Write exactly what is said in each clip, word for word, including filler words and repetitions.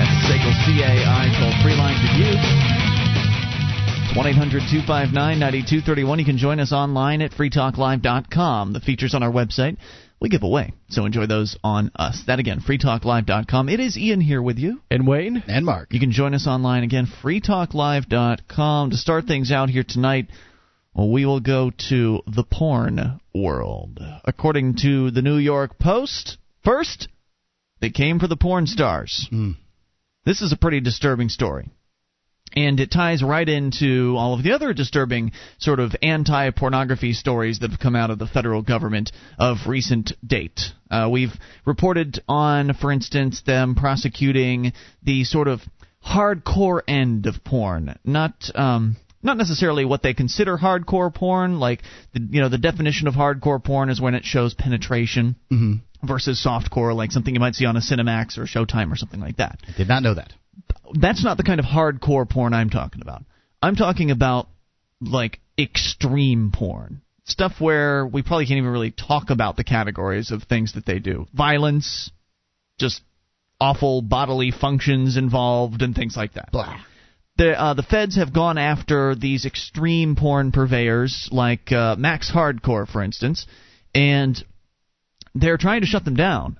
That's the S A C L C A I toll-free line to use. one eight hundred two five nine nine two three one. You can join us online at free talk live dot com. The features on our website we give away, so enjoy those on us. That again, free talk live dot com. It is Ian here with you. And Wayne. And Mark. You can join us online again, free talk live dot com. To start things out here tonight, well, we will go to the porn world. According to the New York Post, first, they came for the porn stars. Mm. This is a pretty disturbing story, and it ties right into all of the other disturbing sort of anti-pornography stories that have come out of the federal government of recent date. Uh, we've reported on, for instance, them prosecuting the sort of hardcore end of porn, not... Um, Not necessarily what they consider hardcore porn. Like, the, you know, the definition of hardcore porn is when it shows penetration mm-hmm. versus softcore, like something you might see on a Cinemax or Showtime or something like that. I did not know that. That's not the kind of hardcore porn I'm talking about. I'm talking about, like, extreme porn. Stuff where we probably can't even really talk about the categories of things that they do. Violence, just awful bodily functions involved and things like that. Blah. The, uh, the feds have gone after these extreme porn purveyors like uh, Max Hardcore, for instance, and they're trying to shut them down.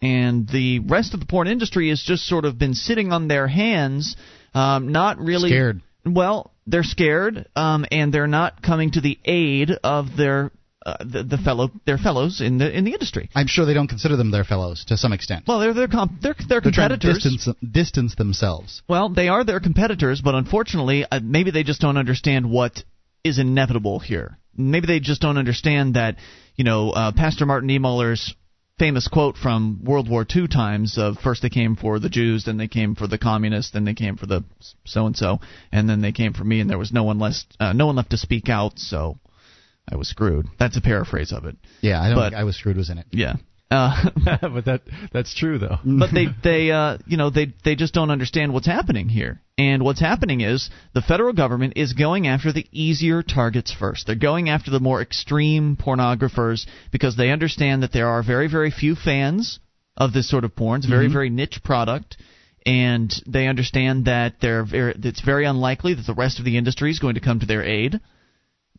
And the rest of the porn industry has just sort of been sitting on their hands, um, not really... Scared. Well, they're scared, um, and they're not coming to the aid of their... Uh, the, the fellow, their fellows in the in the industry. I'm sure they don't consider them their fellows to some extent. Well, they're their comp- they're, they're, they're competitors. Trying to distance, distance themselves. Well, they are their competitors, but unfortunately, uh, maybe they just don't understand what is inevitable here. Maybe they just don't understand that, you know, uh, Pastor Martin Niemöller's famous quote from World War Two times of first they came for the Jews, then they came for the communists, then they came for the so and so, and then they came for me, and there was no one less, uh, no one left to speak out, so. I was screwed. That's a paraphrase of it. Yeah, I don't but, think I was screwed was in it. Yeah. Uh, but that that's true, though. But they, they uh, you know, they, they just don't understand what's happening here. And what's happening is the federal government is going after the easier targets first. They're going after the more extreme pornographers because they understand that there are very, very few fans of this sort of porn. It's a very, mm-hmm. very niche product. And they understand that they're very, it's very unlikely that the rest of the industry is going to come to their aid.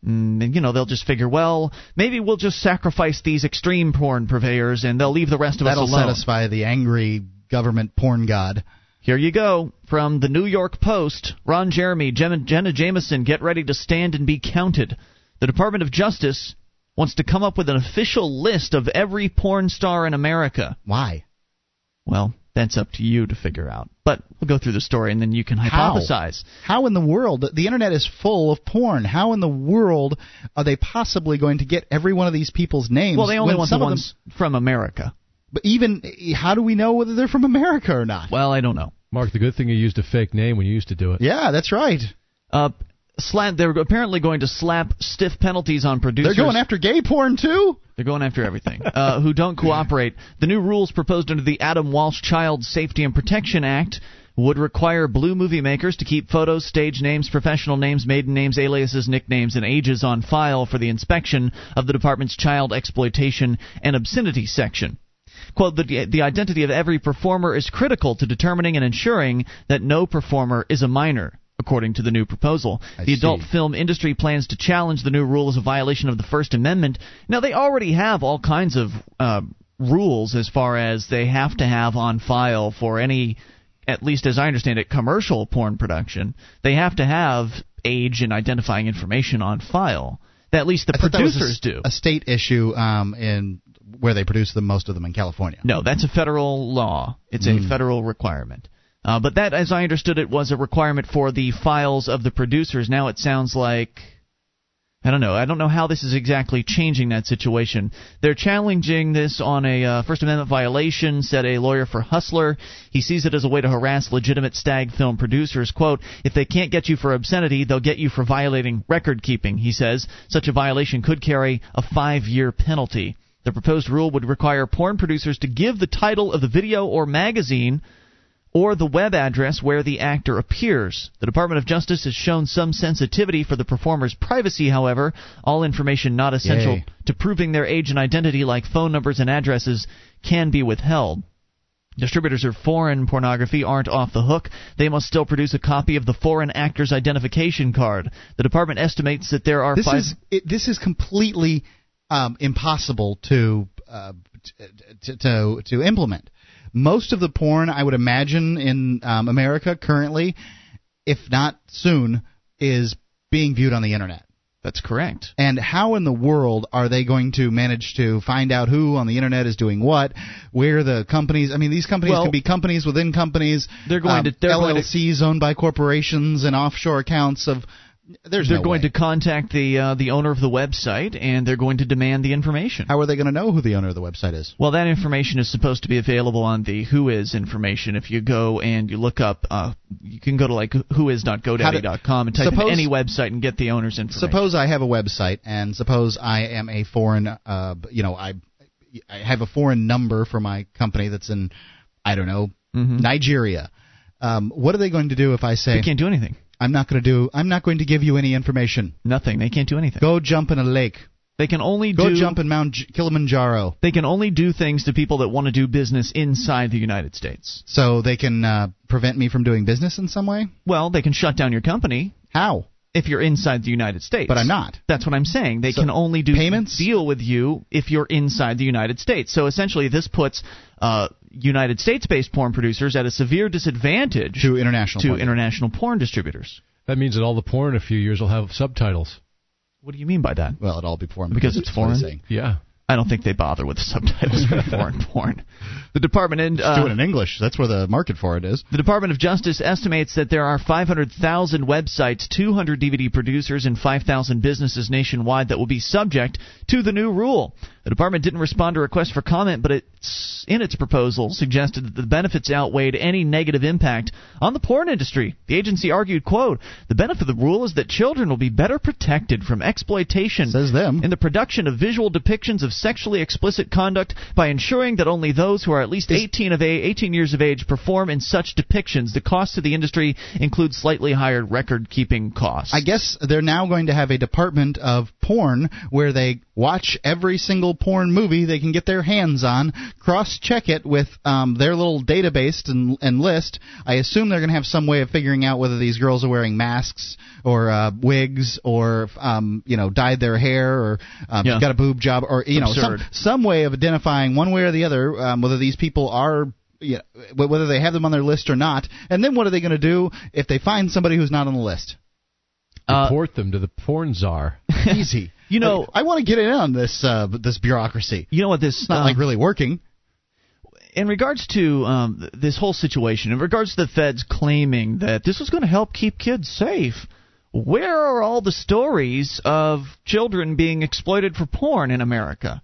And, you know, they'll just figure, well, maybe we'll just sacrifice these extreme porn purveyors and they'll leave the rest of us alone. That'll satisfy the angry government porn god. Here you go. From the New York Post, Ron Jeremy, Jem- Jenna Jameson, get ready to stand and be counted. The Department of Justice wants to come up with an official list of every porn star in America. Why? Well, that's up to you to figure out. But we'll go through the story, and then you can hypothesize. How? How in the world? The Internet is full of porn. How in the world are they possibly going to get every one of these people's names? Well, they only want the ones them, from America. But even, how do we know whether they're from America or not? Well, I don't know. Mark, the good thing you used a fake name when you used to do it. Yeah, that's right. Uh, slap, they're apparently going to slap stiff penalties on producers. They're going after gay porn, too? They're going after everything, uh, who don't cooperate. The new rules proposed under the Adam Walsh Child Safety and Protection Act would require blue movie makers to keep photos, stage names, professional names, maiden names, aliases, nicknames, and ages on file for the inspection of the department's child exploitation and obscenity section. Quote, the, the identity of every performer is critical to determining and ensuring that no performer is a minor. According to the new proposal, I the adult see. film industry plans to challenge the new rule as a violation of the First Amendment. Now, they already have all kinds of uh, rules as far as they have to have on file for any, at least as I understand it, commercial porn production. They have to have age and identifying information on file. At least the I producers that was a, do. A state issue um, in where they produce the most of them in California. No, that's a federal law. It's mm. a federal requirement. Uh, but that, as I understood it, was a requirement for the files of the producers. Now it sounds like, I don't know, I don't know how this is exactly changing that situation. They're challenging this on a uh, First Amendment violation, said a lawyer for Hustler. He sees it as a way to harass legitimate stag film producers. Quote, if they can't get you for obscenity, they'll get you for violating record keeping, he says. Such a violation could carry a five-year penalty. The proposed rule would require porn producers to give the title of the video or magazine or the web address where the actor appears. The Department of Justice has shown some sensitivity for the performer's privacy, however. All information not essential Yay. to proving their age and identity, like phone numbers and addresses, can be withheld. Distributors of foreign pornography aren't off the hook. They must still produce a copy of the foreign actor's identification card. The department estimates that there are this five... Is, it, this is completely um, impossible to, uh, to, to to implement. Most of the porn, I would imagine, in um, America currently, if not soon, is being viewed on the Internet. That's correct. And how in the world are they going to manage to find out who on the Internet is doing what, where the companies – I mean, these companies well, can be companies within companies, they're going um, to, they're L L Cs going to, owned by corporations and offshore accounts of – there's They're no going way. to contact the uh, the owner of the website, and they're going to demand the information. How are they going to know who the owner of the website is? Well, that information is supposed to be available on the Whois information. If you go and you look up uh, – you can go to like whois dot godaddy dot com and type suppose, in any website and get the owner's information. Suppose I have a website and suppose I am a foreign, uh, you know, I, I have a foreign number for my company that's in, I don't know, mm-hmm. Nigeria. Um, what are they going to do if I say? They can't do anything. I'm not going to do. I'm not going to give you any information. Nothing. They can't do anything. Go jump in a lake. They can only do, Go jump in Mount Kilimanjaro. They can only do things to people that want to do business inside the United States. So they can uh, prevent me from doing business in some way? Well, they can shut down your company. How? If you're inside the United States. But I'm not. That's what I'm saying. They so can only do payments? Deal with you if you're inside the United States. So essentially this puts uh, United States-based porn producers at a severe disadvantage to international, to porn. international porn distributors. That means that all the porn in a few years will have subtitles. What do you mean by that? Well, it'll all be foreign. Because, because it's foreign? Yeah. I don't think they bother with the subtitles for foreign porn. The department... And, uh, do it in English. That's where the market for it is. The Department of Justice estimates that there are five hundred thousand websites, two hundred D V D producers, and five thousand businesses nationwide that will be subject to the new rule. The department didn't respond to requests for comment, but it, in its proposal, suggested that the benefits outweighed any negative impact on the porn industry. The agency argued, quote, "The benefit of the rule is that children will be better protected from exploitation," says them, "in the production of visual depictions of sexually explicit conduct by ensuring that only those who are at least eighteen, of age, eighteen years of age perform in such depictions. The cost to the industry includes slightly higher record-keeping costs." I guess they're now going to have a department of porn where they watch every single porn movie they can get their hands on, cross-check it with um, their little database and, and list. I assume they're going to have some way of figuring out whether these girls are wearing masks or uh, wigs or um, you know, dyed their hair or um, yeah. got a boob job or you Absurd. know some, some way of identifying one way or the other um, whether these people are you know, whether they have them on their list or not. And then what are they going to do if they find somebody who's not on the list? Report uh, them to the porn czar. Easy. You know, like, I want to get in on this uh, this bureaucracy. You know what this... It's not uh, like really working. In regards to um, this whole situation, in regards to the feds claiming that this was going to help keep kids safe, where are all the stories of children being exploited for porn in America?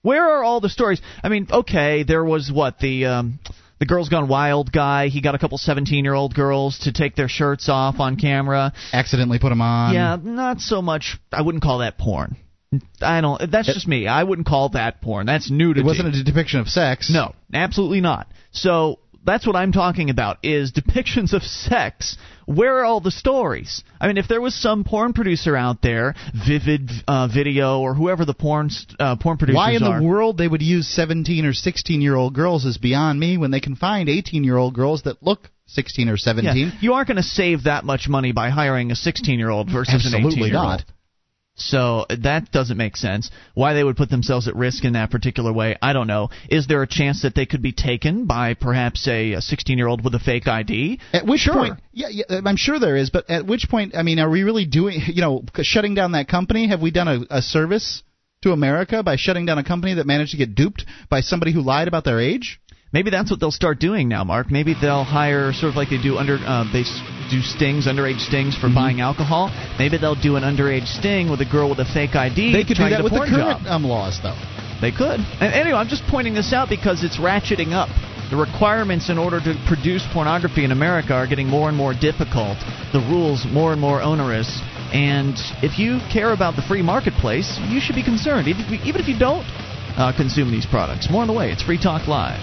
Where are all the stories? I mean, okay, there was what, the... Um, The Girls Gone Wild guy, he got a couple seventeen-year-old girls to take their shirts off on camera. Accidentally put them on. Yeah, not so much. I wouldn't call that porn. I don't. That's it, just me. I wouldn't call that porn. That's nudity. It wasn't a depiction of sex. No, absolutely not. So that's what I'm talking about is depictions of sex. Where are all the stories? I mean, if there was some porn producer out there, Vivid uh, Video or whoever the porn uh, porn producers are. Why in are, the world they would use seventeen or sixteen-year-old girls is beyond me when they can find eighteen-year-old girls that look sixteen or seventeen. Yeah, you aren't going to save that much money by hiring a sixteen-year-old versus absolutely an eighteen-year-old. Not. So that doesn't make sense. Why they would put themselves at risk in that particular way, I don't know. Is there a chance that they could be taken by perhaps a sixteen-year-old with a fake I D? At which sure. point, yeah, yeah, I'm sure there is, but at which point, I mean, are we really doing, you know, shutting down that company? Have we done a, a service to America by shutting down a company that managed to get duped by somebody who lied about their age? Maybe that's what they'll start doing now, Mark. Maybe they'll hire sort of like they do under uh, they do stings, underage stings for mm-hmm. buying alcohol. Maybe they'll do an underage sting with a girl with a fake I D. They could do that with the current um, laws, though. They could. And anyway, I'm just pointing this out because it's ratcheting up. The requirements in order to produce pornography in America are getting more and more difficult. The rules more and more onerous. And if you care about the free marketplace, you should be concerned. Even if you, even if you don't uh, consume these products. More on the way. It's Free Talk Live.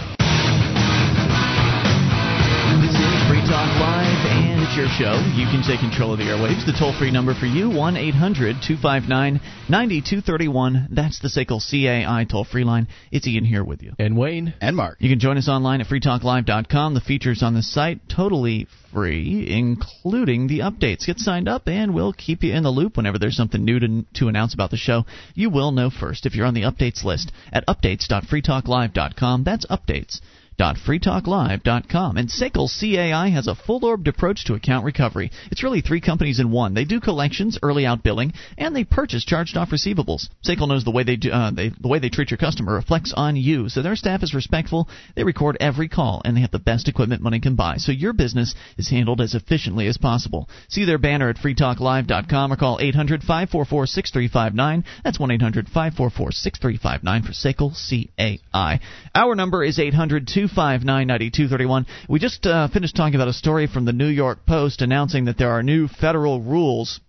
Free Talk Live, and it's your show. You can take control of the airwaves. The toll-free number for you, one eight hundred two five nine nine two three one. That's the S A C L C A I toll-free line. It's Ian here with you. And Wayne. And Mark. You can join us online at free talk live dot com. The features on the site, totally free, including the updates. Get signed up, and we'll keep you in the loop whenever there's something new to, to announce about the show. You will know first if you're on the updates list at updates dot free talk live dot com. That's updates. dot free talk live dot com. And S A C L C A I has a full-orbed approach to account recovery. It's really three companies in one. They do collections, early out billing, and they purchase charged-off receivables. S A C L knows the way they, do, uh, they the way they treat your customer reflects on you, so their staff is respectful. They record every call, and they have the best equipment money can buy, so your business is handled as efficiently as possible. See their banner at free talk live dot com or call eight hundred five four four six three five nine. That's one eight hundred five four four six three five nine for S A C L C A I. Our number is eight hundred two five nine nine two three one. We just uh, finished talking about a story from the New York Post announcing that there are new federal rules.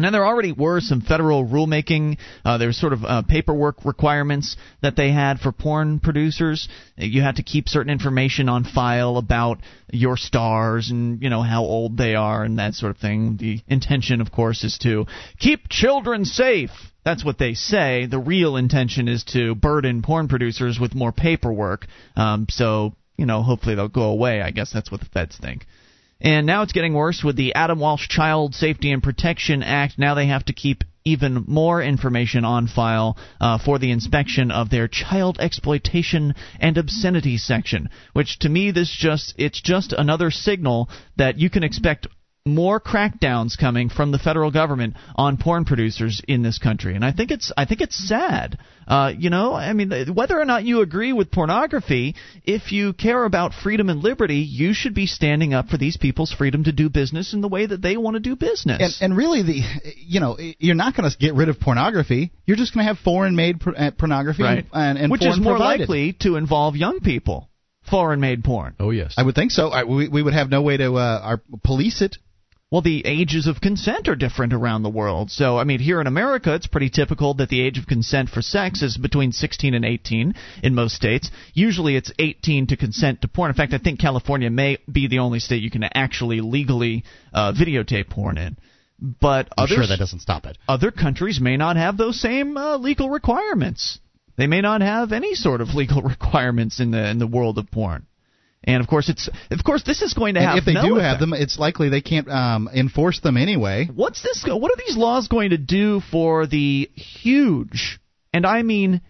Now, there already were some federal rulemaking. Uh, there were sort of uh, paperwork requirements that they had for porn producers. You had to keep certain information on file about your stars and, you know, how old they are and that sort of thing. The intention, of course, is to keep children safe. That's what they say. The real intention is to burden porn producers with more paperwork. Um, so, you know, hopefully they'll go away. I guess that's what the feds think. And now it's getting worse with the Adam Walsh Child Safety and Protection Act. Now they have to keep even more information on file uh, for the inspection of their child exploitation and obscenity section, which to me this just it's just another signal that you can expect more crackdowns coming from the federal government on porn producers in this country. And I think it's I think it's sad. Uh, you know, I mean, whether or not you agree with pornography, if you care about freedom and liberty, you should be standing up for these people's freedom to do business in the way that they want to do business. And, and really, the you know, you're not going to get rid of pornography. You're just going to have foreign-made pornography, right. and, and which is more provided. Likely to involve young people. Foreign-made porn. Oh yes, I would think so. I, we we would have no way to uh, our, police it. Well, the ages of consent are different around the world. So, I mean, here in America, it's pretty typical that the age of consent for sex is between sixteen and eighteen in most states. Usually it's eighteen to consent to porn. In fact, I think California may be the only state you can actually legally uh, videotape porn in. But I'm others, sure that doesn't stop it. Other countries may not have those same uh, legal requirements. They may not have any sort of legal requirements in the in the world of porn. And of course, it's of course this is going to have. And if they no do effect. have them, it's likely they can't um, enforce them anyway. What's this? What are these laws going to do for the huge, and I mean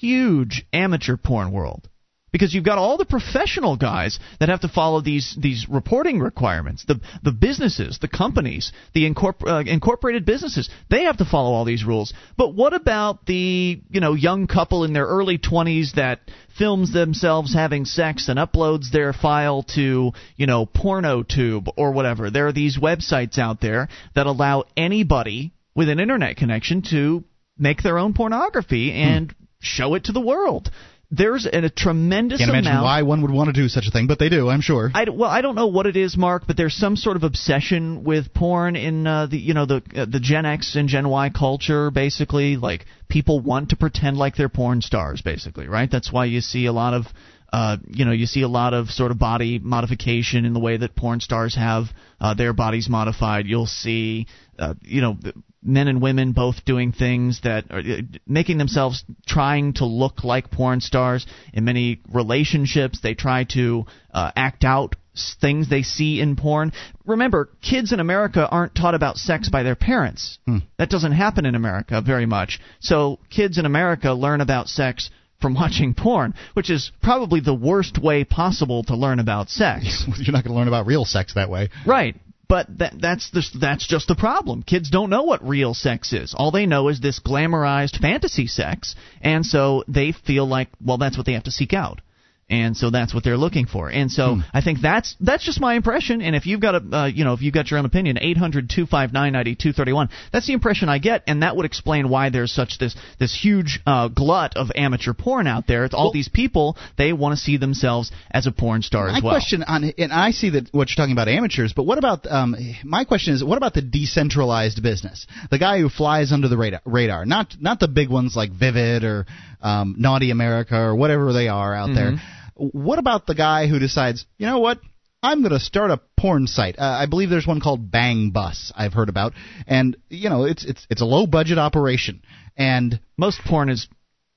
huge, amateur porn world? Because you've got all the professional guys that have to follow these these reporting requirements. The the businesses, the companies, the incorpor- uh, incorporated businesses, they have to follow all these rules. But what about the, you know, young couple in their early twenties that films themselves having sex and uploads their file to, you know, PornoTube or whatever? There are these websites out there that allow anybody with an internet connection to make their own pornography and hmm. show it to the world. There's a tremendous amount. Can't imagine why one would want to do such a thing, but they do, I'm sure. I, well, I don't know what it is, Mark, but there's some sort of obsession with porn in uh, the you know the uh, the Gen X and Gen Y culture, basically. Like people want to pretend like they're porn stars, basically, right? That's why you see a lot of uh, you know you see a lot of sort of body modification in the way that porn stars have uh, their bodies modified. You'll see uh, you know. The, men and women both doing things that are making themselves trying to look like porn stars. In many relationships, they try to uh, act out things they see in porn. Remember, kids in America aren't taught about sex by their parents. Mm. That doesn't happen in America very much. So kids in America learn about sex from watching porn, which is probably the worst way possible to learn about sex. You're not going to learn about real sex that way. Right. But that, that's the, that's just the problem. Kids don't know what real sex is. All they know is this glamorized fantasy sex, and so they feel like, well, that's what they have to seek out. And so that's what they're looking for. And so hmm. I think that's that's just my impression. And if you've got a uh, you know if you've got your own opinion, eight hundred two five nine nine two three one. That's the impression I get, and that would explain why there's such this this huge uh, glut of amateur porn out there. It's all well, these people, they want to see themselves as a porn star as well. My question on and I see that what you're talking about amateurs, but what about um my question is what about the decentralized business? The guy who flies under the radar, radar. Not not the big ones like Vivid or um, Naughty America or whatever they are out mm-hmm. there. What about the guy who decides, you know what, I'm going to start a porn site. Uh, I believe there's one called Bang Bus I've heard about. And, you know, it's it's it's a low-budget operation. And most porn is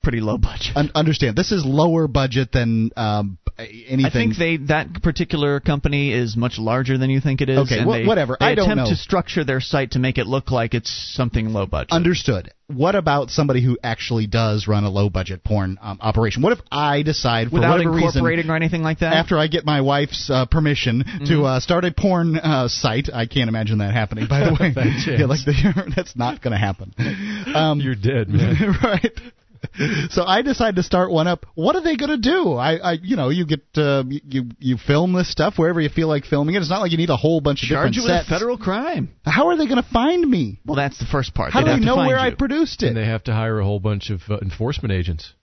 pretty low budget. Un- understand. This is lower budget than um, anything. I think they that particular company is much larger than you think it is. Okay, and wh- they, whatever. They I don't know. They attempt to structure their site to make it look like it's something low budget. Understood. What about somebody who actually does run a low-budget porn um, operation? What if I decide, for Without whatever reason... Without incorporating or anything like that? After I get my wife's uh, permission mm-hmm. to uh, start a porn uh, site. I can't imagine that happening, by the way. that yeah, like the, that's not going to happen. Um, You're dead, man. Right. So I decide to start one up. What are they going to do? I, I, you know, you get uh, you you film this stuff wherever you feel like filming it. It's not like you need a whole bunch of Charge different you with sets. A federal crime. How are they going to find me? Well, that's the first part. How They'd do they know where you. I produced it? And they have to hire a whole bunch of uh, enforcement agents.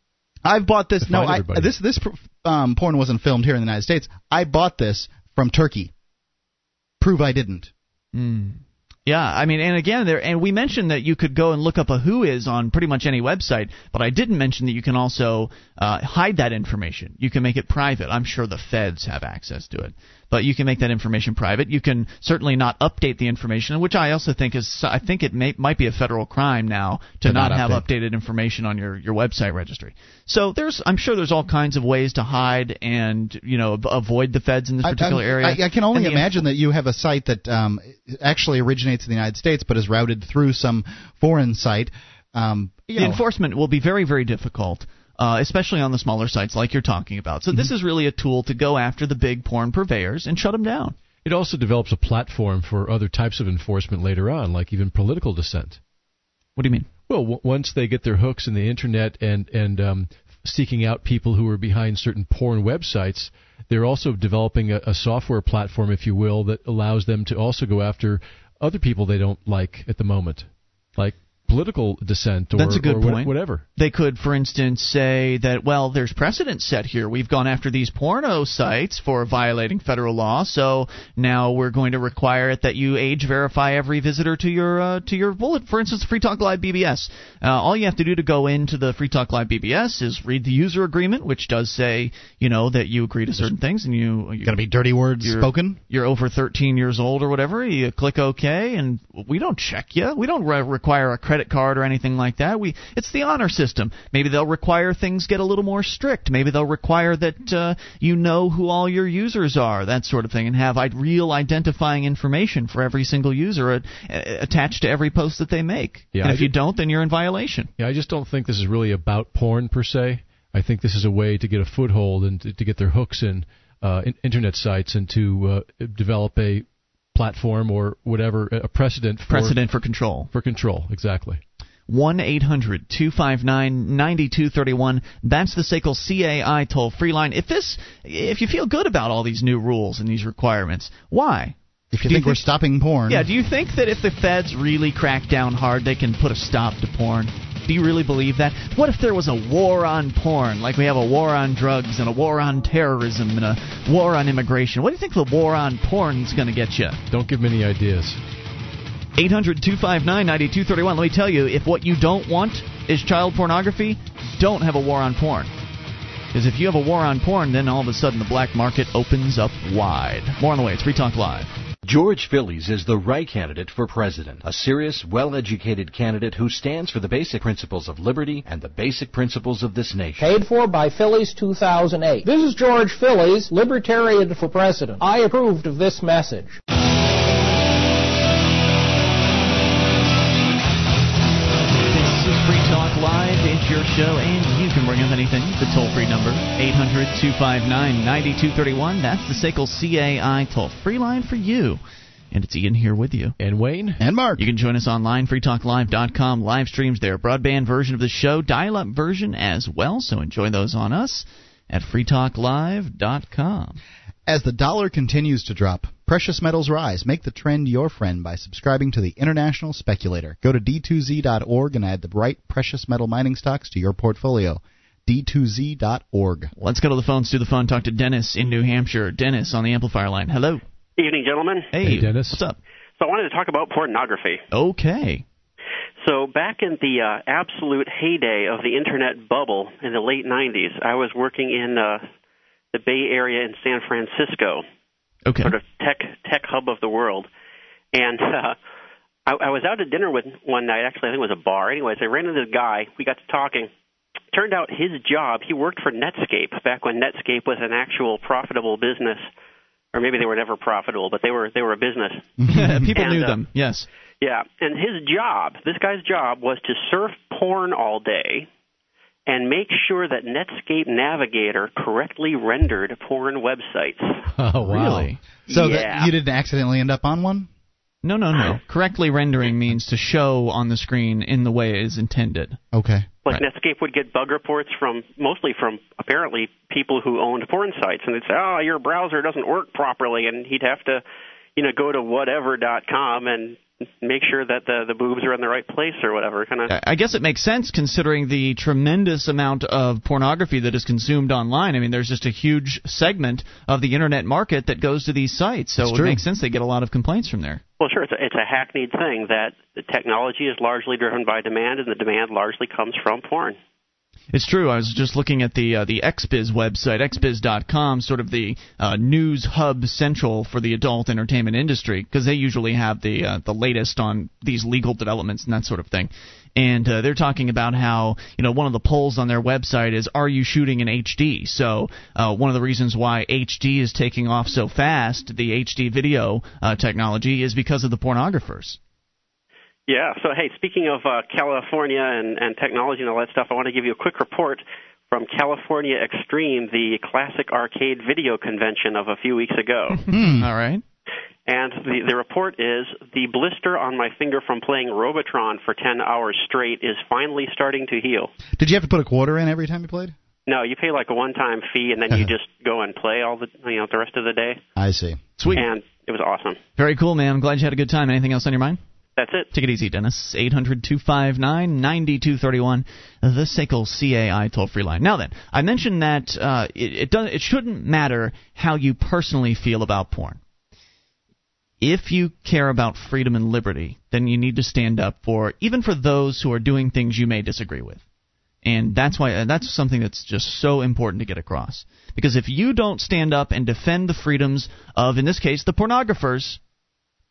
I've bought this. No, I, this this um, porn wasn't filmed here in the United States. I bought this from Turkey. Prove I didn't. Mm. Yeah, I mean, and again, there, and we mentioned that you could go and look up a who is on pretty much any website, but I didn't mention that you can also uh, hide that information. You can make it private. I'm sure the feds have access to it, but you can make that information private. You can certainly not update the information, which I also think is, I think it may, might be a federal crime now to, to not, not have update. updated information on your, your website registry. So there's, I'm sure there's all kinds of ways to hide and, you know, avoid the feds in this particular I, area. I, I can only imagine inf- that you have a site that um, actually originates in the United States, but is routed through some foreign site. Um, the know. enforcement will be very, very difficult, uh, especially on the smaller sites like you're talking about. So mm-hmm. this is really a tool to go after the big porn purveyors and shut them down. It also develops a platform for other types of enforcement later on, like even political dissent. What do you mean? Well, w- once they get their hooks in the internet and, and um, seeking out people who are behind certain porn websites, they're also developing a, a software platform, if you will, that allows them to also go after other people they don't like at the moment, like political dissent or, That's a good or point. whatever. They could, for instance, say that, well, there's precedent set here. We've gone after these porno sites for violating federal law, so now we're going to require it that you age verify every visitor to your uh, to your bullet. For instance, Free Talk Live B B S. Uh, all you have to do to go into the Free Talk Live B B S is read the user agreement, which does say, you know, that you agree to certain things and you you got to be dirty words you're, spoken. You're over thirteen years old or whatever. You click OK, and we don't check you. We don't re- require a credit credit card or anything like that. We it's the honor system. Maybe they'll require things get a little more strict. Maybe they'll require that uh, you know who all your users are, that sort of thing, and have real identifying information for every single user at, uh, attached to every post that they make. Yeah, and if I you don't, then you're in violation. Yeah, I just don't think this is really about porn per se. I think this is a way to get a foothold and to, to get their hooks in, uh, in internet sites and to uh, develop a platform or whatever, a precedent for... Precedent for control. For control, exactly. one eight hundred two five nine nine two three one. That's the S A C L C A I toll-free line. If this, if you feel good about all these new rules and these requirements, why? If you think, you think we're stopping porn... Yeah, do you think that if the feds really crack down hard, they can put a stop to porn? Do you really believe that? What if there was a war on porn, like we have a war on drugs and a war on terrorism and a war on immigration? What do you think the war on porn's going to get you? Don't give me any ideas. eight hundred two five nine nine two three one. Let me tell you, if what you don't want is child pornography, don't have a war on porn. Because if you have a war on porn, then all of a sudden the black market opens up wide. More on the way. It's Free Talk Live. George Phillies is the right candidate for president, a serious, well-educated candidate who stands for the basic principles of liberty and the basic principles of this nation. Paid for by Phillies two thousand eight. This is George Phillies, Libertarian for President. I approved of this message. Live is your show, and you can bring up anything. The toll-free number, eight hundred two five nine nine two three one. That's the S A C L C A I toll-free line for you. And it's Ian here with you. And Wayne. And Mark. You can join us online, free talk live dot com. Live streams there. Broadband version of the show, dial-up version as well. So enjoy those on us at free talk live dot com. As the dollar continues to drop, precious metals rise. Make the trend your friend by subscribing to the International Speculator. Go to D two Z dot org and add the right precious metal mining stocks to your portfolio. D two Z dot org. Let's go to the phones, do the phone, talk to Dennis in New Hampshire. Dennis on the amplifier line. Hello. Evening, gentlemen. Hey, hey Dennis. What's up? So I wanted to talk about pornography. Okay. So back in the uh, absolute heyday of the Internet bubble in the late nineties, I was working in... Uh, the Bay Area in San Francisco. okay. sort of tech tech hub of the world. And uh, I, I was out to dinner with one night. Actually, I think it was a bar. Anyways, I ran into the guy. We got to talking. Turned out his job, he worked for Netscape back when Netscape was an actual profitable business. Or maybe they were never profitable, but they were they were a business. People and, knew uh, them, yes. Yeah, and his job, this guy's job, was to surf porn all day and make sure that Netscape Navigator correctly rendered porn websites. Oh, wow. Really? So yeah. that you didn't accidentally end up on one? No, no, no. Correctly rendering means to show on the screen in the way it is intended. Okay. Like right. Netscape would get bug reports from mostly from apparently people who owned porn sites, and they'd say, "Oh, your browser doesn't work properly," and he'd have to, you know, go to whatever dot com and make sure that the the boobs are in the right place or whatever. Kind of. I guess it makes sense considering the tremendous amount of pornography that is consumed online. I mean, there's just a huge segment of the internet market that goes to these sites, so it makes sense they get a lot of complaints from there. Well, sure, it's a, it's a hackneyed thing that the technology is largely driven by demand, and the demand largely comes from porn. It's true. I was just looking at the uh, the XBiz website, X Biz dot com, sort of the uh, news hub central for the adult entertainment industry, because they usually have the uh, the latest on these legal developments and that sort of thing. And uh, they're talking about how, you know, one of the polls on their website is, are you shooting in H D? So uh, one of the reasons why H D is taking off so fast, the H D video uh, technology, is because of the pornographers. Yeah. So, hey, speaking of uh, California and, and technology and all that stuff, I want to give you a quick report from California Extreme, the classic arcade video convention of a few weeks ago. All right. And the, the report is, the blister on my finger from playing Robotron for ten hours straight is finally starting to heal. Did you have to put a quarter in every time you played? No, you pay like a one-time fee, and then you just go and play all the you know the rest of the day. I see. Sweet. And it was awesome. Very cool, man. I'm glad you had a good time. Anything else on your mind? That's it. Take it easy, Dennis. eight hundred, two five nine, nine two three one, the S A C L C A I toll-free line. Now then, I mentioned that uh, it it, does, it shouldn't matter how you personally feel about porn. If you care about freedom and liberty, then you need to stand up for, even for those who are doing things you may disagree with. And that's why and that's something that's just so important to get across. Because if you don't stand up and defend the freedoms of, in this case, the pornographers,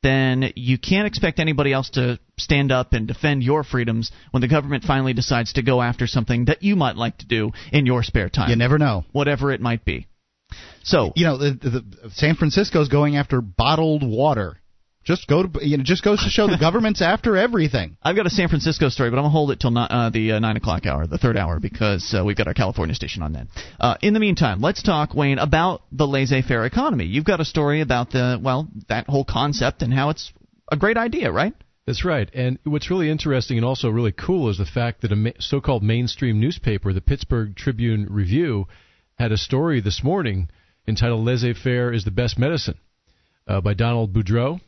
then you can't expect anybody else to stand up and defend your freedoms when the government finally decides to go after something that you might like to do in your spare time. You never know. Whatever it might be. So you know, the, the, San Francisco's going after bottled water. Just go to you know, just goes to show the government's after everything. I've got a San Francisco story, but I'm gonna hold it till not, uh, the uh, nine o'clock hour, the third hour, because uh, we've got our California station on then. Uh, in the meantime, let's talk, Wayne, about the laissez-faire economy. You've got a story about the well that whole concept and how it's a great idea, right? That's right. And what's really interesting and also really cool is the fact that a so-called mainstream newspaper, the Pittsburgh Tribune Review, had a story this morning entitled "Laissez-faire is the Best Medicine" uh, by Donald Boudreau.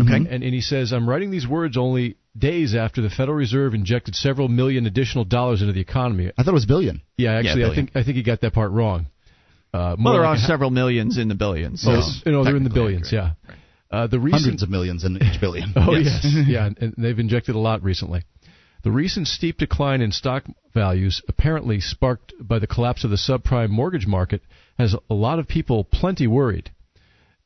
Okay. And, and he says, I'm writing these words only days after the Federal Reserve injected several million additional dollars into the economy. I thought it was billion. Yeah, actually, yeah, billion. I think I think he got that part wrong. Uh, well, there like are several ha- millions in the billions. So oh, you know, they're in the billions, right, yeah. Right. Uh, the recent, Hundreds of millions in each billion. oh, yes. yes. Yeah, and, and they've injected a lot recently. The recent steep decline in stock values, apparently sparked by the collapse of the subprime mortgage market, has a lot of people plenty worried.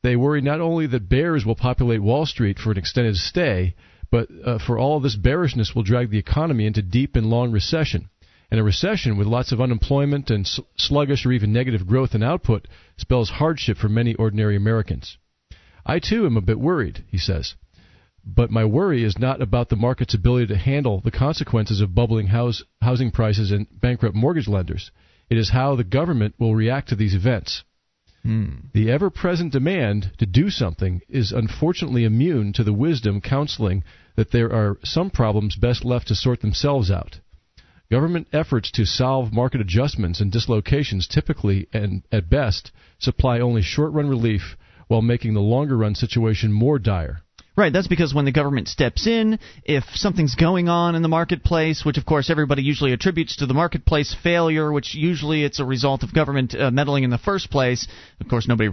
They worry not only that bears will populate Wall Street for an extended stay, but uh, for all this bearishness will drag the economy into deep and long recession. And a recession with lots of unemployment and sl- sluggish or even negative growth in output spells hardship for many ordinary Americans. I, too, am a bit worried, he says. But my worry is not about the market's ability to handle the consequences of bubbling house, housing prices and bankrupt mortgage lenders. It is how the government will react to these events. The ever-present demand to do something is unfortunately immune to the wisdom counseling that there are some problems best left to sort themselves out. Government efforts to solve market adjustments and dislocations typically, and at best, supply only short-run relief while making the longer-run situation more dire. Right, that's because when the government steps in, if something's going on in the marketplace, which of course everybody usually attributes to the marketplace failure, which usually it's a result of government uh, meddling in the first place, of course nobody,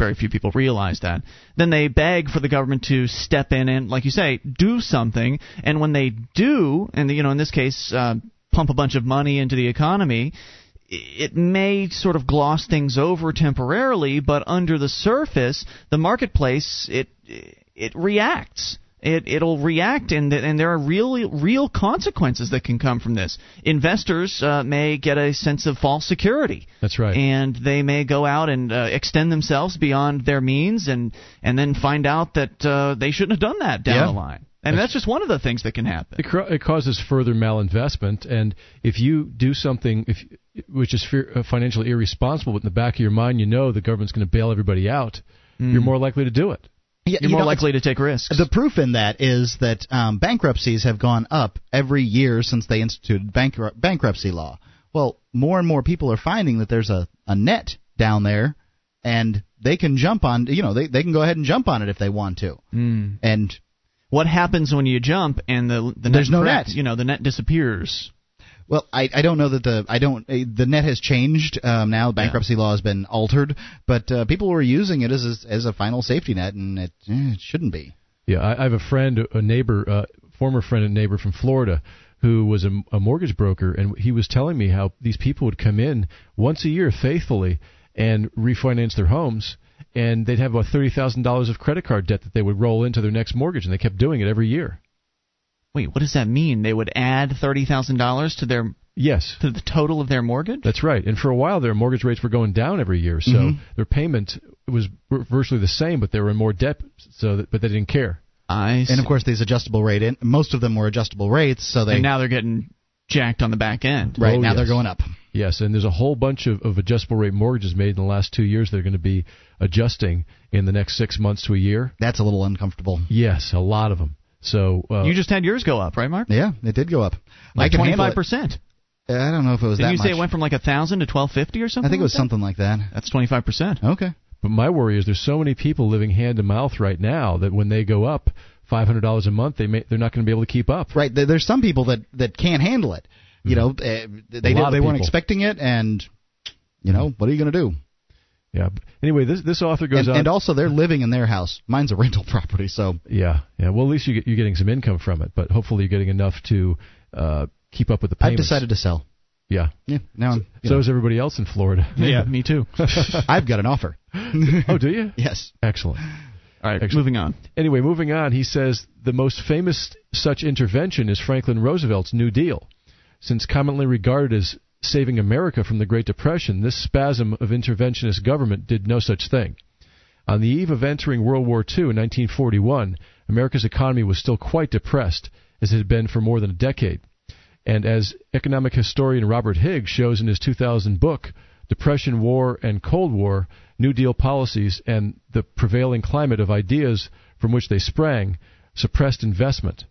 very few people realize that, then they beg for the government to step in and, like you say, do something, and when they do, and you know in this case, uh, pump a bunch of money into the economy, it may sort of gloss things over temporarily, but under the surface, the marketplace, it it reacts. It, it'll react, and, and there are really real consequences that can come from this. Investors uh, may get a sense of false security. That's right. And they may go out and uh, extend themselves beyond their means and, and then find out that uh, they shouldn't have done that down yeah. the line. And that's just one of the things that can happen. It, it causes further malinvestment, and if you do something if, which is fear, uh, financially irresponsible, but in the back of your mind you know the government's going to bail everybody out, mm. you're more likely to do it. Yeah, You're you more know, likely to take risks. The proof in that is that um, bankruptcies have gone up every year since they instituted bankru- bankruptcy law. Well, more and more people are finding that there's a, a net down there, and they can jump on. You know, they they can go ahead and jump on it if they want to. Mm. And what happens when you jump and the the there's net no net? You know, the net disappears. Well, I, I don't know that the I don't the net has changed um, now. Bankruptcy yeah. law has been altered, but uh, people were using it as a, as a final safety net, and it, eh, it shouldn't be. Yeah, I, I have a friend, a neighbor, uh, former friend and neighbor from Florida, who was a, a mortgage broker, and he was telling me how these people would come in once a year faithfully and refinance their homes, and they'd have about thirty thousand dollars of credit card debt that they would roll into their next mortgage, and they kept doing it every year. Wait, what does that mean? They would add thirty thousand dollars to their yes to the total of their mortgage? That's right. And for a while, their mortgage rates were going down every year, so mm-hmm. their payment was virtually the same, but they were in more debt, so that, but they didn't care. I see. And, of course, these adjustable rate in, most of them were adjustable rates, so they... And now they're getting jacked on the back end. Right, oh, now yes. they're going up. Yes, and there's a whole bunch of, of adjustable rate mortgages made in the last two years that are going to be adjusting in the next six months to a year. That's a little uncomfortable. Yes, a lot of them. So uh, you just had yours go up, right, Mark? Yeah, it did go up. Like twenty-five percent. I don't know if it was that much. Did you say it went from like one thousand to twelve fifty or something? I think it was something like that. That's twenty-five percent. Okay. But my worry is there's so many people living hand to mouth right now that when they go up five hundred dollars a month, they may, they're not going to be able to keep up. Right. There's some people that, that can't handle it. You know, they they weren't expecting it, and, you know, what are you going to do? Yeah. Anyway, this this author goes and, on. And also, they're living in their house. Mine's a rental property, so. Yeah. Yeah. Well, at least you get, you're getting some income from it, but hopefully you're getting enough to uh, keep up with the payments. I've decided to sell. Yeah. Yeah. Now. So, so is everybody else in Florida. Yeah. Yeah, me too. I've got an offer. Oh, do you? Yes. Excellent. All right. Excellent. Moving on. Anyway, moving on. He says the most famous such intervention is Franklin Roosevelt's New Deal, since commonly regarded as saving America from the Great Depression, this spasm of interventionist government did no such thing. On the eve of entering World War Two in nineteen forty-one, America's economy was still quite depressed, as it had been for more than a decade. And as economic historian Robert Higgs shows in his two thousand book, Depression, War, and Cold War, New Deal Policies and the Prevailing Climate of Ideas from which they sprang, suppressed investment.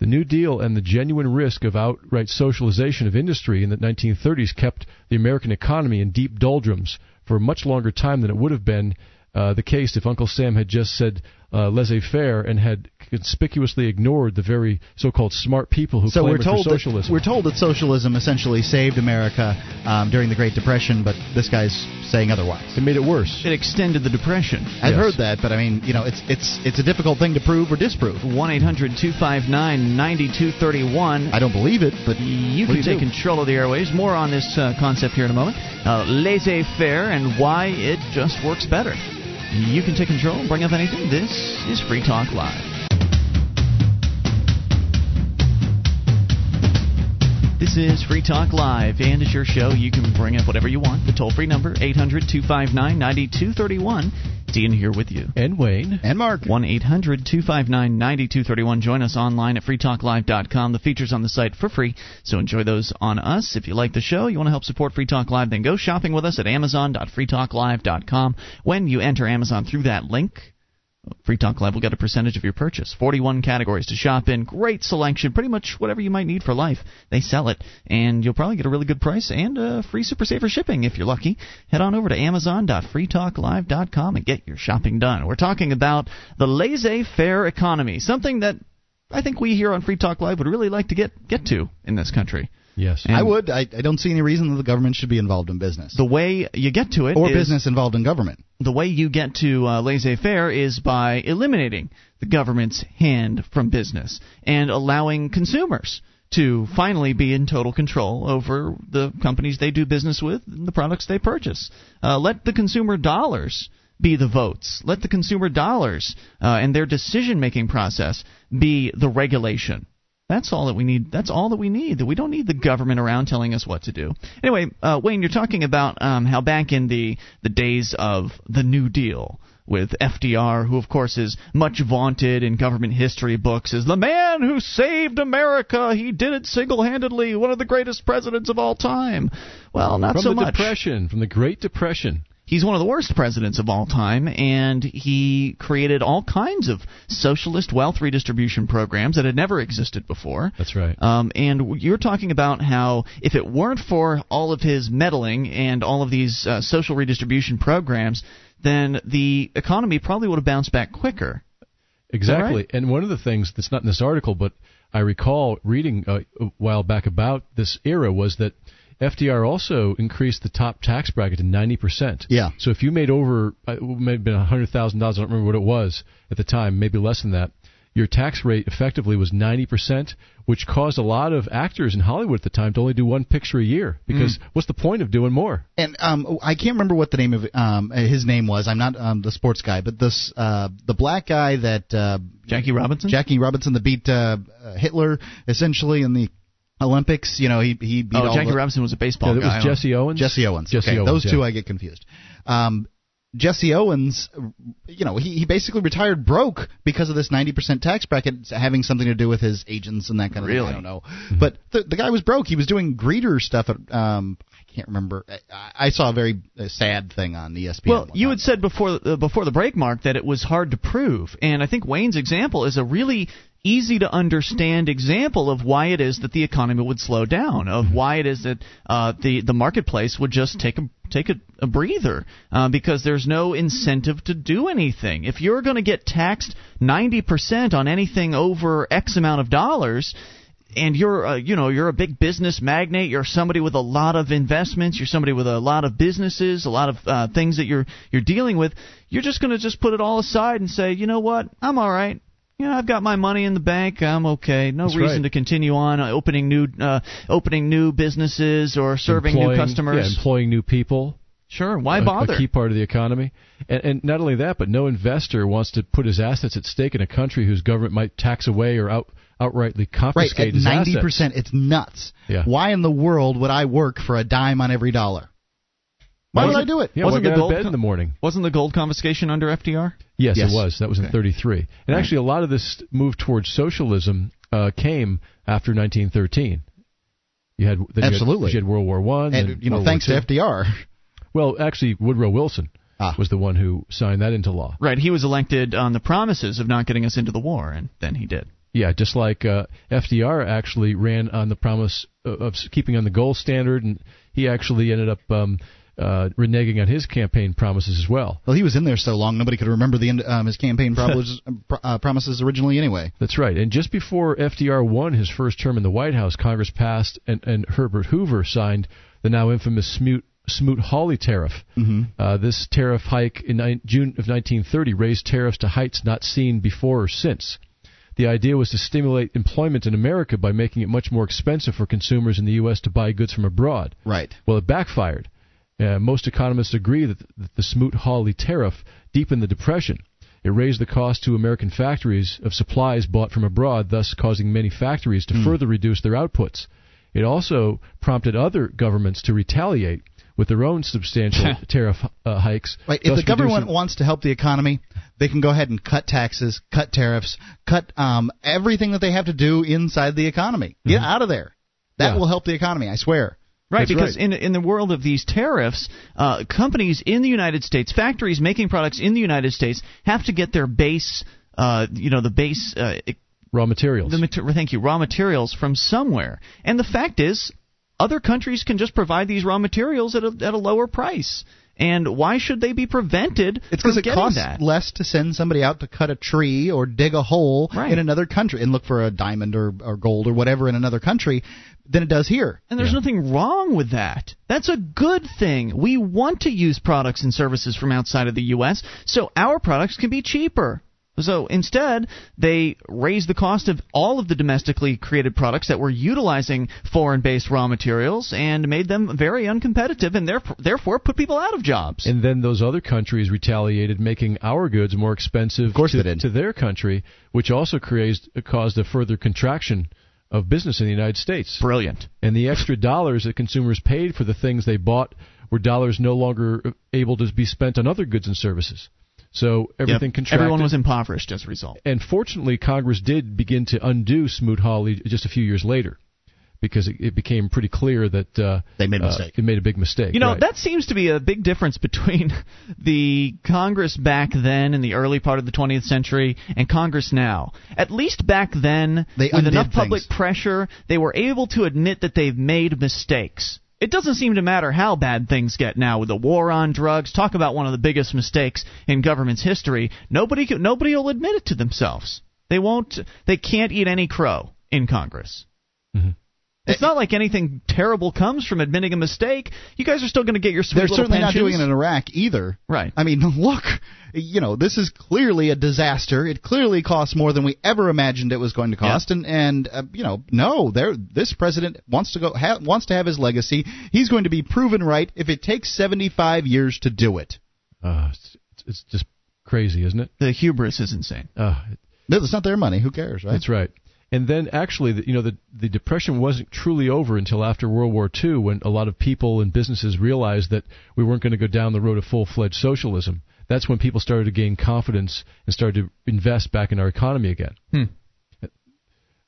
The New Deal and the genuine risk of outright socialization of industry in the nineteen thirties kept the American economy in deep doldrums for a much longer time than it would have been uh, the case if Uncle Sam had just said uh, laissez-faire and had conspicuously ignored the very so-called smart people who so claimed for socialism. That, we're told that socialism essentially saved America um, during the Great Depression, but this guy's saying otherwise. It made it worse. It extended the Depression. I've yes. heard that, but I mean, you know, it's it's it's a difficult thing to prove or disprove. one eight hundred two five nine nine two three one. I don't believe it, but you can take do? control of the airwaves. More on this uh, concept here in a moment. Uh, laissez-faire and why it just works better. You can take control, bring up anything. This is Free Talk Live. This is Free Talk Live, and it's your show. You can bring up whatever you want. The toll-free number, eight hundred two five nine nine two three one. It's Ian here with you. And Wayne. And Mark. one eight hundred two five nine nine two three one. Join us online at free talk live dot com. The features on the site for free, so enjoy those on us. If you like the show, you want to help support Free Talk Live, then go shopping with us at amazon dot free talk live dot com. When you enter Amazon through that link, Free Talk Live will get a percentage of your purchase. forty-one categories to shop in. Great selection. Pretty much whatever you might need for life. They sell it. And you'll probably get a really good price and uh, free Super Saver shipping if you're lucky. Head on over to amazon dot free talk live dot com and get your shopping done. We're talking about the laissez-faire economy, something that I think we here on Free Talk Live would really like to get, get to in this country. Yes. And I would. I, I don't see any reason that the government should be involved in business. The way you get to it or is, business involved in government. The way you get to uh, laissez-faire is by eliminating the government's hand from business and allowing consumers to finally be in total control over the companies they do business with and the products they purchase. Uh, let the consumer dollars be the votes. Let the consumer dollars uh, and their decision-making process be the regulation. That's all that we need. That's all that we need. We don't need the government around telling us what to do. Anyway, uh, Wayne, you're talking about um, how back in the, the days of the New Deal, with F D R, who, of course, is much vaunted in government history books as the man who saved America. He did it single-handedly, one of the greatest presidents of all time. Well, not so much. From the Depression, from the Great Depression. He's one of the worst presidents of all time, and he created all kinds of socialist wealth redistribution programs that had never existed before. That's right. Um, and you're talking about how if it weren't for all of his meddling and all of these uh, social redistribution programs, then the economy probably would have bounced back quicker. Exactly. Right? And one of the things that's not in this article, but I recall reading uh, a while back about this era, was that F D R also increased the top tax bracket to ninety percent. Yeah. So if you made over, it may have been one hundred thousand dollars, I don't remember what it was at the time, maybe less than that, your tax rate effectively was ninety percent, which caused a lot of actors in Hollywood at the time to only do one picture a year, because mm. what's the point of doing more? And um, I can't remember what the name of um, his name was. I'm not um, the sports guy, but this uh, the black guy that uh, Jackie Robinson, Jackie Robinson that beat uh, Hitler essentially in the Olympics. You know, he he beat. Oh, all Jackie the, Robinson was a baseball no, guy. It was Jesse Owens. Jesse Owens. Jesse okay, Owens, those two yeah. I get confused. Um, Jesse Owens, you know, he, he basically retired broke because of this ninety percent tax bracket having something to do with his agents and that kind of really? thing. I don't know. Mm-hmm. But the, the guy was broke. He was doing greeter stuff. At, um, I can't remember. I, I saw a very sad thing on E S P N. Well, you had said before, uh, before the break, Mark, that it was hard to prove. And I think Wayne's example is a really easy to understand example of why it is that the economy would slow down, of why it is that uh, the the marketplace would just take a take a, a breather, uh, because there's no incentive to do anything. If you're going to get taxed ninety percent on anything over X amount of dollars, and you're uh, you know you're a big business magnate, you're somebody with a lot of investments, you're somebody with a lot of businesses, a lot of uh, things that you're you're dealing with, you're just going to just put it all aside and say, you know what, I'm all right. You know, I've got my money in the bank. I'm okay. No That's reason right. to continue on opening new uh, opening new businesses or serving employing, new customers. Yeah, employing new people. Sure. Why a, bother? A key part of the economy. And, and not only that, but no investor wants to put his assets at stake in a country whose government might tax away or out, outrightly confiscate right, at his ninety percent, assets. ninety percent, it's nuts. Yeah. Why in the world would I work for a dime on every dollar? Why would I do it? Yeah, wasn't the gold bed in the morning? Wasn't the gold confiscation under F D R? Yes, yes. It was. That was okay. in thirty-three. And right. actually, a lot of this move towards socialism uh, came after nineteen thirteen. You had then absolutely. You had, you had World War One, and, and you know, World thanks to F D R. Well, actually, Woodrow Wilson ah. was the one who signed that into law. Right. He was elected on the promises of not getting us into the war, and then he did. Yeah, just like uh, F D R actually ran on the promise of, of keeping on the gold standard, and he actually ended up. Um, Uh, reneging on his campaign promises as well. Well, he was in there so long nobody could remember the end, um, his campaign promises, uh, promises originally anyway. That's right. And just before F D R won his first term in the White House, Congress passed and, and Herbert Hoover signed the now infamous Smoot, Smoot-Hawley tariff. Mm-hmm. Uh, this tariff hike in ni- June of nineteen thirty raised tariffs to heights not seen before or since. The idea was to stimulate employment in America by making it much more expensive for consumers in the U S to buy goods from abroad. Right. Well, it backfired. Uh, most economists agree that the, the Smoot-Hawley tariff deepened the Depression. It raised the cost to American factories of supplies bought from abroad, thus causing many factories to mm. further reduce their outputs. It also prompted other governments to retaliate with their own substantial tariff uh, hikes. Right. If the government wants to help the economy, they can go ahead and cut taxes, cut tariffs, cut um, everything that they have to do inside the economy. Mm-hmm. Get out of there. That yeah. will help the economy, I swear. Right, That's because right. in in the world of these tariffs, uh, companies in the United States, factories making products in the United States, have to get their base, uh, you know, the base uh, raw materials. The mater- thank you, raw materials from somewhere. And the fact is, other countries can just provide these raw materials at a, at a lower price. And why should they be prevented it's from getting that? It's because it costs that. less to send somebody out to cut a tree or dig a hole right. in another country and look for a diamond or, or gold or whatever in another country than it does here. And there's yeah. nothing wrong with that. That's a good thing. We want to use products and services from outside of the U S so our products can be cheaper. So instead, they raised the cost of all of the domestically created products that were utilizing foreign-based raw materials and made them very uncompetitive and therefore, therefore put people out of jobs. And then those other countries retaliated, making our goods more expensive of course to, they did. to their country, which also creates, caused a further contraction of business in the United States. Brilliant. And the extra dollars that consumers paid for the things they bought were dollars no longer able to be spent on other goods and services. So everything yep. contracted. Everyone was impoverished as a result. And fortunately, Congress did begin to undo Smoot-Hawley just a few years later, because it, it became pretty clear that uh, they made a mistake. Uh, it made a big mistake. You know, right. That seems to be a big difference between the Congress back then in the early part of the twentieth century and Congress now. At least back then, they with enough things. public pressure, they were able to admit that they've made mistakes. It doesn't seem to matter how bad things get now with the war on drugs. Talk about one of the biggest mistakes in government's history. Nobody nobody will admit it to themselves. They won't. They can't eat any crow in Congress. Mm-hmm. It's not like anything terrible comes from admitting a mistake. You guys are still going to get your sweet little pensions. They're certainly not doing it in Iraq either. Right. I mean, look, you know, this is clearly a disaster. It clearly costs more than we ever imagined it was going to cost. Yeah. And, and uh, you know, no, this president wants to go ha, wants to have his legacy. He's going to be proven right if it takes seventy-five years to do it. Uh, it's, it's just crazy, isn't it? The hubris is insane. Uh, it's not their money. Who cares, right? That's right. And then, actually, the, you know, the, the Depression wasn't truly over until after World War Two, when a lot of people and businesses realized that we weren't going to go down the road of full-fledged socialism. That's when people started to gain confidence and started to invest back in our economy again. Hmm.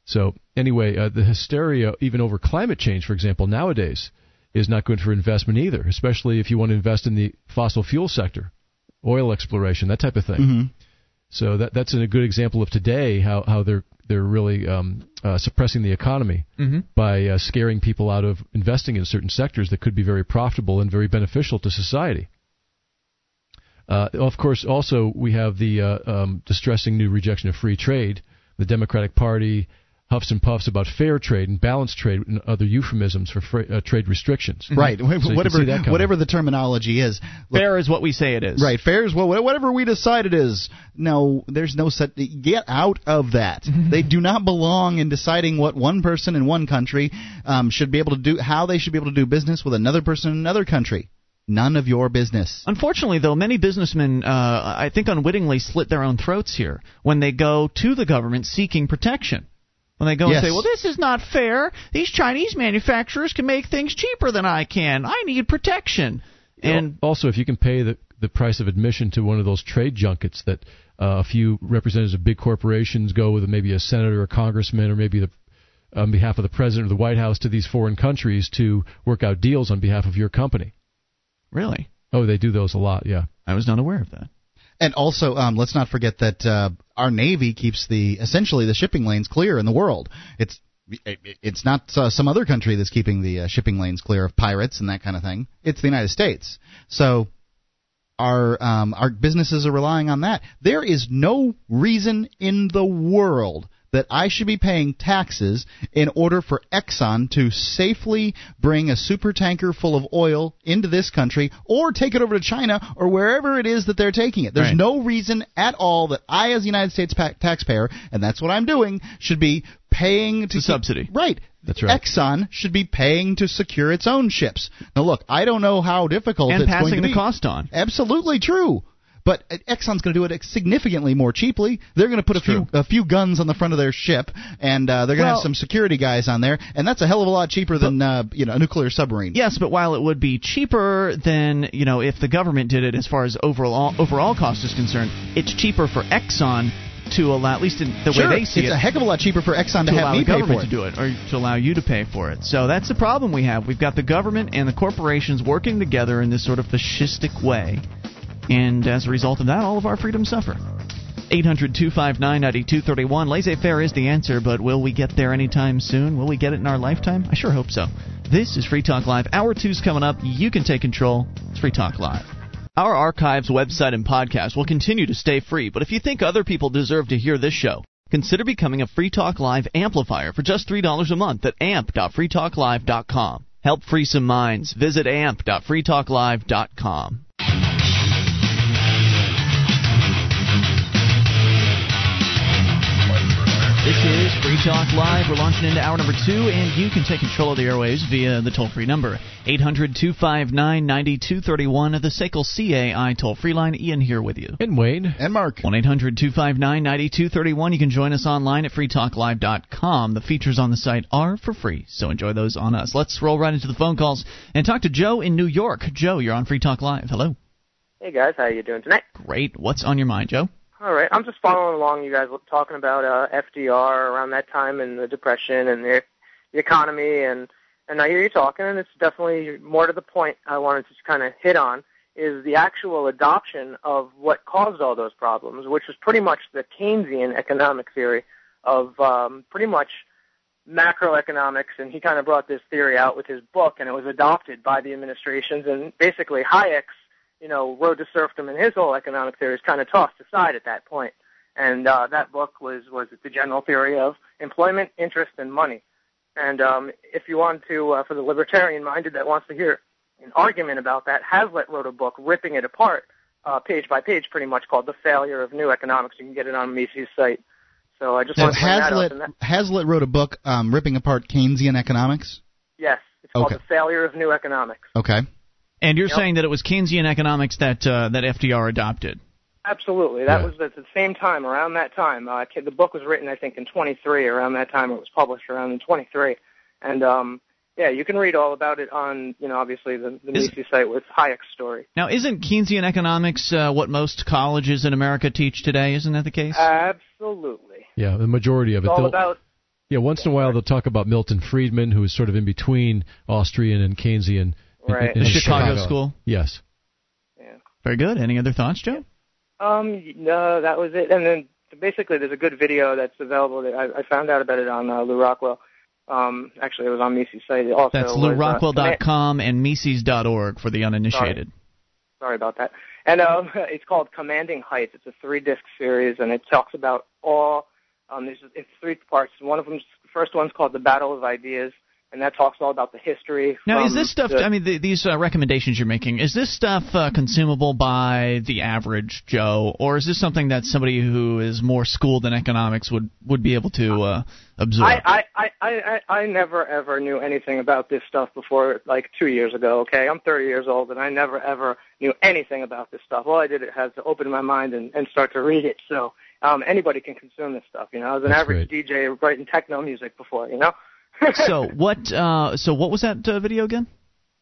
So, anyway, uh, the hysteria, even over climate change, for example, nowadays, is not good for investment either, especially if you want to invest in the fossil fuel sector, oil exploration, that type of thing. Mm-hmm. So that that's a good example of today, how, how they're they're really um, uh, suppressing the economy mm-hmm. by uh, scaring people out of investing in certain sectors that could be very profitable and very beneficial to society. Uh, of course, also, we have the uh, um, distressing new rejection of free trade. The Democratic Party huffs and puffs about fair trade and balanced trade and other euphemisms for fra- uh, trade restrictions. Right. So whatever whatever the terminology is. Look, fair is what we say it is. Right. Fair is what, whatever we decide it is. No, there's no set. Get out of that. Mm-hmm. They do not belong in deciding what one person in one country um, should be able to do, how they should be able to do business with another person in another country. None of your business. Unfortunately, though, many businessmen, uh, I think unwittingly, slit their own throats here when they go to the government seeking protection. When they go yes. and say, well, this is not fair. These Chinese manufacturers can make things cheaper than I can. I need protection. And also, if you can pay the, the price of admission to one of those trade junkets that uh, a few representatives of big corporations go with maybe a senator or a congressman or maybe the, on behalf of the president or the White House to these foreign countries to work out deals on behalf of your company. Really? Oh, they do those a lot, yeah. I was not aware of that. And also, um, let's not forget that uh, our Navy keeps the essentially the shipping lanes clear in the world. It's it, it's not uh, some other country that's keeping the uh, shipping lanes clear of pirates and that kind of thing. It's the United States. So our um, our businesses are relying on that. There is no reason in the world that I should be paying taxes in order for Exxon to safely bring a supertanker full of oil into this country or take it over to China or wherever it is that they're taking it. There's right. no reason at all that I, as a United States pa- taxpayer, and that's what I'm doing, should be paying to... The keep, subsidy. Right. That's right. Exxon should be paying to secure its own ships. Now, look, I don't know how difficult and it's going to be. And passing the cost on. Absolutely true. But Exxon's going to do it significantly more cheaply. They're going to put a few, a few guns on the front of their ship, and uh, they're going to well, have some security guys on there, and that's a hell of a lot cheaper than but, uh, you know a nuclear submarine. Yes, but while it would be cheaper than you know if the government did it, as far as overall overall cost is concerned, it's cheaper for Exxon to allow, at least in the sure, way they see it's it. It's a heck of a lot cheaper for Exxon to, to have me pay for it. To do it, or to allow you to pay for it. So that's the problem we have. We've got the government and the corporations working together in this sort of fascistic way. And as a result of that, all of our freedoms suffer. eight hundred, two five nine, nine two three one. Laissez-faire is the answer, but will we get there anytime soon? Will we get it in our lifetime? I sure hope so. This is Free Talk Live. Hour two's coming up. You can take control. It's Free Talk Live. Our archives, website, and podcast will continue to stay free, but if you think other people deserve to hear this show, consider becoming a Free Talk Live amplifier for just three dollars a month at amp dot free talk live dot com. Help free some minds. Visit amp dot free talk live dot com. is Free Talk Live. We're launching into hour number two, and you can take control of the airwaves via the toll-free number, eight hundred two five nine nine two three one, the S A C L C A I toll-free line. Ian here with you. And Wade. And Mark. one eight hundred two five nine nine two three one. You can join us online at free talk live dot com. The features on the site are for free, so enjoy those on us. Let's roll right into the phone calls and talk to Joe in New York. Joe, you're on Free Talk Live. Hello. Hey, guys. How are you doing tonight? Great. What's on your mind, Joe? All right. I'm just following along. You guys were talking about uh, F D R around that time and the Depression and the, the economy. And, and I hear you talking, and it's definitely more to the point I wanted to kind of hit on is the actual adoption of what caused all those problems, which was pretty much the Keynesian economic theory of um, pretty much macroeconomics. And he kind of brought this theory out with his book, and it was adopted by the administrations. And basically Hayek's, you know, Road to Serfdom and his whole economic theory is kind of tossed aside at that point. And uh, that book was, was the general theory of employment, interest, and money. And um, if you want to, uh, for the libertarian-minded that wants to hear an argument about that, Hazlitt wrote a book ripping it apart uh, page by page pretty much called The Failure of New Economics. You can get it on Mises' site. So I just now, want to Hazlitt, that, that Hazlitt wrote a book um, ripping apart Keynesian economics? Yes. It's called okay. The Failure of New Economics. Okay. And you're yep. saying that it was Keynesian economics that uh, that F D R adopted? Absolutely. That right. was at the same time, around that time. Uh, the book was written, I think, in twenty-three, around that time. It was published around in twenty-three. And, um, yeah, you can read all about it on, you know, obviously the, the Mises site with Hayek's story. Now, isn't Keynesian economics uh, what most colleges in America teach today? Isn't that the case? Absolutely. Yeah, the majority of it's it. It's all They'll... about... Yeah, once in a while they'll talk about Milton Friedman, who is sort of in between Austrian and Keynesian. Right. The Chicago, Chicago school? Yes. Yeah. Very good. Any other thoughts, Joe? Um, no, that was it. And then basically there's a good video that's available. That I, I found out about it on uh, Lou Rockwell. Um, actually, it was on Mises' site. Also that's Lou Rockwell dot com uh, and Mises dot org for the uninitiated. Sorry, Sorry about that. And um, it's called Commanding Heights. It's a three-disc series, and it talks about all um, – it's three parts. One of them, the first one's called The Battle of Ideas. And that talks all about the history. Now, is this stuff, the, I mean, the, these uh, recommendations you're making, is this stuff uh, consumable by the average Joe, or is this something that somebody who is more schooled in economics would, would be able to uh, absorb? I, I, I, I, I never, ever knew anything about this stuff before, like, two years ago, okay? I'm thirty years old, and I never, ever knew anything about this stuff. All I did was to open my mind and, and start to read it, so um, anybody can consume this stuff, you know? I was an That's average great. D J writing techno music before, you know? so what? Uh, so what was that uh, video again?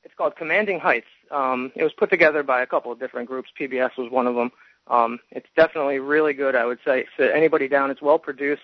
It's called Commanding Heights. Um, it was put together by a couple of different groups. P B S was one of them. Um, it's definitely really good. I would say to anybody down. It's well produced.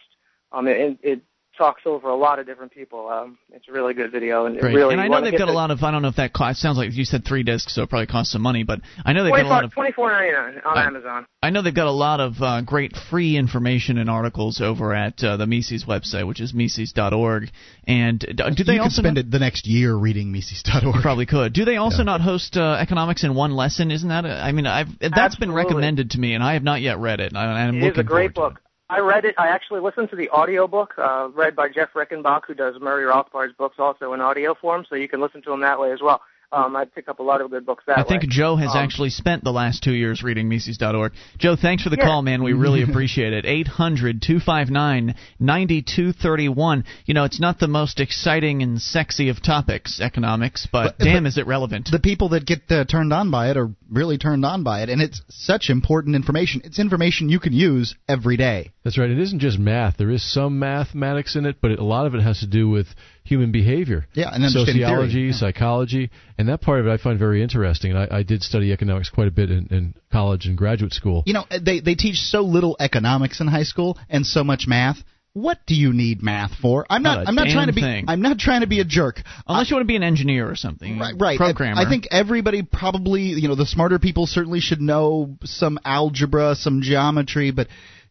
Um, it, it talks over a lot of different people. Um, it's a really good video. And, it really and I know they've got the, a lot of. I don't know if that cost, it sounds like you said three discs, so it probably costs some money. But I know they've got a lot of twenty-four ninety-nine on uh, Amazon. I know they've got a lot of uh, great free information and articles over at uh, the Mises website, which is Mises dot org. And uh, do they you also could spend not, it the next year reading Mises dot org? Probably could. Do they also yeah. not host uh, Economics in One Lesson? Isn't that? A, I mean, I've that's Absolutely. Been recommended to me, and I have not yet read it. I, I'm it looking is a great book. It. I read it. I actually listened to the audiobook uh, read by Jeff Reckenbach, who does Murray Rothbard's books also in audio form, so you can listen to them that way as well. Um, I pick up a lot of good books that way. I think way. Joe has um, actually spent the last two years reading Mises dot org. Joe, thanks for the yeah. call, man. We really appreciate it. eight hundred two five nine nine two three one. You know, it's not the most exciting and sexy of topics, economics, but, but damn but is it relevant. The people that get uh, turned on by it are really turned on by it, and it's such important information. It's information you can use every day. That's right. It isn't just math. There is some mathematics in it, but it, a lot of it has to do with human behavior, yeah, and sociology, yeah. psychology, and that part of it I find very interesting. And I, I did study economics quite a bit in, in college and graduate school. You know, they they teach so little economics in high school and so much math. What do you need math for? I'm not. not I'm not trying to be. Thing. I'm not trying to be a jerk. Unless I, you want to be an engineer or something. Right. Right. Programmer. I, I think everybody probably, you know, the smarter people certainly should know some algebra, some geometry, but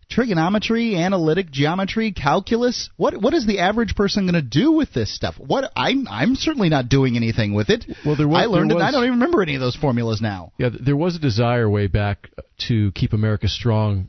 trigonometry, analytic geometry, calculus. What what is the average person going to do with this stuff? What I'm I'm certainly not doing anything with it. Well, there was, I learned there was, it. And I don't even remember any of those formulas now. Yeah, there was a desire way back to keep America strong,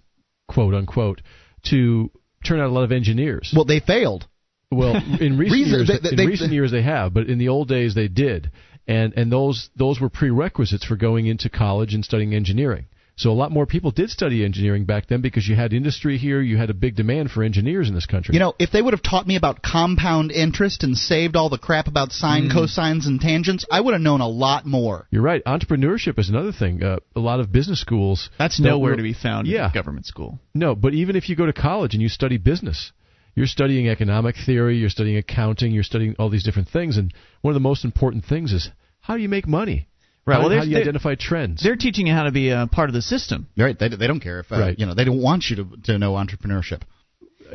quote unquote, to turn out a lot of engineers. Well, they failed. Well, in recent Reason, years, they, they, in recent they, years they have, but in the old days they did, and and those those were prerequisites for going into college and studying engineering. So a lot more people did study engineering back then because you had industry here, you had a big demand for engineers in this country. You know, if they would have taught me about compound interest and saved all the crap about sine, mm. cosines, and tangents, I would have known a lot more. You're right. Entrepreneurship is another thing. Uh, a lot of business schools... That's nowhere to be found yeah. in government school. No, but even if you go to college and you study business, you're studying economic theory, you're studying accounting, you're studying all these different things, and one of the most important things is how do you make money? Right. How, well, how do you identify trends? They're teaching you how to be a part of the system. Right. They, they don't care if uh, right. you know. They don't want you to to know entrepreneurship.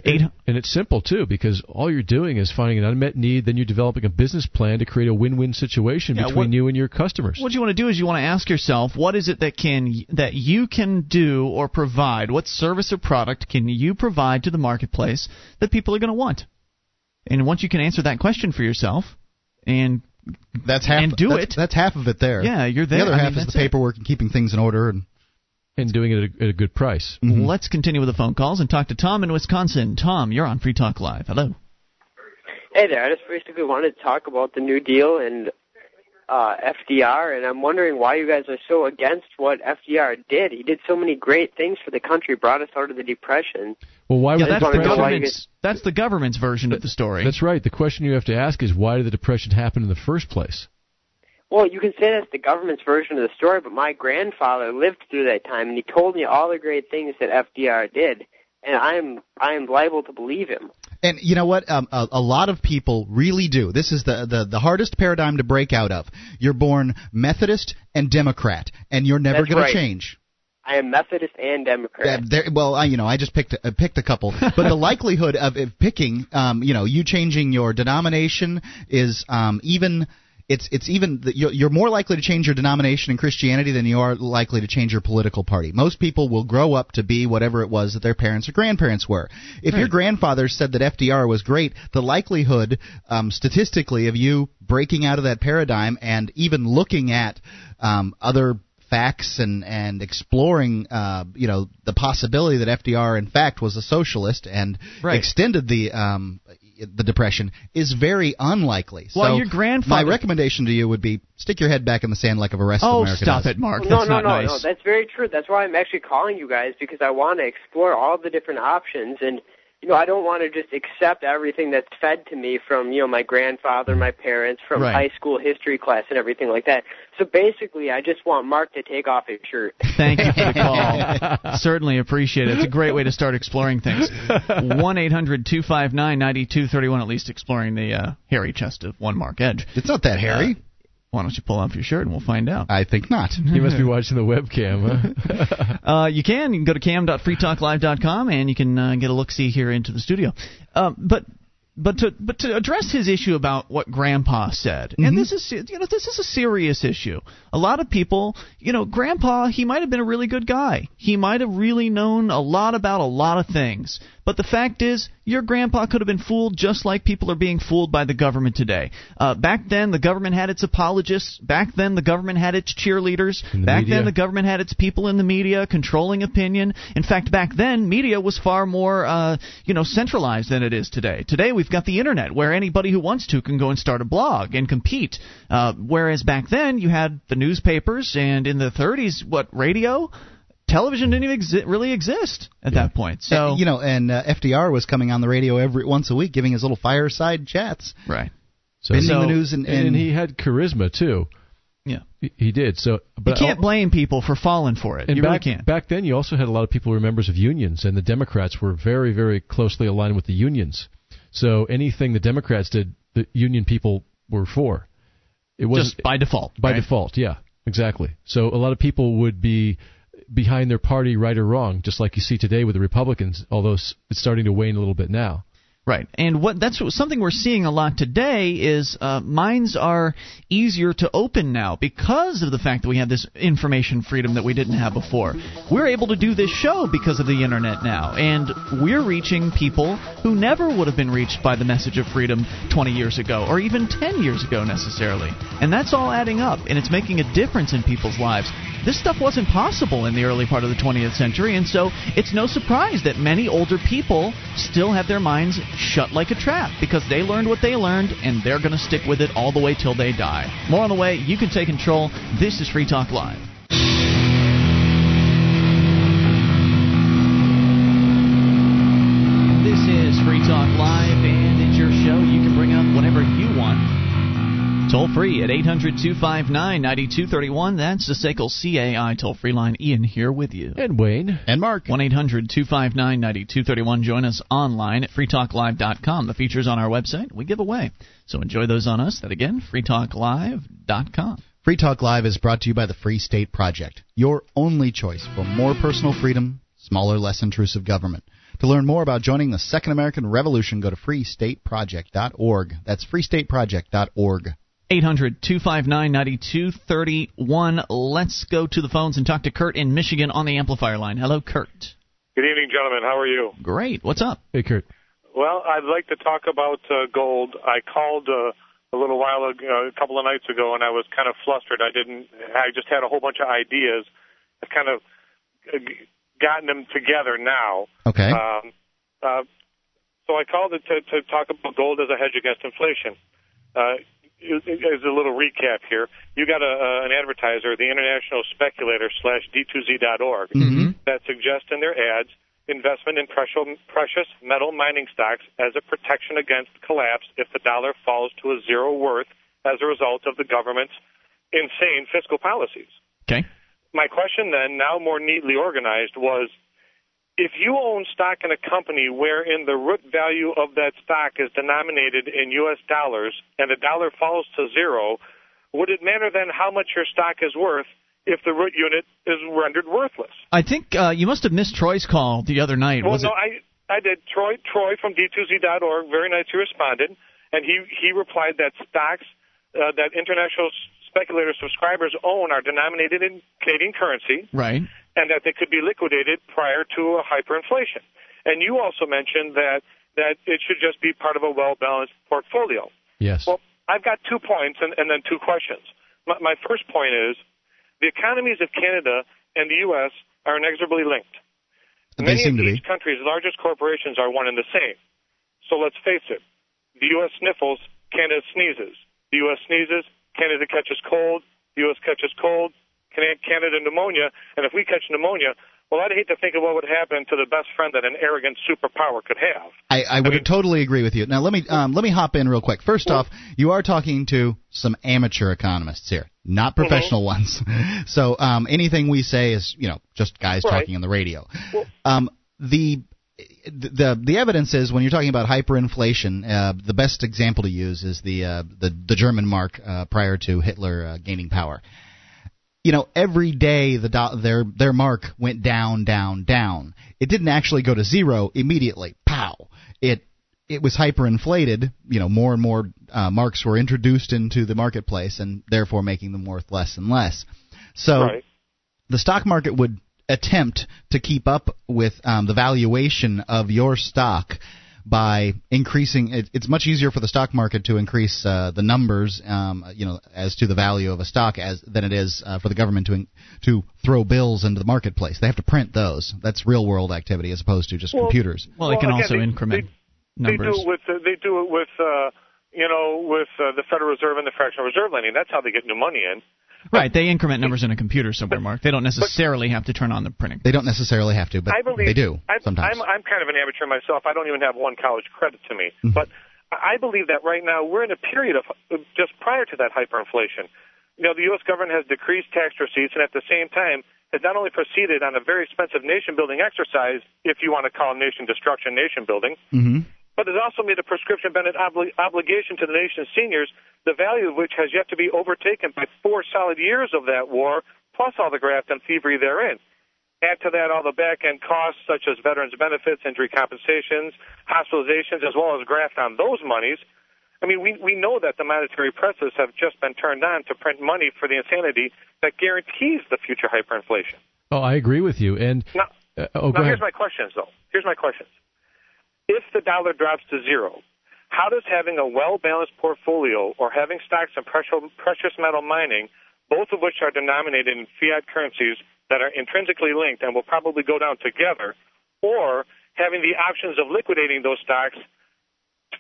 And, and it's simple too, because all you're doing is finding an unmet need, then you're developing a business plan to create a win-win situation yeah, between what, you and your customers. What you want to do is you want to ask yourself, what is it that can that you can do or provide? What service or product can you provide to the marketplace that people are going to want? And once you can answer that question for yourself, and That's half. And do that's, it. That's half of it there. Yeah, you're there. The other I half mean, is the paperwork it. and keeping things in order and and doing it at a, at a good price. Mm-hmm. Let's continue with the phone calls and talk to Tom in Wisconsin. Tom, you're on Free Talk Live. Hello. Hey there. I just basically wanted to talk about the New Deal and uh, F D R, and I'm wondering why you guys are so against what F D R did. He did so many great things for the country, brought us out of the Depression. Well, why yeah, that's, the government's, that's the government's version of the story. That's right. The question you have to ask is, why did the Depression happen in the first place? Well, you can say that's the government's version of the story, but my grandfather lived through that time, and he told me all the great things that F D R did, and I'm I'm liable to believe him. And you know what? Um, a, a lot of people really do. This is the, the, the hardest paradigm to break out of. You're born Methodist and Democrat, and you're never going right. to change. I am Methodist and Democrat. Uh, there, well, I, you know, I just picked uh, picked a couple, but the likelihood of it picking, um, you know, you changing your denomination is um, even it's it's even the, you're, you're more likely to change your denomination in Christianity than you are likely to change your political party. Most people will grow up to be whatever it was that their parents or grandparents were. If right. your grandfather said that F D R was great, the likelihood, um, statistically, of you breaking out of that paradigm and even looking at um, other facts and, and exploring, uh, you know, the possibility that F D R, in fact, was a socialist and right. extended the um, the Depression is very unlikely. Well, so your grandfather... my recommendation to you would be stick your head back in the sand like a rest oh, of America Oh, stop does. it, Mark. Well, that's no, no, not no, nice. no. That's very true. That's why I'm actually calling you guys, because I want to explore all the different options. And, you know, I don't want to just accept everything that's fed to me from, you know, my grandfather, my parents, from right. high school history class and everything like that. So basically, I just want Mark to take off his shirt. Thank you for the call. Certainly appreciate it. It's a great way to start exploring things. one eight hundred two five nine nine two three one, at least exploring the uh, hairy chest of one Mark Edge. It's not that hairy. Uh, why don't you pull off your shirt and we'll find out. I think not. You must be watching the webcam, huh? uh, you can. You can go to cam dot free talk live dot com, and you can uh, get a look-see here into the studio. Uh, but... But to but to address his issue about what Grandpa said, mm-hmm. and this is you know this is a serious issue. A lot of people, you know, Grandpa, he might have been a really good guy. He might have really known a lot about a lot of things. But the fact is, your grandpa could have been fooled just like people are being fooled by the government today. Uh, back then, the government had its apologists. Back then, the government had its cheerleaders. Back media. then, the government had its people in the media controlling opinion. In fact, back then, media was far more, uh, you know, centralized than it is today. Today, we've got the internet, where anybody who wants to can go and start a blog and compete. Uh, whereas back then, you had the newspapers, and in the thirties, what, radio? Television didn't even exi- really exist at yeah. that point. So and, you know, and uh, F D R was coming on the radio every once a week, giving his little fireside chats. Right. So, so the news and, and, and he had charisma too. Yeah, he, he did. So but you can't blame people for falling for it. And you back, really can't. Back then, you also had a lot of people who were members of unions, and the Democrats were very, very closely aligned with the unions. So anything the Democrats did, the union people were for. It was just by default. By right? default, yeah, exactly. So a lot of people would be behind their party, right or wrong, just like you see today with the Republicans, although it's starting to wane a little bit now. Right, and what that's what, something we're seeing a lot today is uh, minds are easier to open now because of the fact that we have this information freedom that we didn't have before. We're able to do this show because of the internet now, and we're reaching people who never would have been reached by the message of freedom twenty years ago or even ten years ago necessarily. And that's all adding up, and it's making a difference in people's lives. This stuff wasn't possible in the early part of the twentieth century, and so it's no surprise that many older people still have their minds shut like a trap, because they learned what they learned, and they're going to stick with it all the way till they die. More on the way. You can take control. This is Free Talk Live. Toll free at eight hundred, two five nine, nine two three one. That's the S A C L C A I toll-free line. Ian here with you. And Wayne. And Mark. one eight hundred, two five nine, nine two three one. Join us online at free talk live dot com. The features on our website we give away. So enjoy those on us. That again, free talk live dot com. Free Talk Live is brought to you by the Free State Project, your only choice for more personal freedom, smaller, less intrusive government. To learn more about joining the Second American Revolution, go to free state project dot org. That's free state project dot org. eight hundred, two five nine, nine two three one. Let's go to the phones and talk to Kurt in Michigan on the Amplifier line. Hello, Kurt. Good evening, gentlemen. How are you? Great. What's up? Hey, Kurt. Well, I'd like to talk about uh, gold. I called uh, a little while ago, a couple of nights ago, and I was kind of flustered. I didn't. I just had a whole bunch of ideas. I've kind of gotten them together now. Okay. Um, uh, so I called it to, to talk about gold as a hedge against inflation. Uh As a little recap here, you got a, uh, an advertiser, the International Speculator slash D two Z dot org, mm-hmm. that suggests in their ads investment in precious metal mining stocks as a protection against collapse if the dollar falls to a zero worth as a result of the government's insane fiscal policies. Okay. My question then, now more neatly organized, was if you own stock in a company wherein the root value of that stock is denominated in U S dollars and the dollar falls to zero, would it matter then how much your stock is worth if the root unit is rendered worthless? I think uh, you must have missed Troy's call the other night. Well, was no, it? I, I did. Troy Troy from D two Z dot org very nicely responded, and he, he replied that stocks uh, that International Speculator subscribers own are denominated in Canadian currency. Right. And that they could be liquidated prior to a hyperinflation. And you also mentioned that, that it should just be part of a well-balanced portfolio. Yes. Well, I've got two points and, and then two questions. My, my first point is the economies of Canada and the U S are inexorably linked. Many of each country's largest corporations are one and the same. So let's face it. The U S sniffles, Canada sneezes. The U S sneezes, Canada catches cold, the U S catches cold, Canada pneumonia, and if we catch pneumonia, well, I'd hate to think of what would happen to the best friend that an arrogant superpower could have. I, I would I mean, totally agree with you. Now, let me um, let me hop in real quick. First well, off, you are talking to some amateur economists here, not professional mm-hmm. ones. So um, anything we say is, you know, just guys right. talking on the radio. Well, um, the the the evidence is when you're talking about hyperinflation, uh, the best example to use is the uh, the, the German mark uh, prior to Hitler uh, gaining power. You know, every day the do- their their mark went down, down, down. It didn't actually go to zero immediately. Pow! It it was hyperinflated. You know, more and more uh, marks were introduced into the marketplace, and therefore making them worth less and less. So right. the stock market would attempt to keep up with um, the valuation of your stock by increasing. It, it's much easier for the stock market to increase uh, the numbers, um, you know, as to the value of a stock, as than it is uh, for the government to in, to throw bills into the marketplace. They have to print those. That's real world activity as opposed to just well, computers. Well, it can well, again, also they, increment they, numbers. They do it with uh, they do it with uh, you know with uh, the Federal Reserve and the fractional reserve lending. That's how they get new money in. Right, they increment numbers in a computer somewhere, Mark. They don't necessarily but, have to turn on the printing. They don't necessarily have to, but I believe, they do I, sometimes. I'm, I'm kind of an amateur myself. I don't even have one college credit to me. Mm-hmm. But I believe that right now we're in a period of just prior to that hyperinflation. You know, the U S government has decreased tax receipts and at the same time has not only proceeded on a very expensive nation-building exercise, if you want to call nation destruction nation-building, mm-hmm. but has also made a prescription-bended obli- obligation to the nation's seniors, the value of which has yet to be overtaken by four solid years of that war, plus all the graft and thievery therein. Add to that all the back-end costs, such as veterans' benefits, injury compensations, hospitalizations, as well as graft on those monies. I mean, we, we know that the monetary presses have just been turned on to print money for the insanity that guarantees the future hyperinflation. Oh, I agree with you. And Now, uh, oh, now here's my questions, though. Here's my questions. If the dollar drops to zero, how does having a well-balanced portfolio or having stocks in precious metal mining, both of which are denominated in fiat currencies that are intrinsically linked and will probably go down together, or having the options of liquidating those stocks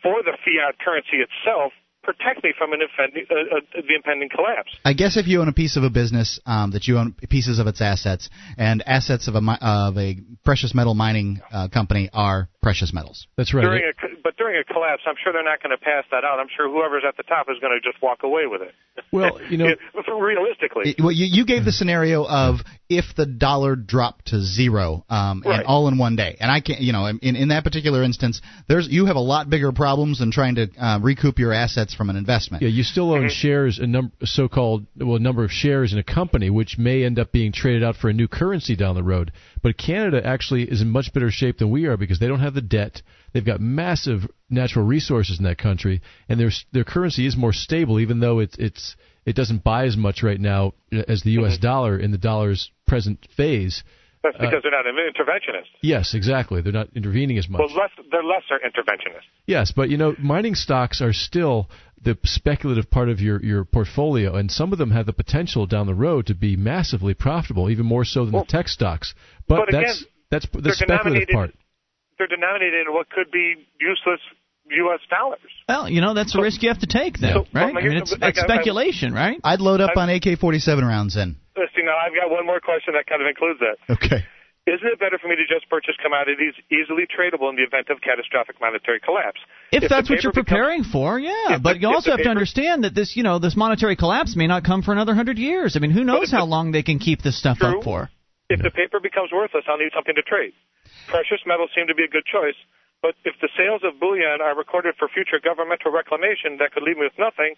for the fiat currency itself, protect me from an impending, uh, uh, the impending collapse? I guess if you own a piece of a business um, that you own pieces of its assets, and assets of a, mi- of a precious metal mining uh, company are precious metals. That's right. During a, but during a collapse, I'm sure they're not going to pass that out. I'm sure whoever's at the top is going to just walk away with it. Well, you know, realistically. It, well, you, you gave the scenario of if the dollar dropped to zero, um, right. and all in one day. And I can't, you know, in, in that particular instance, there's you have a lot bigger problems than trying to uh, recoup your assets from an investment. Yeah, you still own mm-hmm. shares, a number, so-called well, number of shares in a company, which may end up being traded out for a new currency down the road. But Canada actually is in much better shape than we are because they don't have the debt. They've got massive natural resources in that country, and their their currency is more stable, even though it, it's it doesn't buy as much right now as the U S Mm-hmm. dollar in the dollar's present phase. That's because uh, they're not interventionists. Yes, exactly. They're not intervening as much. Well, less, they're lesser interventionists. Yes, but, you know, mining stocks are still the speculative part of your, your portfolio, and some of them have the potential down the road to be massively profitable, even more so than well, the tech stocks. But, but that's, again, that's the speculative part. They're denominated in what could be useless U S dollars. Well, you know, that's so, a risk you have to take, then, so, right? Well, I mean, it's, it's speculation, I, I, right? I'd load up I've, on A K forty-seven rounds in. Listen, now, I've got one more question that kind of includes that. Okay. Isn't it better for me to just purchase commodities easily tradable in the event of catastrophic monetary collapse? If, if that's what you're preparing becomes, for, yeah. But the, you also have to understand that this, you know, this monetary collapse may not come for another hundred years. I mean, who knows how the, long they can keep this stuff true, up for? If the paper becomes worthless, I'll need something to trade. Precious metals seem to be a good choice, but if the sales of bullion are recorded for future governmental reclamation that could leave me with nothing,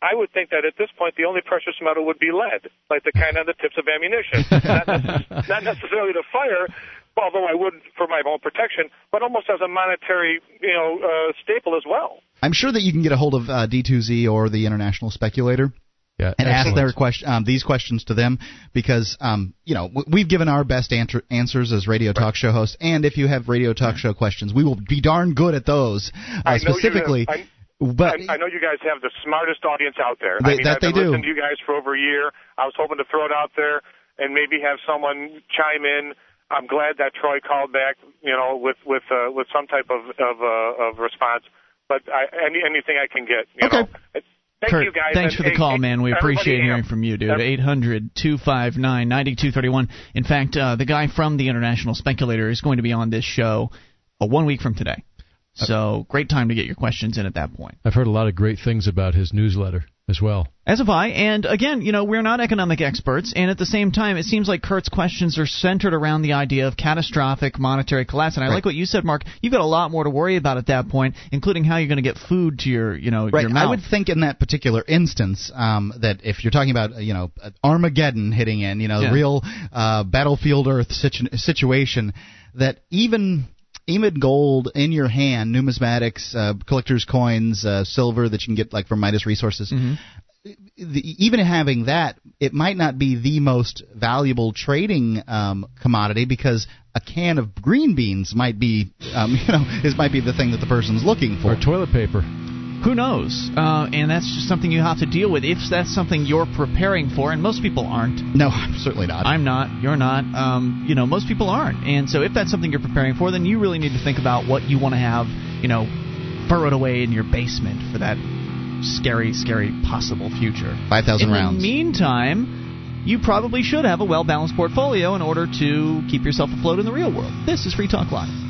I would think that at this point the only precious metal would be lead, like the kind on the tips of ammunition. not, necess- not necessarily to fire, although I would for my own protection, but almost as a monetary, you know, uh, staple as well. I'm sure that you can get a hold of uh, D two Z or the International Speculator. Yeah, and excellent. ask their question, um, these questions to them because, um, you know, w- we've given our best answer- answers as radio talk show hosts. And if you have radio talk show questions, we will be darn good at those uh, specifically. You, I, but I, I know you guys have the smartest audience out there. They, I mean, that I've been they listening do. to you guys for over a year. I was hoping to throw it out there and maybe have someone chime in. I'm glad that Troy called back, you know, with with uh, with some type of of, uh, of response. But I, any anything I can get, you okay. know. It, Thank Kurt, you guys. Thanks and, for the call, and, man. We appreciate hearing from you, dude. eight hundred two five nine nine two three one. In fact, uh, the guy from the International Speculator is going to be on this show uh, one week from today. So great time to get your questions in at that point. I've heard a lot of great things about his newsletter as well. As have I. And again, you know, we're not economic experts. And at the same time, it seems like Kurt's questions are centered around the idea of catastrophic monetary collapse. And I right. like what you said, Mark. You've got a lot more to worry about at that point, including how you're going to get food to your, you know, right. your mouth. I would think in that particular instance um, that if you're talking about, you know, Armageddon hitting in, you know, yeah. real uh, battlefield earth situ- situation, that even... Even gold in your hand, numismatics, uh, collector's coins, uh, silver that you can get like from Midas Resources, mm-hmm. the, even having that, it might not be the most valuable trading um, commodity because a can of green beans might be, um, you know, is might be the thing that the person's looking for. Or toilet paper. Who knows? Uh, and that's just something you have to deal with if that's something you're preparing for. And most people aren't. No, I'm certainly not. I'm not. You're not. Um, you know, most people aren't. And so if that's something you're preparing for, then you really need to think about what you want to have, you know, burrowed away in your basement for that scary, scary possible future. five thousand rounds. In the meantime, you probably should have a well-balanced portfolio in order to keep yourself afloat in the real world. This is Free Talk Live.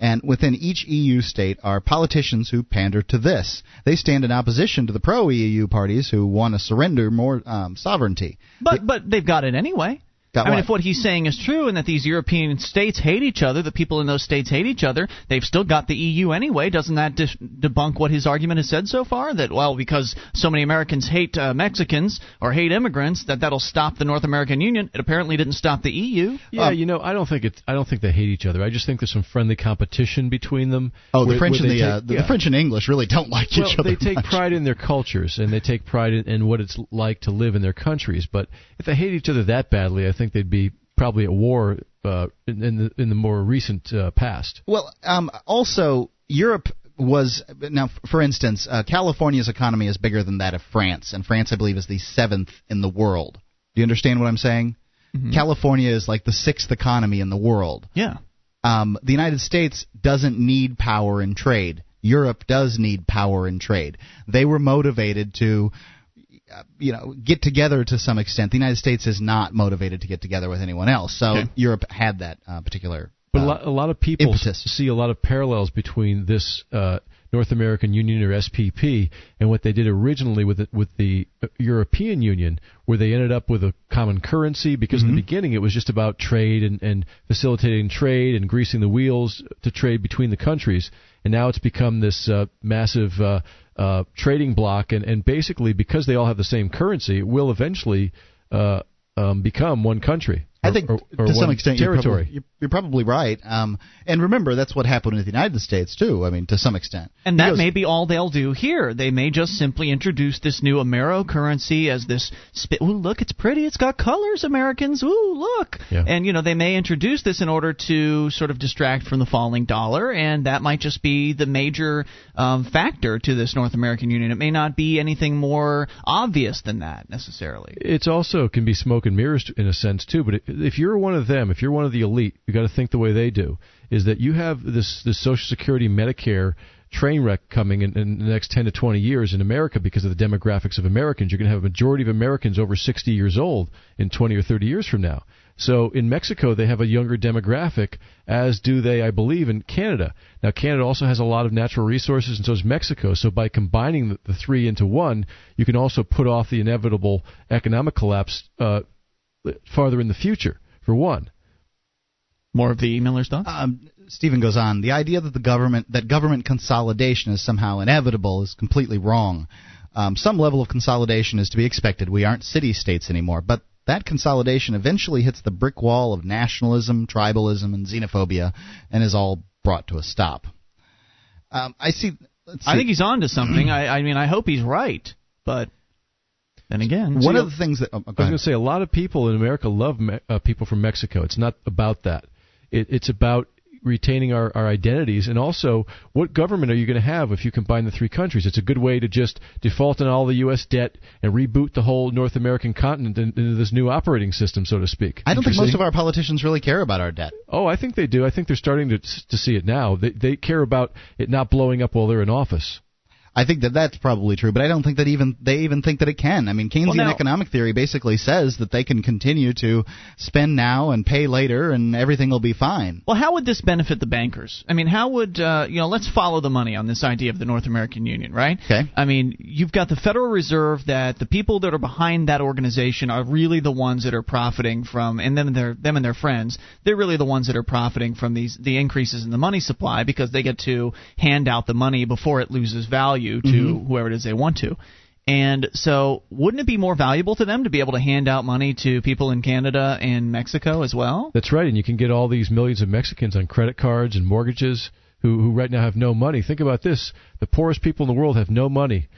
And within each E U state are politicians who pander to this. They stand in opposition to the pro-E U parties who want to surrender more um, sovereignty. But they, but they've got it anyway. Got I what? mean, if what he's saying is true and that these European states hate each other, the people in those states hate each other, they've still got the E U anyway. Doesn't that de- debunk what his argument has said so far? That, well, because so many Americans hate uh, Mexicans or hate immigrants, that that'll stop the North American Union. It apparently didn't stop the E U. Yeah, um, you know, I don't think it's, I don't think they hate each other. I just think there's some friendly competition between them. Oh, where, the French and the, take, uh, the, yeah. the French and English really don't like well, each other. They take much. pride in their cultures, and they take pride in, in what it's like to live in their countries. But if they hate each other that badly, I I think they'd be probably at war uh, in, in, the, in the more recent uh, past. Well, um, also, Europe was – now, for instance, uh, California's economy is bigger than that of France, and France, I believe, is the seventh in the world. Do you understand what I'm saying? Mm-hmm. California is like the sixth economy in the world. Yeah. Um, the United States doesn't need power in trade. Europe does need power in trade. They were motivated to – you know, get together to some extent. The United States is not motivated to get together with anyone else. So okay. Europe had that uh, particular But uh, a, lot, a lot of people impetus. see a lot of parallels between this uh, North American Union, or S P P, and what they did originally with the, with the European Union, where they ended up with a common currency, because mm-hmm. in the beginning it was just about trade and, and facilitating trade and greasing the wheels to trade between the countries. And now it's become this uh, massive uh, uh, trading block. And, and basically, because they all have the same currency, it will eventually uh, um, become one country. I think or, or to some extent territory. You're, probably, you're probably right. Um, and remember, that's what happened in the United States, too, I mean, to some extent. And that because, may be all they'll do here. They may just simply introduce this new Amero currency as this – ooh, look, it's pretty. It's got colors, Americans. Ooh, look. Yeah. And, you know, they may introduce this in order to sort of distract from the falling dollar, and that might just be the major um, factor to this North American Union. It may not be anything more obvious than that necessarily. It's also can be smoke and mirrors in a sense, too, but it, if you're one of them, if you're one of the elite, you got to think the way they do, is that you have this, this Social Security Medicare train wreck coming in, in the next ten to twenty years in America because of the demographics of Americans. You're going to have a majority of Americans over sixty years old in twenty or thirty years from now. So in Mexico, they have a younger demographic, as do they, I believe, in Canada. Now, Canada also has a lot of natural resources, and so does Mexico. So by combining the, the three into one, you can also put off the inevitable economic collapse uh farther in the future, for one. More of the Miller's thoughts? Um, Stephen goes on. The idea that the government that government consolidation is somehow inevitable is completely wrong. Um, some level of consolidation is to be expected. We aren't city-states anymore, but that consolidation eventually hits the brick wall of nationalism, tribalism, and xenophobia, and is all brought to a stop. Um, I see, let's see. I think he's on to something. I, I mean, I hope he's right, but... And again, so one of the things that oh, I was going to say, a lot of people in America love me- uh, people from Mexico. It's not about that. It, it's about retaining our, our identities. And also, what government are you going to have if you combine the three countries? It's a good way to just default on all the U S debt and reboot the whole North American continent into this new operating system, so to speak. I don't think most of our politicians really care about our debt. Oh, I think they do. I think they're starting to to see it now. They, they care about it not blowing up while they're in office. I think that that's probably true, but I don't think that even they even think that it can. I mean, Keynesian well, now, economic theory basically says that they can continue to spend now and pay later, and everything will be fine. Well, how would this benefit the bankers? I mean, how would uh, you know? Let's follow the money on this idea of the North American Union, right? Okay. I mean, you've got the Federal Reserve that the people that are behind that organization are really the ones that are profiting from, and then their them and their friends, they're really the ones that are profiting from these the increases in the money supply because they get to hand out the money before it loses value to mm-hmm. whoever it is they want to. And so wouldn't it be more valuable to them to be able to hand out money to people in Canada and Mexico as well? That's right, and you can get all these millions of Mexicans on credit cards and mortgages who, who right now have no money. Think about this. The poorest people in the world have no money.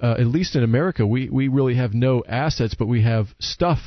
Uh, at least in America, we, we really have no assets, but we have stuff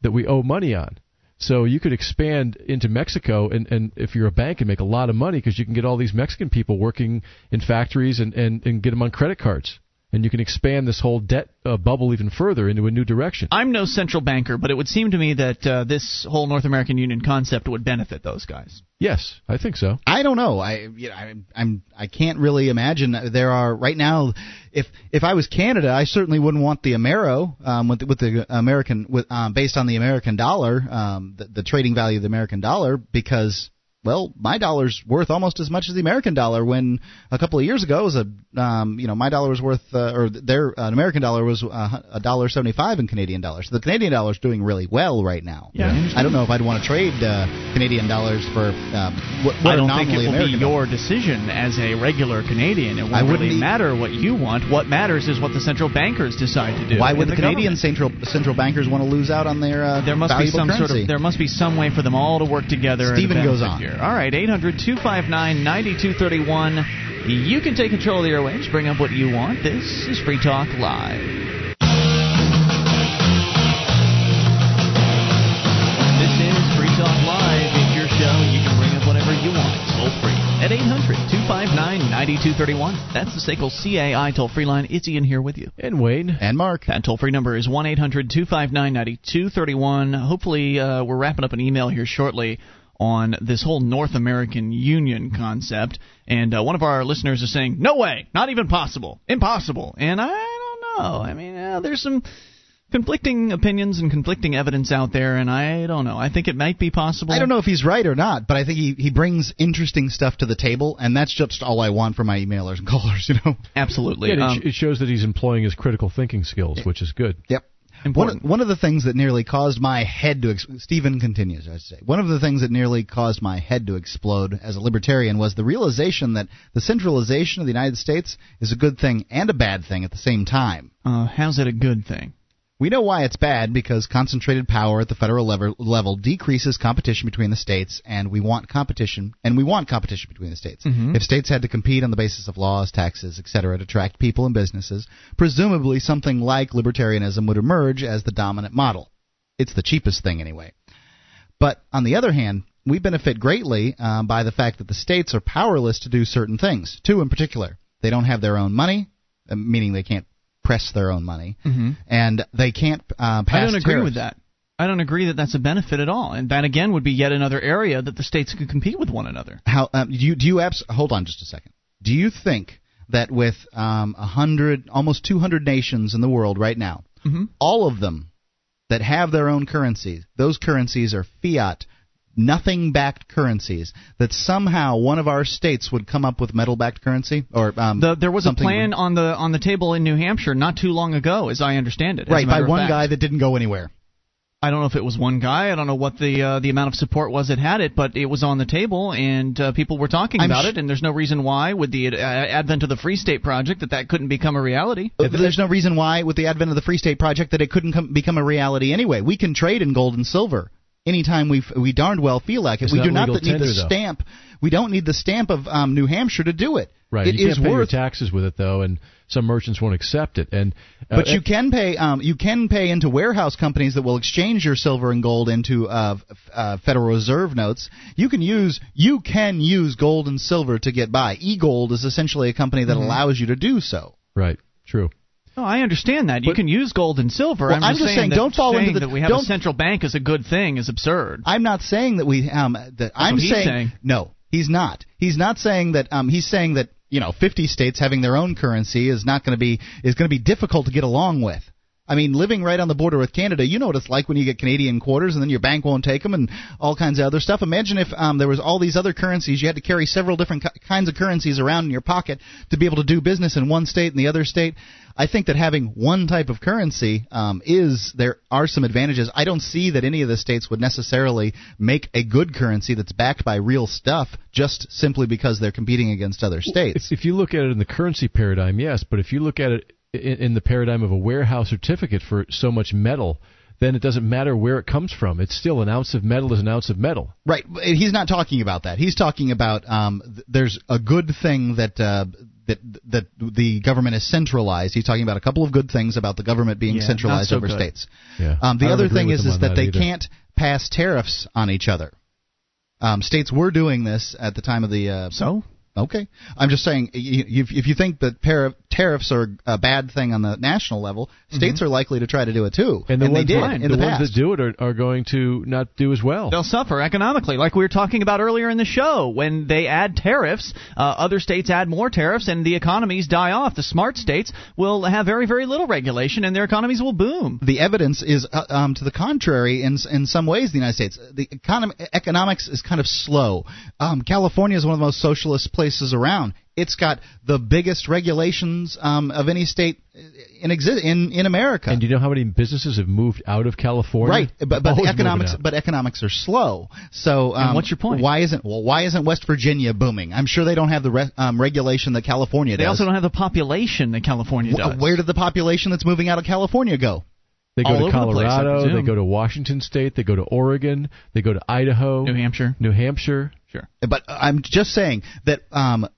that we owe money on. So you could expand into Mexico, and, and if you're a bank, and make a lot of money because you can get all these Mexican people working in factories and, and, and get them on credit cards. And you can expand this whole debt uh, bubble even further into a new direction. I'm no central banker, but it would seem to me that uh, this whole North American Union concept would benefit those guys. Yes, I think so. I don't know. I you know, I, I'm I can't really imagine. There are right now. If if I was Canada, I certainly wouldn't want the Amero um, with the, with the American with um, based on the American dollar, um, the, the trading value of the American dollar, because. Well, my dollar's worth almost as much as the American dollar. When a couple of years ago, it was a um, you know my dollar was worth, uh, or their uh, an American dollar was a dollar seventy-five in Canadian dollars. So the Canadian dollar's doing really well right now. Yeah, I don't know if I'd want to trade uh, Canadian dollars for um, what, what I don't think it will American be your dollars. Decision as a regular Canadian. It won't I really be, matter what you want. What matters is what the central bankers decide to do. Why would the, the Canadian central central bankers want to lose out on their uh, there must valuable be some currency? Sort of there must be some way for them all to work together. Stephen goes on. Here. All right, eight hundred, two five nine, nine two three one. You can take control of the airwaves, bring up what you want. This is Free Talk Live. This is Free Talk Live. It's your show. You can bring up whatever you want. Toll free at eight hundred, two five nine, nine two three one. That's the S A C L C A I toll-free line. It's Ian here with you. And Wayne. And Mark. That toll-free number is one eight hundred, two five nine, nine two three one. Hopefully uh, we're wrapping up an email here shortly on this whole North American Union concept, and uh, one of our listeners is saying, no way, not even possible, impossible, and I don't know. I mean, uh, there's some conflicting opinions and conflicting evidence out there, and I don't know. I think it might be possible. I don't know if he's right or not, but I think he, he brings interesting stuff to the table, and that's just all I want from my emailers and callers, you know? Absolutely. Yeah, um, it shows that he's employing his critical thinking skills, which is good. Yep. One, one of the things that nearly caused my head to ex- Stephen continues, I say. One of the things that nearly caused my head to explode as a libertarian was the realization that the centralization of the United States is a good thing and a bad thing at the same time. Uh, how's it a good thing? We know why it's bad, because concentrated power at the federal level, level decreases competition between the states, and we want competition, and we want competition between the states. Mm-hmm. If states had to compete on the basis of laws, taxes, et cetera, to attract people and businesses, presumably something like libertarianism would emerge as the dominant model. It's the cheapest thing anyway. But on the other hand, we benefit greatly uh, by the fact that the states are powerless to do certain things. Two in particular, they don't have their own money, meaning they can't press their own money, mm-hmm. and they can't uh, pass I don't agree tariffs. With that. I don't agree that that's a benefit at all, and that, again, would be yet another area that the states could compete with one another. How um, do you, do you abs- hold on just a second. Do you think that with um, one hundred, almost two hundred nations in the world right now, mm-hmm. all of them that have their own currencies, those currencies are fiat, nothing-backed currencies, that somehow one of our states would come up with metal-backed currency? Or um, the, There was a plan re- on the on the table in New Hampshire not too long ago, as I understand it. Right, by one fact. guy that didn't go anywhere. I don't know if it was one guy. I don't know what the uh, the amount of support was that had it, but it was on the table, and uh, people were talking I'm about sh- it, and there's no reason why, with the uh, advent of the Free State Project, that that couldn't become a reality. Uh, there's no reason why, with the advent of the Free State Project, that it couldn't com- become a reality anyway. We can trade in gold and silver. Anytime we we darned well feel like it, it's we do not need tender, the stamp. Though. We don't need the stamp of um, New Hampshire to do it. Right, it you is can't pay worth... your taxes with it though, and some merchants won't accept it. And uh, but you can pay um, you can pay into warehouse companies that will exchange your silver and gold into uh, uh, Federal Reserve notes. You can use you can use gold and silver to get by. E-Gold is essentially a company that mm-hmm. allows you to do so. Right, true. No, I understand that. You but, can use gold and silver. Well, I'm, just I'm just saying, saying that don't fall saying into the, that we have a central bank is a good thing is absurd. I'm not saying that we um that That's I'm saying, saying no. He's not. He's not saying that um he's saying that, you know, fifty states having their own currency is not going to be is going to be difficult to get along with. I mean, living right on the border with Canada, you know what it's like when you get Canadian quarters and then your bank won't take them and all kinds of other stuff. Imagine if um, there was all these other currencies. You had to carry several different co- kinds of currencies around in your pocket to be able to do business in one state and the other state. I think that having one type of currency um, is there are some advantages. I don't see that any of the states would necessarily make a good currency that's backed by real stuff just simply because they're competing against other states. If you look at it in the currency paradigm, yes, but if you look at it in the paradigm of a warehouse certificate for so much metal, then it doesn't matter where it comes from. It's still an ounce of metal is an ounce of metal. Right. He's not talking about that. He's talking about um, th- there's a good thing that uh, that that the government is centralized. He's talking about a couple of good things about the government being yeah, centralized so over good. states. Yeah. Um, the other thing is is that, that they either. can't pass tariffs on each other. Um, states were doing this at the time of the uh, so. Okay. I'm just saying, if you think that tariffs are a bad thing on the national level, states mm-hmm. are likely to try to do it too. And, the and they did in the, the past. ones that do it are, are going to not do as well. They'll suffer economically, like we were talking about earlier in the show. When they add tariffs, uh, other states add more tariffs, and the economies die off. The smart states will have very, very little regulation, and their economies will boom. The evidence is uh, um, to the contrary in in some ways in the United States. The economy, economics is kind of slow. Um, California is one of the most socialist places. Places around. It's got the biggest regulations um, of any state in, exi- in in America. And do you know how many businesses have moved out of California? Right, but but the economics but economics are slow. So um, and what's your point? Why isn't well, why isn't West Virginia booming? I'm sure they don't have the re- um, regulation that California does. They also don't have the population that California does. W- where did the population that's moving out of California go? They go All to Colorado. The place, they go to Washington State. They go to Oregon. They go to Idaho. New Hampshire. New Hampshire. Sure. But I'm just saying that um,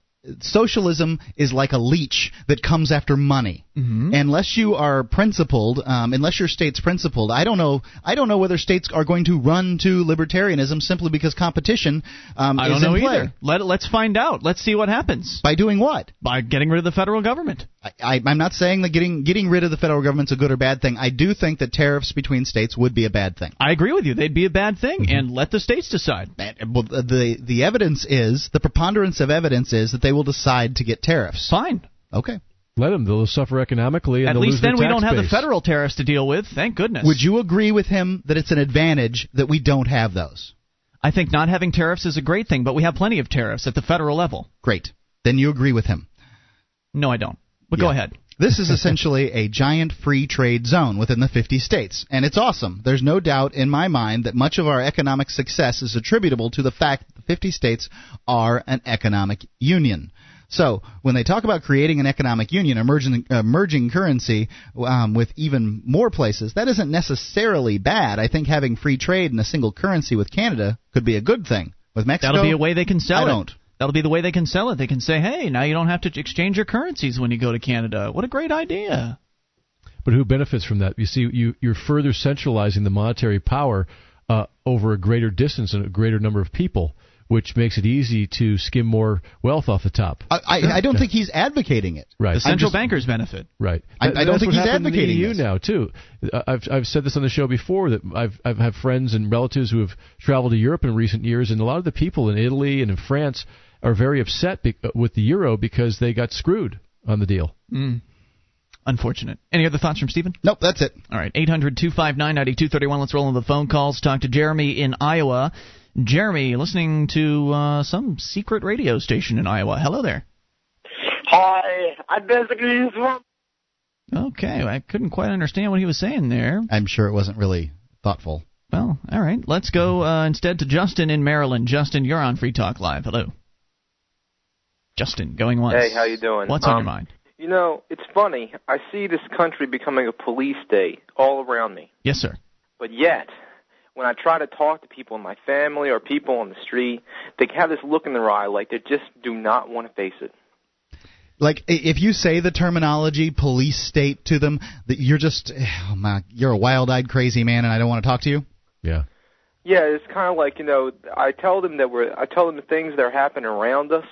socialism is like a leech that comes after money. Mm-hmm. Unless you are principled, um, unless your state's principled, I don't know. I don't know whether states are going to run to libertarianism simply because competition um, I don't is know in play. Either. Let let's find out. Let's see what happens. By doing what? By getting rid of the federal government. I, I, I'm not saying that getting getting rid of the federal government's a good or bad thing. I do think that tariffs between states would be a bad thing. I agree with you. They'd be a bad thing, mm-hmm. and let the states decide. And, well, the the evidence is the preponderance of evidence is that they will decide to get tariffs. Fine. Okay. Let them. They'll suffer economically. And at least then we don't have the federal tariffs to deal with. Thank goodness. Would you agree with him that it's an advantage that we don't have those? I think not having tariffs is a great thing, but we have plenty of tariffs at the federal level. Great. Then you agree with him. No, I don't. But yeah. Go ahead. This is essentially a giant free trade zone within the fifty states, and it's awesome. There's no doubt in my mind that much of our economic success is attributable to the fact that the fifty states are an economic union. So when they talk about creating an economic union, emerging, emerging currency um, with even more places, that isn't necessarily bad. I think having free trade in a single currency with Canada could be a good thing. With Mexico, that'll be a way they can sell I it. Don't. That'll be the way they can sell it. They can say, hey, now you don't have to exchange your currencies when you go to Canada. What a great idea. But who benefits from that? You see, you, you're further centralizing the monetary power uh, over a greater distance and a greater number of people, which makes it easy to skim more wealth off the top. I, I, I don't think he's advocating it. Right. The central just, bankers benefit. Right. I, I don't think he's advocating in the E U this. Now, too. I've I've said this on the show before that I've I've had friends and relatives who have traveled to Europe in recent years, and a lot of the people in Italy and in France are very upset be- with the euro because they got screwed on the deal. Mm. Unfortunate. Any other thoughts from Stephen? Nope, that's it. All right. eight hundred two five nine nine two three one. Let's roll into the phone calls. Talk to Jeremy in Iowa. Jeremy, listening to uh, some secret radio station in Iowa. Hello there. Hi. I basically use one. Okay. I couldn't quite understand what he was saying there. I'm sure it wasn't really thoughtful. Well, all right. Let's go uh, instead to Justin in Maryland. Justin, you're on Free Talk Live. Hello. Justin, going once. Hey, how you doing? What's um, on your mind? You know, it's funny. I see this country becoming a police state all around me. Yes, sir. But yet, when I try to talk to people in my family or people on the street, they have this look in their eye like they just do not want to face it. Like, if you say the terminology police state to them, that you're just, oh my, you're a wild-eyed crazy man and I don't want to talk to you? Yeah. Yeah, it's kind of like, you know, I tell them that we're, I tell them the things that are happening around us,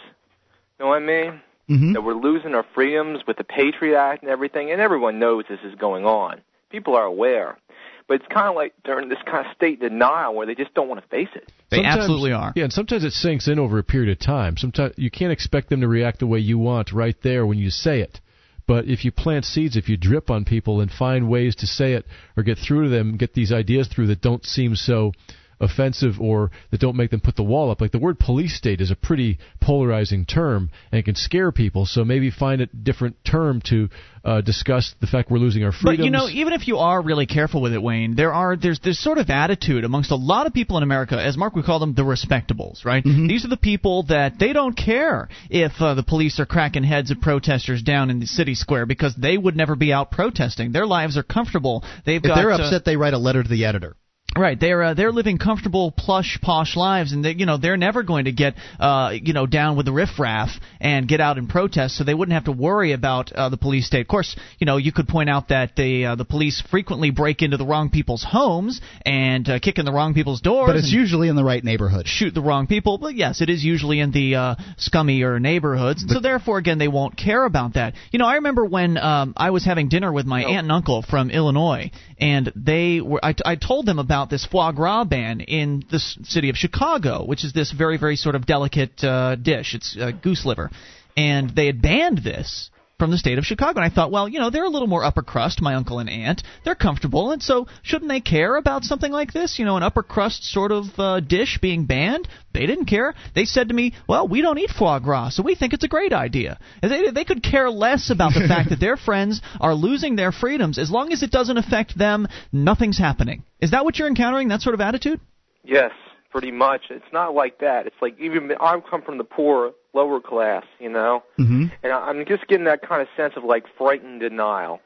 you know what I mean? Mm-hmm. That we're losing our freedoms with the Patriot Act and everything, and everyone knows this is going on. People are aware. But it's kind of like they're in this kind of state denial where they just don't want to face it. They sometimes, absolutely are. Yeah, and sometimes it sinks in over a period of time. Sometimes you can't expect them to react the way you want right there when you say it. But if you plant seeds, if you drip on people and find ways to say it or get through to them, get these ideas through that don't seem so offensive or that don't make them put the wall up. Like the word police state is a pretty polarizing term and it can scare people. So maybe find a different term to uh, discuss the fact we're losing our freedoms. But you know, even if you are really careful with it, Wayne, there are there's this sort of attitude amongst a lot of people in America. As Mark would call them, the respectables, right? Mm-hmm. These are the people that they don't care if uh, the police are cracking heads of protesters down in the city square because they would never be out protesting. Their lives are comfortable. They've got, if they're upset, uh, they write a letter to the editor. Right, they're uh, they're living comfortable, plush, posh lives, and they, you know, they're never going to get uh, you know, down with the riffraff and get out and protest, so they wouldn't have to worry about uh, the police state. Of course, you know, you could point out that the uh, the police frequently break into the wrong people's homes and uh, kick in the wrong people's doors. But it's usually in the right neighborhood. Shoot the wrong people. But yes, it is usually in the uh, scummier neighborhoods, and so therefore, again, they won't care about that. You know, I remember when um, I was having dinner with my oh. aunt and uncle from Illinois, and they were. I, I told them about this foie gras ban in the city of Chicago, which is this very, very sort of delicate uh, dish. It's uh, goose liver. And they had banned this from the state of Chicago. And I thought, well, you know, they're a little more upper crust, my uncle and aunt. They're comfortable, and so shouldn't they care about something like this? You know, an upper crust sort of uh, dish being banned? They didn't care. They said to me, well, we don't eat foie gras, so we think it's a great idea. And they, they could care less about the fact that their friends are losing their freedoms. As long as it doesn't affect them, nothing's happening. Is that what you're encountering, that sort of attitude? Yes, pretty much. It's not like that. It's like even I come from the poor lower class, you know, mm-hmm. and I'm just getting that kind of sense of like frightened denial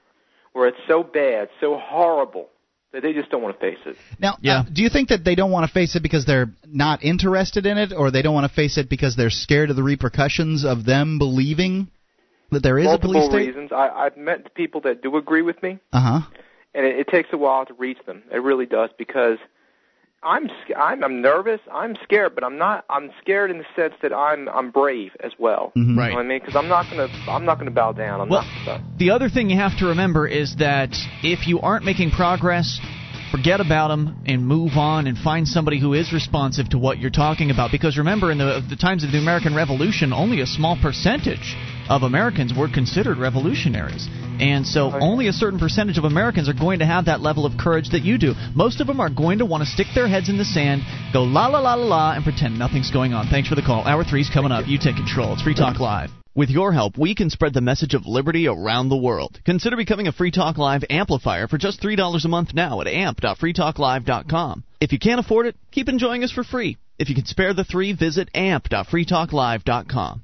where it's so bad, so horrible that they just don't want to face it. Now, yeah. uh, do you think that they don't want to face it because they're not interested in it, or they don't want to face it because they're scared of the repercussions of them believing that there is Multiple a police state? Multiple reasons. I, I've met people that do agree with me, uh-huh. and it, it takes a while to reach them. It really does, because I'm I'm I'm nervous. I'm scared, but I'm not. I'm scared in the sense that I'm I'm brave as well. Mm-hmm. Right. You know what I mean, because I'm not gonna I'm not gonna bow down. I'm well, not gonna bow. The other thing you have to remember is that if you aren't making progress, forget about them and move on and find somebody who is responsive to what you're talking about. Because remember, in the, the times of the American Revolution, only a small percentage of Americans were considered revolutionaries. And so only a certain percentage of Americans are going to have that level of courage that you do. Most of them are going to want to stick their heads in the sand, go la la la la la, and pretend nothing's going on. Thanks for the call. Hour three's coming up. You take control. It's Free Talk Live. With your help, we can spread the message of liberty around the world. Consider becoming a Free Talk Live amplifier for just three dollars a month now at amp dot free talk live dot com. If you can't afford it, keep enjoying us for free. If you can spare the three, visit amp dot free talk live dot com.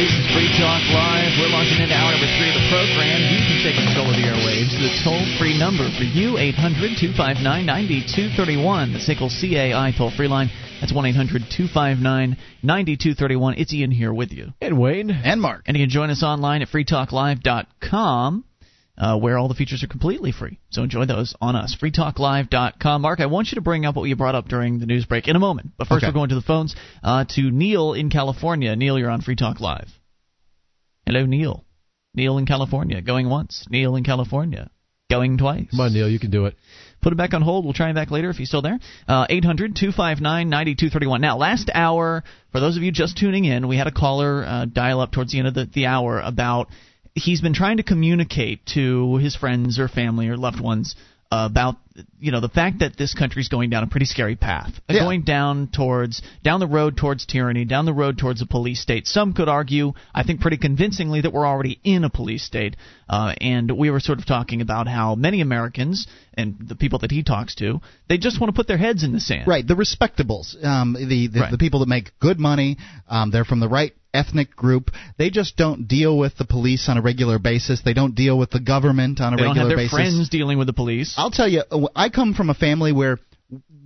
This is Free Talk Live. We're launching into hour number three of the program. You can take control of the airwaves. The toll-free number for you, eight hundred two five nine nine two three one. The S A C L C A I toll-free line. That's one eight hundred two five nine nine two three one. It's Ian here with you. And Wade. And Mark. And you can join us online at free talk live dot com, uh, where all the features are completely free. So enjoy those on us. free talk live dot com. Mark, I want you to bring up what you brought up during the news break in a moment. But first, okay. We're going to the phones uh, to Neil in California. Neil, you're on Free Talk Live. Hello, Neil. Neil in California. Going once. Neil in California. Going twice. Come on, Neil. You can do it. Put it back on hold. We'll try him back later if he's still there. Uh, eight hundred two five nine nine two three one. Now, last hour, for those of you just tuning in, we had a caller uh, dial up towards the end of the, the hour about he's been trying to communicate to his friends or family or loved ones uh, about you know the fact that this country's going down a pretty scary path, yeah. going down towards down the road towards tyranny, down the road towards a police state. Some could argue, I think pretty convincingly, that we're already in a police state. Uh, and we were sort of talking about how many Americans and the people that he talks to, they just want to put their heads in the sand. Right, the respectables, um, the the, right. the people that make good money, um, they're from the right ethnic group. They just don't deal with the police on a regular basis. They don't deal with the government on a they regular don't have their basis. Friends dealing with the police. I'll tell you, I come from a family where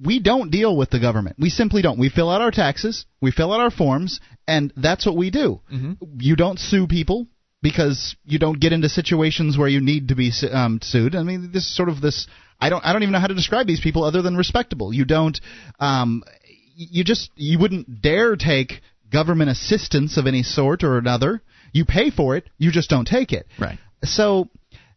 we don't deal with the government. We simply don't. We fill out our taxes, we fill out our forms, and that's what we do. Mm-hmm. You don't sue people because you don't get into situations where you need to be um, sued. I mean, this is sort of this. I don't. I don't even know how to describe these people other than respectable. You don't. Um, you just. You wouldn't dare take government assistance of any sort or another. You pay for it, you just don't take it. Right. So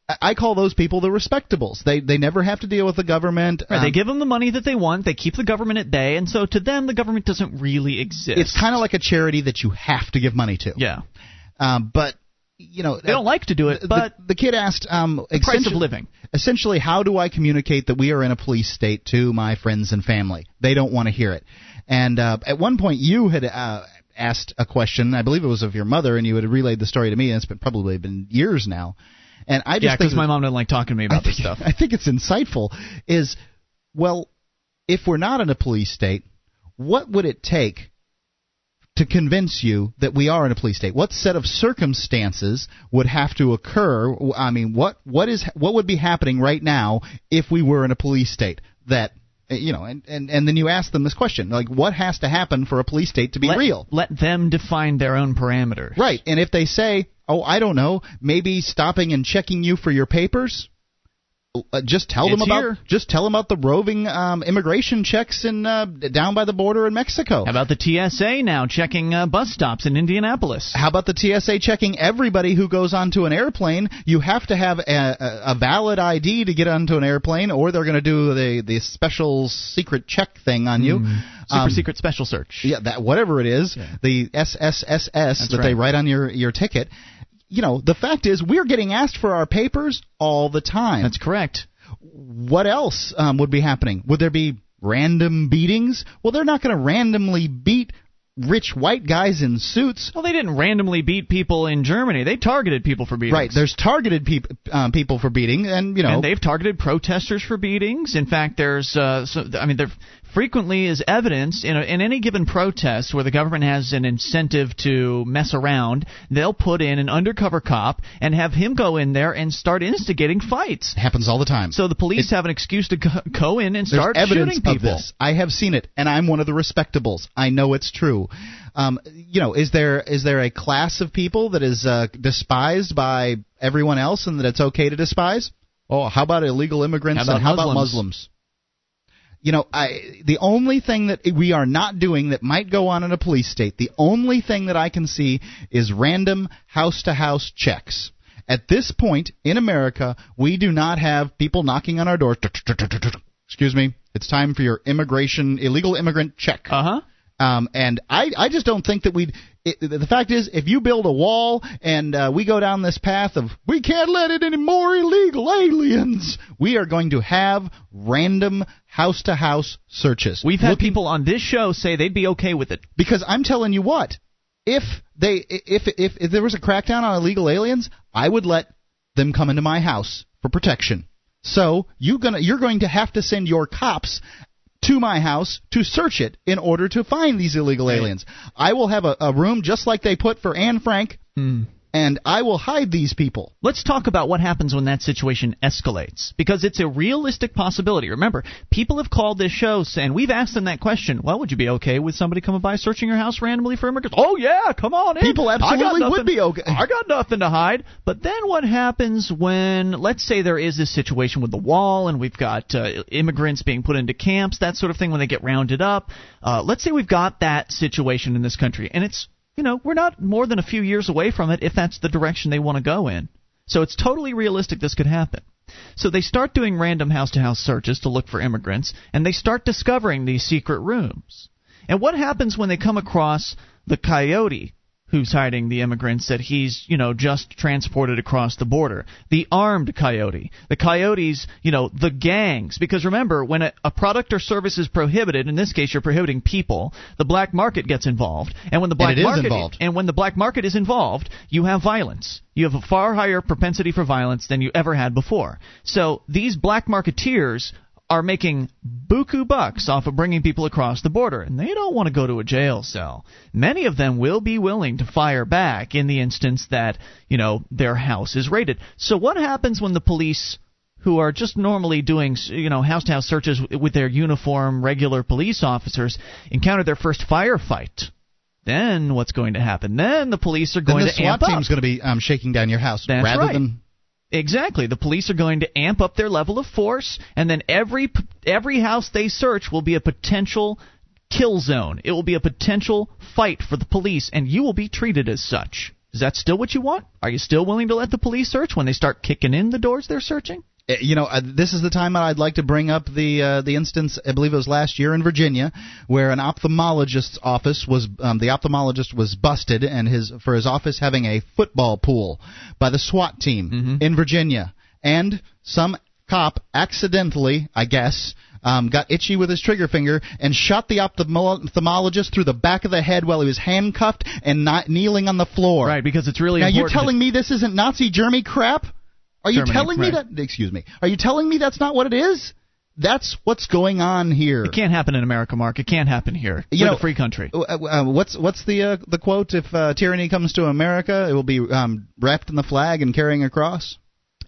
I call those people the respectables. They they never have to deal with the government. Right, um, they give them the money that they want. They keep the government at bay, and so to them, the government doesn't really exist. It's kind of like a charity that you have to give money to. Yeah. Um, but you know they don't uh, like to do it. But the, the kid asked, um, the price of living. Essentially, how do I communicate that we are in a police state to my friends and family? They don't want to hear it. And uh, at one point, you had. Uh, asked a question, I believe it was of your mother, and you had relayed the story to me, and it's been probably been years now. And I just yeah, because my mom doesn't like talking to me about think, this stuff. I think it's insightful is, well, if we're not in a police state, what would it take to convince you that we are in a police state? What set of circumstances would have to occur? I mean, what what is what would be happening right now if we were in a police state that... You know, and, and, and then you ask them this question, like, what has to happen for a police state to be let, real? Let them define their own parameters. Right, and if they say, oh, I don't know, maybe stopping and checking you for your papers, uh, just tell it's them about here. just tell them about the roving um, immigration checks in uh, down by the border in Mexico. How about the T S A now checking uh, bus stops in Indianapolis? How about the T S A checking everybody who goes onto an airplane? You have to have a, a, a valid I D to get onto an airplane, or they're going to do the the special secret check thing on you. Mm. Super um, secret special search. Yeah, that whatever it is, yeah. The S S S S That's that right. they write on your, your ticket. You know, the fact is we're getting asked for our papers all the time. That's correct. What else um, would be happening? Would there be random beatings? Well, they're not going to randomly beat rich white guys in suits. Well, they didn't randomly beat people in Germany. They targeted people for beatings. Right. There's targeted peop- um, people for beating, and, you know. And they've targeted protesters for beatings. In fact, there's, uh, so, I mean, there frequently is evidence in, a, in any given protest where the government has an incentive to mess around, they'll put in an undercover cop and have him go in there and start instigating fights. It happens all the time. So the police it, have an excuse to go in and start shooting people. Of this. I have seen it, and I'm one of the respectables. I know it's true. Um, you know, is there is there a class of people that is uh, despised by everyone else and that it's okay to despise? Oh, how about illegal immigrants? How about, and how Muslims? about Muslims? You know, I, the only thing that we are not doing that might go on in a police state, the only thing that I can see is random house-to-house checks. At this point in America, we do not have people knocking on our door. Excuse me, it's time for your immigration, illegal immigrant check. Uh-huh. Um, and I, I just don't think that we'd – the fact is if you build a wall and uh, we go down this path of we can't let in any more illegal aliens, we are going to have random house-to-house searches. We've had Looking, people on this show say they'd be okay with it. Because I'm telling you what, if they if, if if there was a crackdown on illegal aliens, I would let them come into my house for protection. So you gonna, you're going to have to send your cops to my house to search it in order to find these illegal aliens. I will have a, a room just like they put for Anne Frank, mm. and I will hide these people. Let's talk about what happens when that situation escalates, because it's a realistic possibility. Remember, people have called this show saying, we've asked them that question, well, would you be okay with somebody coming by searching your house randomly for immigrants? Oh, yeah, come on in. People absolutely nothing, would be okay. I got nothing to hide. But then what happens when, let's say there is this situation with the wall, and we've got uh, immigrants being put into camps, that sort of thing, when they get rounded up. Uh, let's say we've got that situation in this country, and it's, you know, we're not more than a few years away from it if that's the direction they want to go in. So it's totally realistic this could happen. So they start doing random house-to-house searches to look for immigrants, and they start discovering these secret rooms. And what happens when they come across the coyote who's hiding the immigrants that he's, you know, just transported across the border? The armed coyote. The coyotes, you know, the gangs. Because remember, when a, a product or service is prohibited, in this case you're prohibiting people, the black market gets involved. And when the black and it market is involved. And when the black market is involved, you have violence. You have a far higher propensity for violence than you ever had before. So these black marketeers are making buku bucks off of bringing people across the border, and they don't want to go to a jail cell. Many of them will be willing to fire back in the instance that, you know, their house is raided. So what happens when the police, who are just normally doing, you know, house-to-house searches with their uniform, regular police officers, encounter their first firefight? Then what's going to happen? Then the police are going to amp up. Then the SWAT team's going to be um, shaking down your house. That's rather right. than... Exactly. The police are going to amp up their level of force, and then every every house they search will be a potential kill zone. It will be a potential fight for the police, and you will be treated as such. Is that still what you want? Are you still willing to let the police search when they start kicking in the doors they're searching? You know, uh, this is the time I'd like to bring up the uh, the instance, I believe it was last year in Virginia, where an ophthalmologist's office was um, the ophthalmologist was busted and his for his office having a football pool by the SWAT team mm-hmm. in Virginia, and some cop accidentally, I guess, um, got itchy with his trigger finger and shot the ophthalmologist through the back of the head while he was handcuffed and not kneeling on the floor. Right, because it's really now important. Now you're telling me this isn't Nazi Germany crap? Are you Germany, telling me right. that? Excuse me. Are you telling me that's not what it is? That's what's going on here. It can't happen in America, Mark. It can't happen here. We're you know, a free country. Uh, what's what's the uh, the quote? If uh, tyranny comes to America, it will be um, wrapped in the flag and carrying a cross.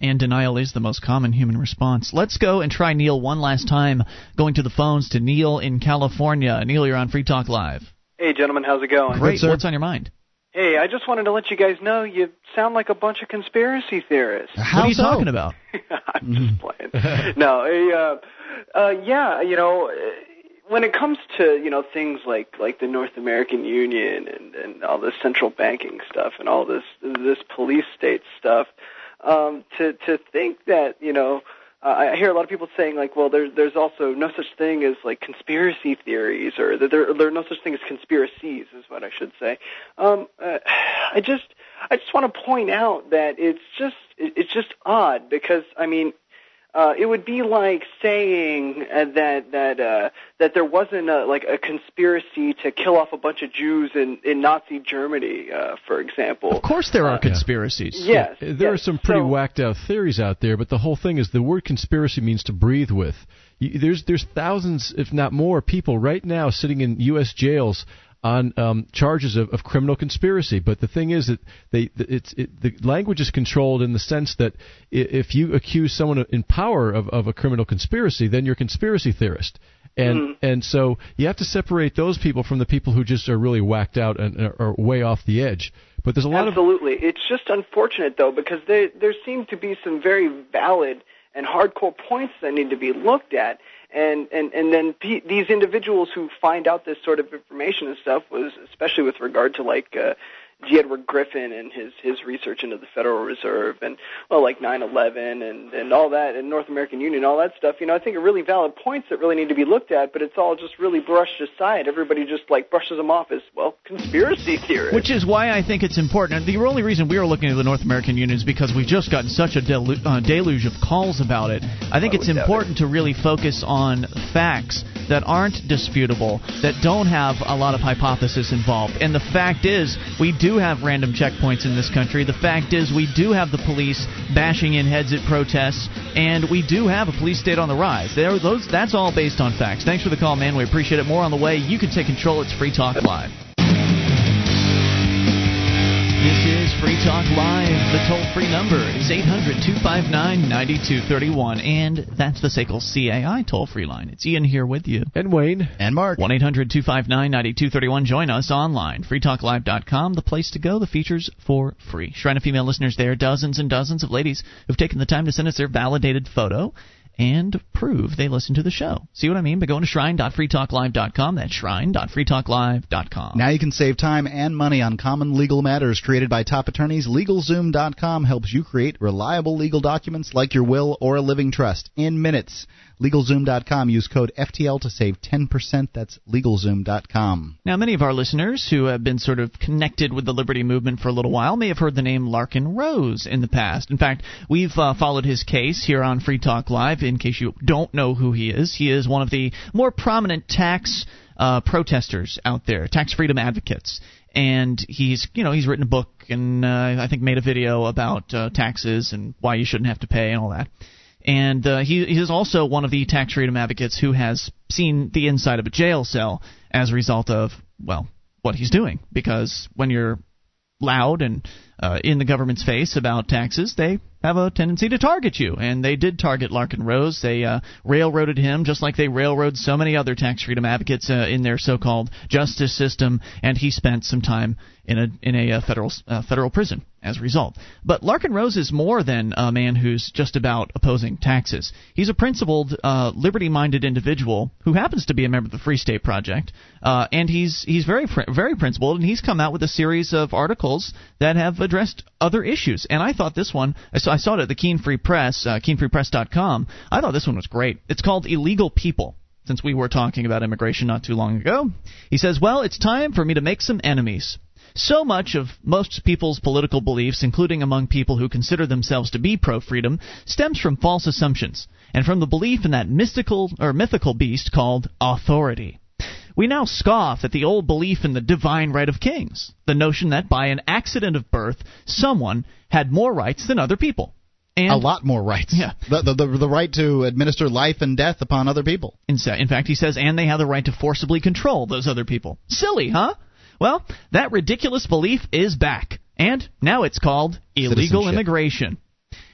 And denial is the most common human response. Let's go and try Neil one last time. Going to the phones to Neil in California. Neil, you're on Free Talk Live. Hey, gentlemen, how's it going? Great. Good, what's on your mind? Hey, I just wanted to let you guys know you sound like a bunch of conspiracy theorists. How what are you so? talking about? I'm just playing. No, uh, uh, yeah, you know, when it comes to, you know, things like, like the North American Union and, and all this central banking stuff and all this this police state stuff, um, to to think that, you know, Uh, I hear a lot of people saying, like, well, there, there's also no such thing as, like, conspiracy theories, or that there, there are no such thing as conspiracies, is what I should say. Um, uh, I just, I just want to point out that it's just, it's just odd because, I mean, uh, it would be like saying that that uh, that there wasn't a, like a conspiracy to kill off a bunch of Jews in, in Nazi Germany, uh, for example. Of course, there are uh, conspiracies. Yeah. Yes, there yes. are some pretty so, whacked out theories out there, but the whole thing is the word conspiracy means to breathe with. There's there's thousands, if not more, people right now sitting in U S jails on um, charges of, of criminal conspiracy. But the thing is that they, it's, it, the language is controlled in the sense that if you accuse someone in power of, of a criminal conspiracy, then you're a conspiracy theorist. And mm-hmm. and so you have to separate those people from the people who just are really whacked out and are way off the edge. But there's a lot Absolutely. of... Absolutely. It's just unfortunate, though, because there, there seem to be some very valid and hardcore points that need to be looked at. And, and, and then p- these individuals who find out this sort of information and stuff, was especially with regard to, like, uh, G. Edward Griffin and his, his research into the Federal Reserve and, well, like nine eleven and, and all that, and North American Union, all that stuff, you know, I think are really valid points that really need to be looked at, but it's all just really brushed aside. Everybody just, like, brushes them off as, well, conspiracy theory. Which is why I think it's important. And the only reason we are looking at the North American Union is because we've just gotten such a delu- uh, deluge of calls about it. I think oh, it's important it. to really focus on facts that aren't disputable, that don't have a lot of hypothesis involved. And the fact is, we do do have random checkpoints in this country. The fact is we do have the police bashing in heads at protests, and we do have a police state on the rise. There, those, that's all based on facts. Thanks for the call, man. We appreciate it. More on the way. You can take control. It's Free Talk Live. This is Free Talk Live. The toll-free number is eight hundred, two five nine, nine two three one, and that's the S A C L C A I toll-free line. It's Ian here with you. And Wayne. And Mark. one eight hundred, two five nine, nine two three one. Join us online. free talk live dot com, the place to go. The features for free. Shrine of female listeners there. Dozens and dozens of ladies who've taken the time to send us their validated photo and prove they listen to the show. See what I mean? By going to shrine dot free talk live dot com. That's shrine dot free talk live dot com. Now you can save time and money on common legal matters created by top attorneys. legal zoom dot com helps you create reliable legal documents like your will or a living trust in minutes. legal zoom dot com. Use code F T L to save ten percent. That's legal zoom dot com. Now, many of our listeners who have been sort of connected with the liberty movement for a little while may have heard the name Larken Rose in the past. In fact, we've uh, followed his case here on Free Talk Live. In case you don't know who he is, he is one of the more prominent tax uh, protesters out there, tax freedom advocates. And he's, you know, he's written a book and uh, I think made a video about uh, taxes and why you shouldn't have to pay and all that. And uh, he, he is also one of the tax freedom advocates who has seen the inside of a jail cell as a result of, well, what he's doing. Because when you're loud and uh, in the government's face about taxes, they have a tendency to target you. And they did target Larken Rose. They uh, railroaded him just like they railroaded so many other tax freedom advocates uh, in their so-called justice system. And he spent some time in a in a uh, federal uh, federal prison as a result. But Larken Rose is more than a man who's just about opposing taxes. He's a principled, uh, liberty-minded individual who happens to be a member of the Free State Project, uh, and he's he's very very principled, and he's come out with a series of articles that have addressed other issues. And I thought this one, I saw, I saw it at the Keen Free Press, uh, keen free press dot com. I thought this one was great. It's called Illegal People. Since we were talking about immigration not too long ago, he says, "Well, it's time for me to make some enemies. So much of most people's political beliefs, including among people who consider themselves to be pro-freedom, stems from false assumptions and from the belief in that mystical or mythical beast called authority. We now scoff at the old belief in the divine right of kings, the notion that by an accident of birth, someone had more rights than other people. And a lot more rights. Yeah. The, the, the, the right to administer life and death upon other people. In fact, he says, and they have the right to forcibly control those other people. Silly, huh? Well, that ridiculous belief is back, and now it's called illegal immigration.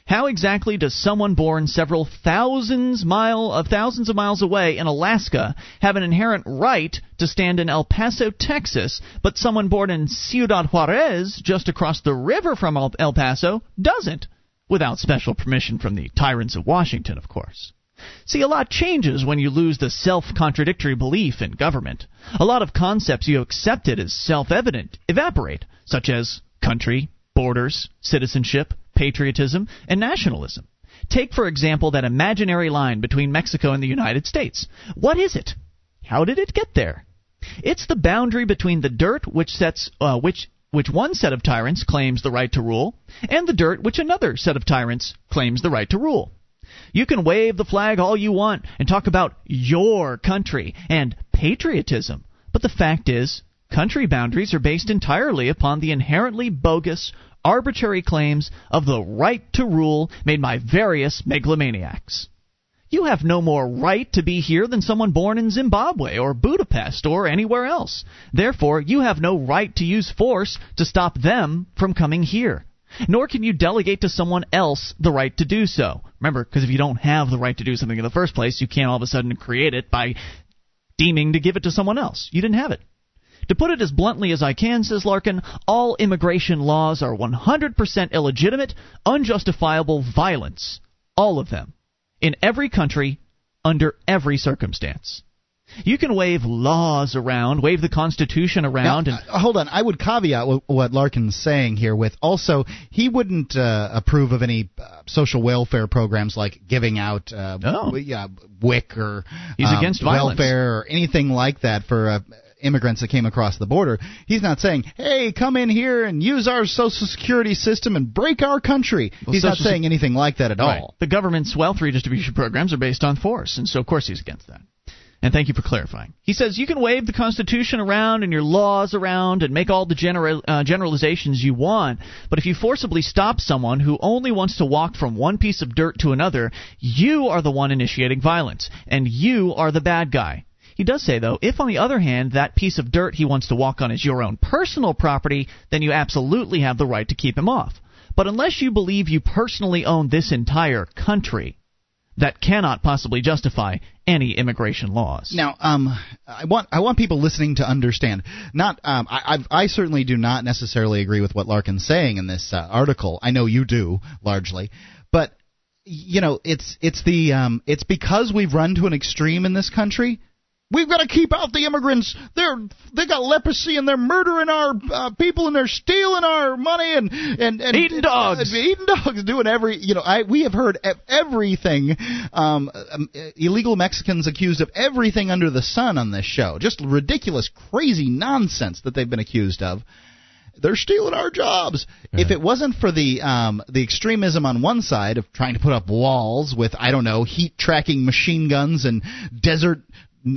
How exactly does someone born several thousands mile of thousands of miles away in Alaska have an inherent right to stand in El Paso, Texas, but someone born in Ciudad Juarez, just across the river from El Paso, doesn't, without special permission from the tyrants of Washington, of course? See, a lot changes when you lose the self-contradictory belief in government. A lot of concepts you accepted as self-evident evaporate, such as country, borders, citizenship, patriotism, and nationalism. Take, for example, that imaginary line between Mexico and the United States. What is it? How did it get there? It's the boundary between the dirt which sets, uh, which which one set of tyrants claims the right to rule, and the dirt which another set of tyrants claims the right to rule. You can wave the flag all you want and talk about your country and patriotism, but the fact is, country boundaries are based entirely upon the inherently bogus, arbitrary claims of the right to rule made by various megalomaniacs. You have no more right to be here than someone born in Zimbabwe or Budapest or anywhere else. Therefore, you have no right to use force to stop them from coming here. Nor can you delegate to someone else the right to do so. Remember, because if you don't have the right to do something in the first place, you can't all of a sudden create it by deeming to give it to someone else. You didn't have it. To put it as bluntly as I can, says Larken, all immigration laws are one hundred percent illegitimate, unjustifiable violence. All of them. In every country, under every circumstance. You can wave laws around, wave the Constitution around. Now, and uh, hold on. I would caveat what Larkin's saying here with also he wouldn't uh, approve of any uh, social welfare programs like giving out uh, no. w- uh, W I C or He's um, against violence. welfare or anything like that for uh, immigrants that came across the border. He's not saying, hey, come in here and use our Social Security system and break our country. Well, he's not saying se- anything like that at right. all. The government's wealth redistribution programs are based on force, and so, of course, he's against that. And thank you for clarifying. He says, you can wave the Constitution around and your laws around and make all the general, uh, generalizations you want, but if you forcibly stop someone who only wants to walk from one piece of dirt to another, you are the one initiating violence, and you are the bad guy. He does say, though, if, on the other hand, that piece of dirt he wants to walk on is your own personal property, then you absolutely have the right to keep him off. But unless you believe you personally own this entire country, that cannot possibly justify any immigration laws. Now, um, I want I want people listening to understand. Not, um, I I've, I certainly do not necessarily agree with what Larkin's saying in this uh, article. I know you do largely, but you know it's it's the um, it's because we've run to an extreme in this country. We've got to keep out the immigrants. They're they got leprosy and they're murdering our uh, people and they're stealing our money and and, and eating dogs, uh, eating dogs, doing every you know. I we have heard everything. Um, um, illegal Mexicans accused of everything under the sun on this show. Just ridiculous, crazy nonsense that they've been accused of. They're stealing our jobs. Yeah. If it wasn't for the um, the extremism on one side of trying to put up walls with I don't know heat tracking machine guns and desert.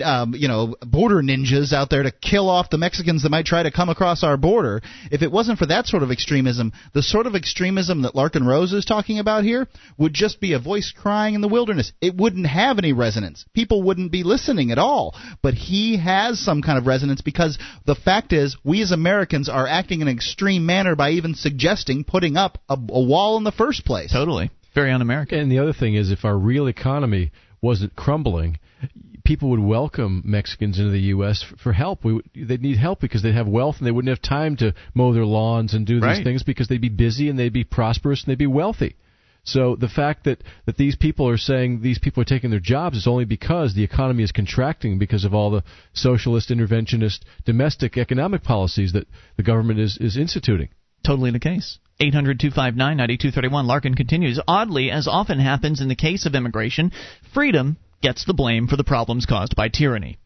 Um, you know, border ninjas out there to kill off the Mexicans that might try to come across our border. If it wasn't for that sort of extremism, the sort of extremism that Larken Rose is talking about here would just be a voice crying in the wilderness. It wouldn't have any resonance. People wouldn't be listening at all. But he has some kind of resonance because the fact is we as Americans are acting in an extreme manner by even suggesting putting up a, a wall in the first place. Totally. Very un-American. And the other thing is if our real economy wasn't crumbling, people would welcome Mexicans into the U S for, for help. We would, they'd need help because they'd have wealth and they wouldn't have time to mow their lawns and do these right. things because they'd be busy and they'd be prosperous and they'd be wealthy. So the fact that, that these people are saying these people are taking their jobs is only because the economy is contracting because of all the socialist, interventionist, domestic economic policies that the government is, is instituting. Totally the case. eight hundred, two five nine, nine two three one. Larken continues, oddly, as often happens in the case of immigration, freedom gets the blame for the problems caused by tyranny.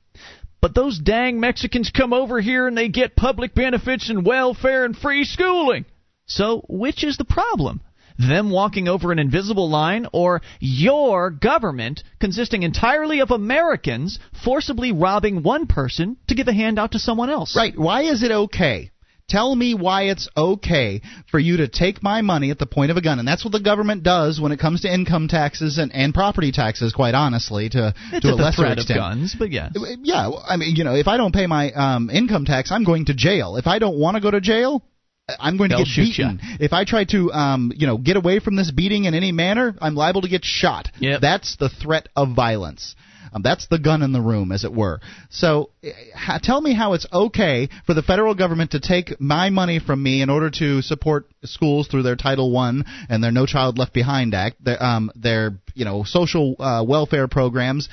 But those dang Mexicans come over here and they get public benefits and welfare and free schooling. So which is the problem? Them walking over an invisible line or your government, consisting entirely of Americans, forcibly robbing one person to give a handout to someone else? Right. Why is it okay? Tell me why it's okay for you to take my money at the point of a gun. And that's what the government does when it comes to income taxes and, and property taxes, quite honestly, to, to a lesser extent. It's the threat of guns, but yes. Yeah, I mean, you know, if I don't pay my um, income tax, I'm going to jail. If I don't want to go to jail, I'm going to They'll get beaten. You. If I try to, um, you know, get away from this beating in any manner, I'm liable to get shot. Yep. That's the threat of violence. Um, that's the gun in the room, as it were. So uh, tell me how it's okay for the federal government to take my money from me in order to support schools through their Title One and their No Child Left Behind Act, their, um, their you know, social uh, welfare programs,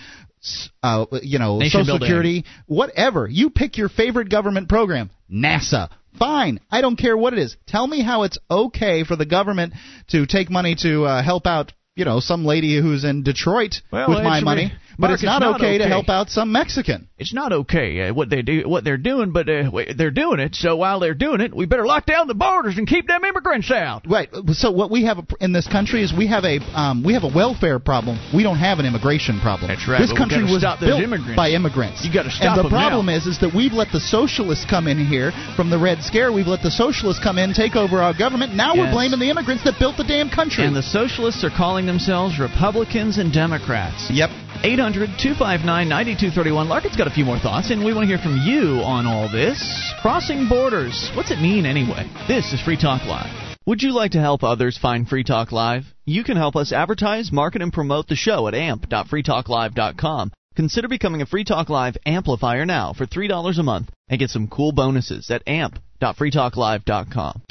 uh, you know, Nation Social building. Security, whatever. You pick your favorite government program, NASA. Fine. I don't care what it is. Tell me how it's okay for the government to take money to uh, help out you know, some lady who's in Detroit well, with my money, re- but Mark, it's, not it's not okay, okay to help out some Mexican. It's not okay uh, what they do, what they're doing, but uh, they're doing it. So while they're doing it, we better lock down the borders and keep them immigrants out. Right. So what we have in this country is we have a um, we have a welfare problem. We don't have an immigration problem. That's right. This country was built immigrants. by immigrants. You got to stop them. And the them problem now. is, is that we've let the socialists come in here from the Red Scare. We've let the socialists come in, take over our government. Now yes. we're blaming the immigrants that built the damn country. And the socialists are calling themselves Republicans and Democrats. Yep. eight hundred, two five nine, nine two three one. Larkin's got a few more thoughts, and we want to hear from you on all this. Crossing borders. What's it mean anyway? This is Free Talk Live. Would you like to help others find Free Talk Live? You can help us advertise, market, and promote the show at amp dot free talk live dot com. Consider becoming a Free Talk Live amplifier now for three dollars a month and get some cool bonuses at amp dot free talk live dot com.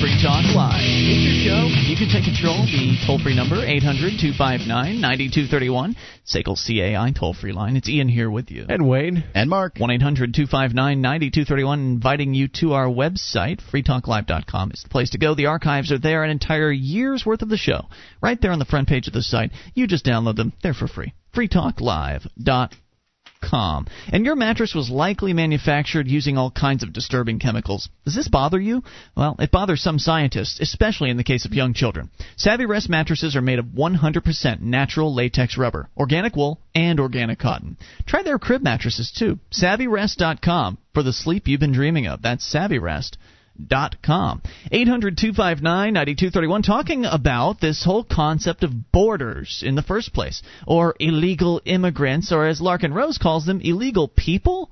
Free Talk Live. It's your show. You can take control. The toll-free number, eight hundred, two five nine, nine two three one. S A C L C A I toll-free line. It's Ian here with you. And Wayne. And Mark. one eight hundred, two five nine, nine two three one. Inviting you to our website, free talk live dot com. It's the place to go. The archives are there. An entire year's worth of the show. Right there on the front page of the site. You just download them. They're for free. free talk live dot com. Mattress dot com. And your mattress was likely manufactured using all kinds of disturbing chemicals. Does this bother you? Well, it bothers some scientists, especially in the case of young children. Savvy Rest mattresses are made of one hundred percent natural latex rubber, organic wool, and organic cotton. Try their crib mattresses, too. Savvy Rest dot com for the sleep you've been dreaming of. That's Savvy Rest dot com. eight hundred, two five nine, nine two three one. Talking about this whole concept of borders in the first place, or illegal immigrants, or as Larken Rose calls them, illegal people.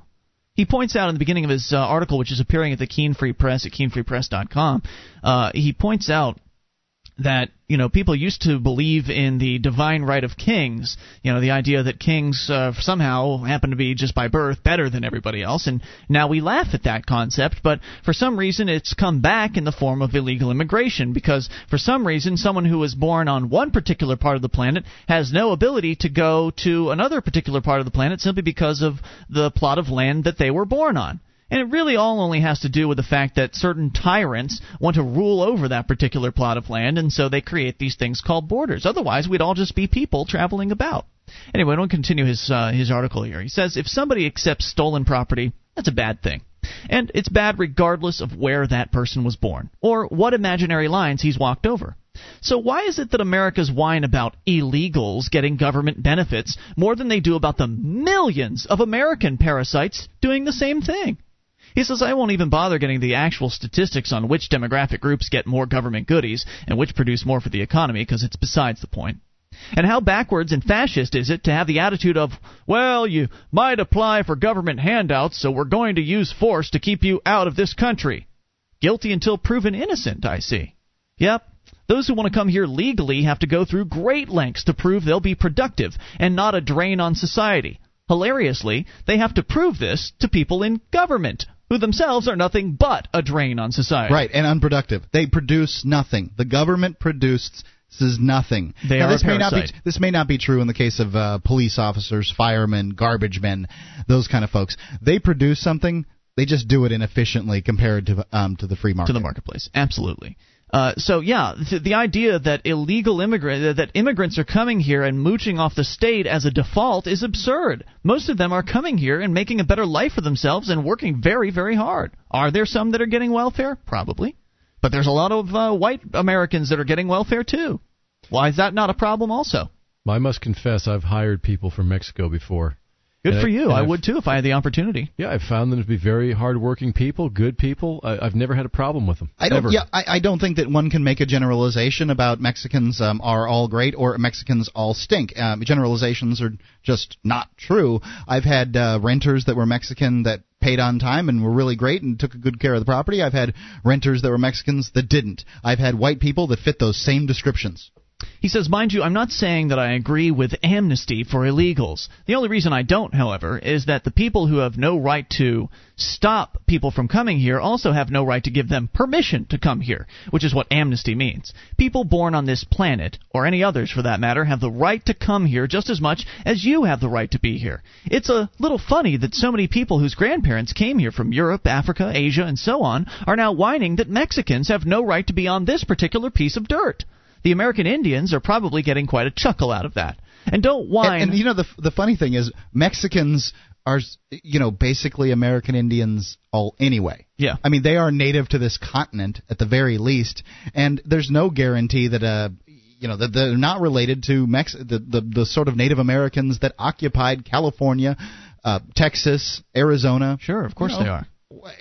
He points out in the beginning of his uh, article, which is appearing at the Keen Free Press at keen free press dot com, uh, he points out that, you know, people used to believe in the divine right of kings, you know, the idea that kings uh, somehow happen to be just by birth better than everybody else, and now we laugh at that concept, but for some reason it's come back in the form of illegal immigration, because for some reason someone who was born on one particular part of the planet has no ability to go to another particular part of the planet simply because of the plot of land that they were born on. And it really all only has to do with the fact that certain tyrants want to rule over that particular plot of land, and so they create these things called borders. Otherwise, we'd all just be people traveling about. Anyway, I don't continue his uh, his article here. He says, if somebody accepts stolen property, that's a bad thing. And it's bad regardless of where that person was born, or what imaginary lines he's walked over. So why is it that America's whine about illegals getting government benefits more than they do about the millions of American parasites doing the same thing? He says, I won't even bother getting the actual statistics on which demographic groups get more government goodies and which produce more for the economy, because it's besides the point. And how backwards and fascist is it to have the attitude of, well, you might apply for government handouts, so we're going to use force to keep you out of this country. Guilty until proven innocent, I see. Yep. Those who want to come here legally have to go through great lengths to prove they'll be productive and not a drain on society. Hilariously, they have to prove this to people in government, who themselves are nothing but a drain on society. Right, and unproductive. They produce nothing. The government produces nothing. They now, are this a may not be, This may not be true in the case of uh, police officers, firemen, garbage men, those kind of folks. They produce something. They just do it inefficiently compared to um, to the free market. To the marketplace, absolutely. Uh, so, yeah, th- the idea that illegal immigrant that immigrants are coming here and mooching off the state as a default is absurd. Most of them are coming here and making a better life for themselves and working very, very hard. Are there some that are getting welfare? Probably. But there's a lot of uh, white Americans that are getting welfare, too. Why is that not a problem also? I must confess I've hired people from Mexico before. Good and for I, you. I I've, would, too, if I had the opportunity. Yeah, I've found them to be very hardworking people, good people. I, I've never had a problem with them, I don't, ever. Yeah, I, I don't think that one can make a generalization about Mexicans um, are all great or Mexicans all stink. Um, generalizations are just not true. I've had uh, renters that were Mexican that paid on time and were really great and took good care of the property. I've had renters that were Mexicans that didn't. I've had white people that fit those same descriptions. He says, mind you, I'm not saying that I agree with amnesty for illegals. The only reason I don't, however, is that the people who have no right to stop people from coming here also have no right to give them permission to come here, which is what amnesty means. People born on this planet, or any others for that matter, have the right to come here just as much as you have the right to be here. It's a little funny that so many people whose grandparents came here from Europe, Africa, Asia, and so on are now whining that Mexicans have no right to be on this particular piece of dirt. The American Indians are probably getting quite a chuckle out of that. And don't whine. And, and you know, the the funny thing is Mexicans are, you know, basically American Indians all anyway. Yeah. I mean, they are native to this continent at the very least, and there's no guarantee that, uh, you know, that they're not related to Mex- the, the, the sort of Native Americans that occupied California, uh, Texas, Arizona. Sure, of course you know, they are.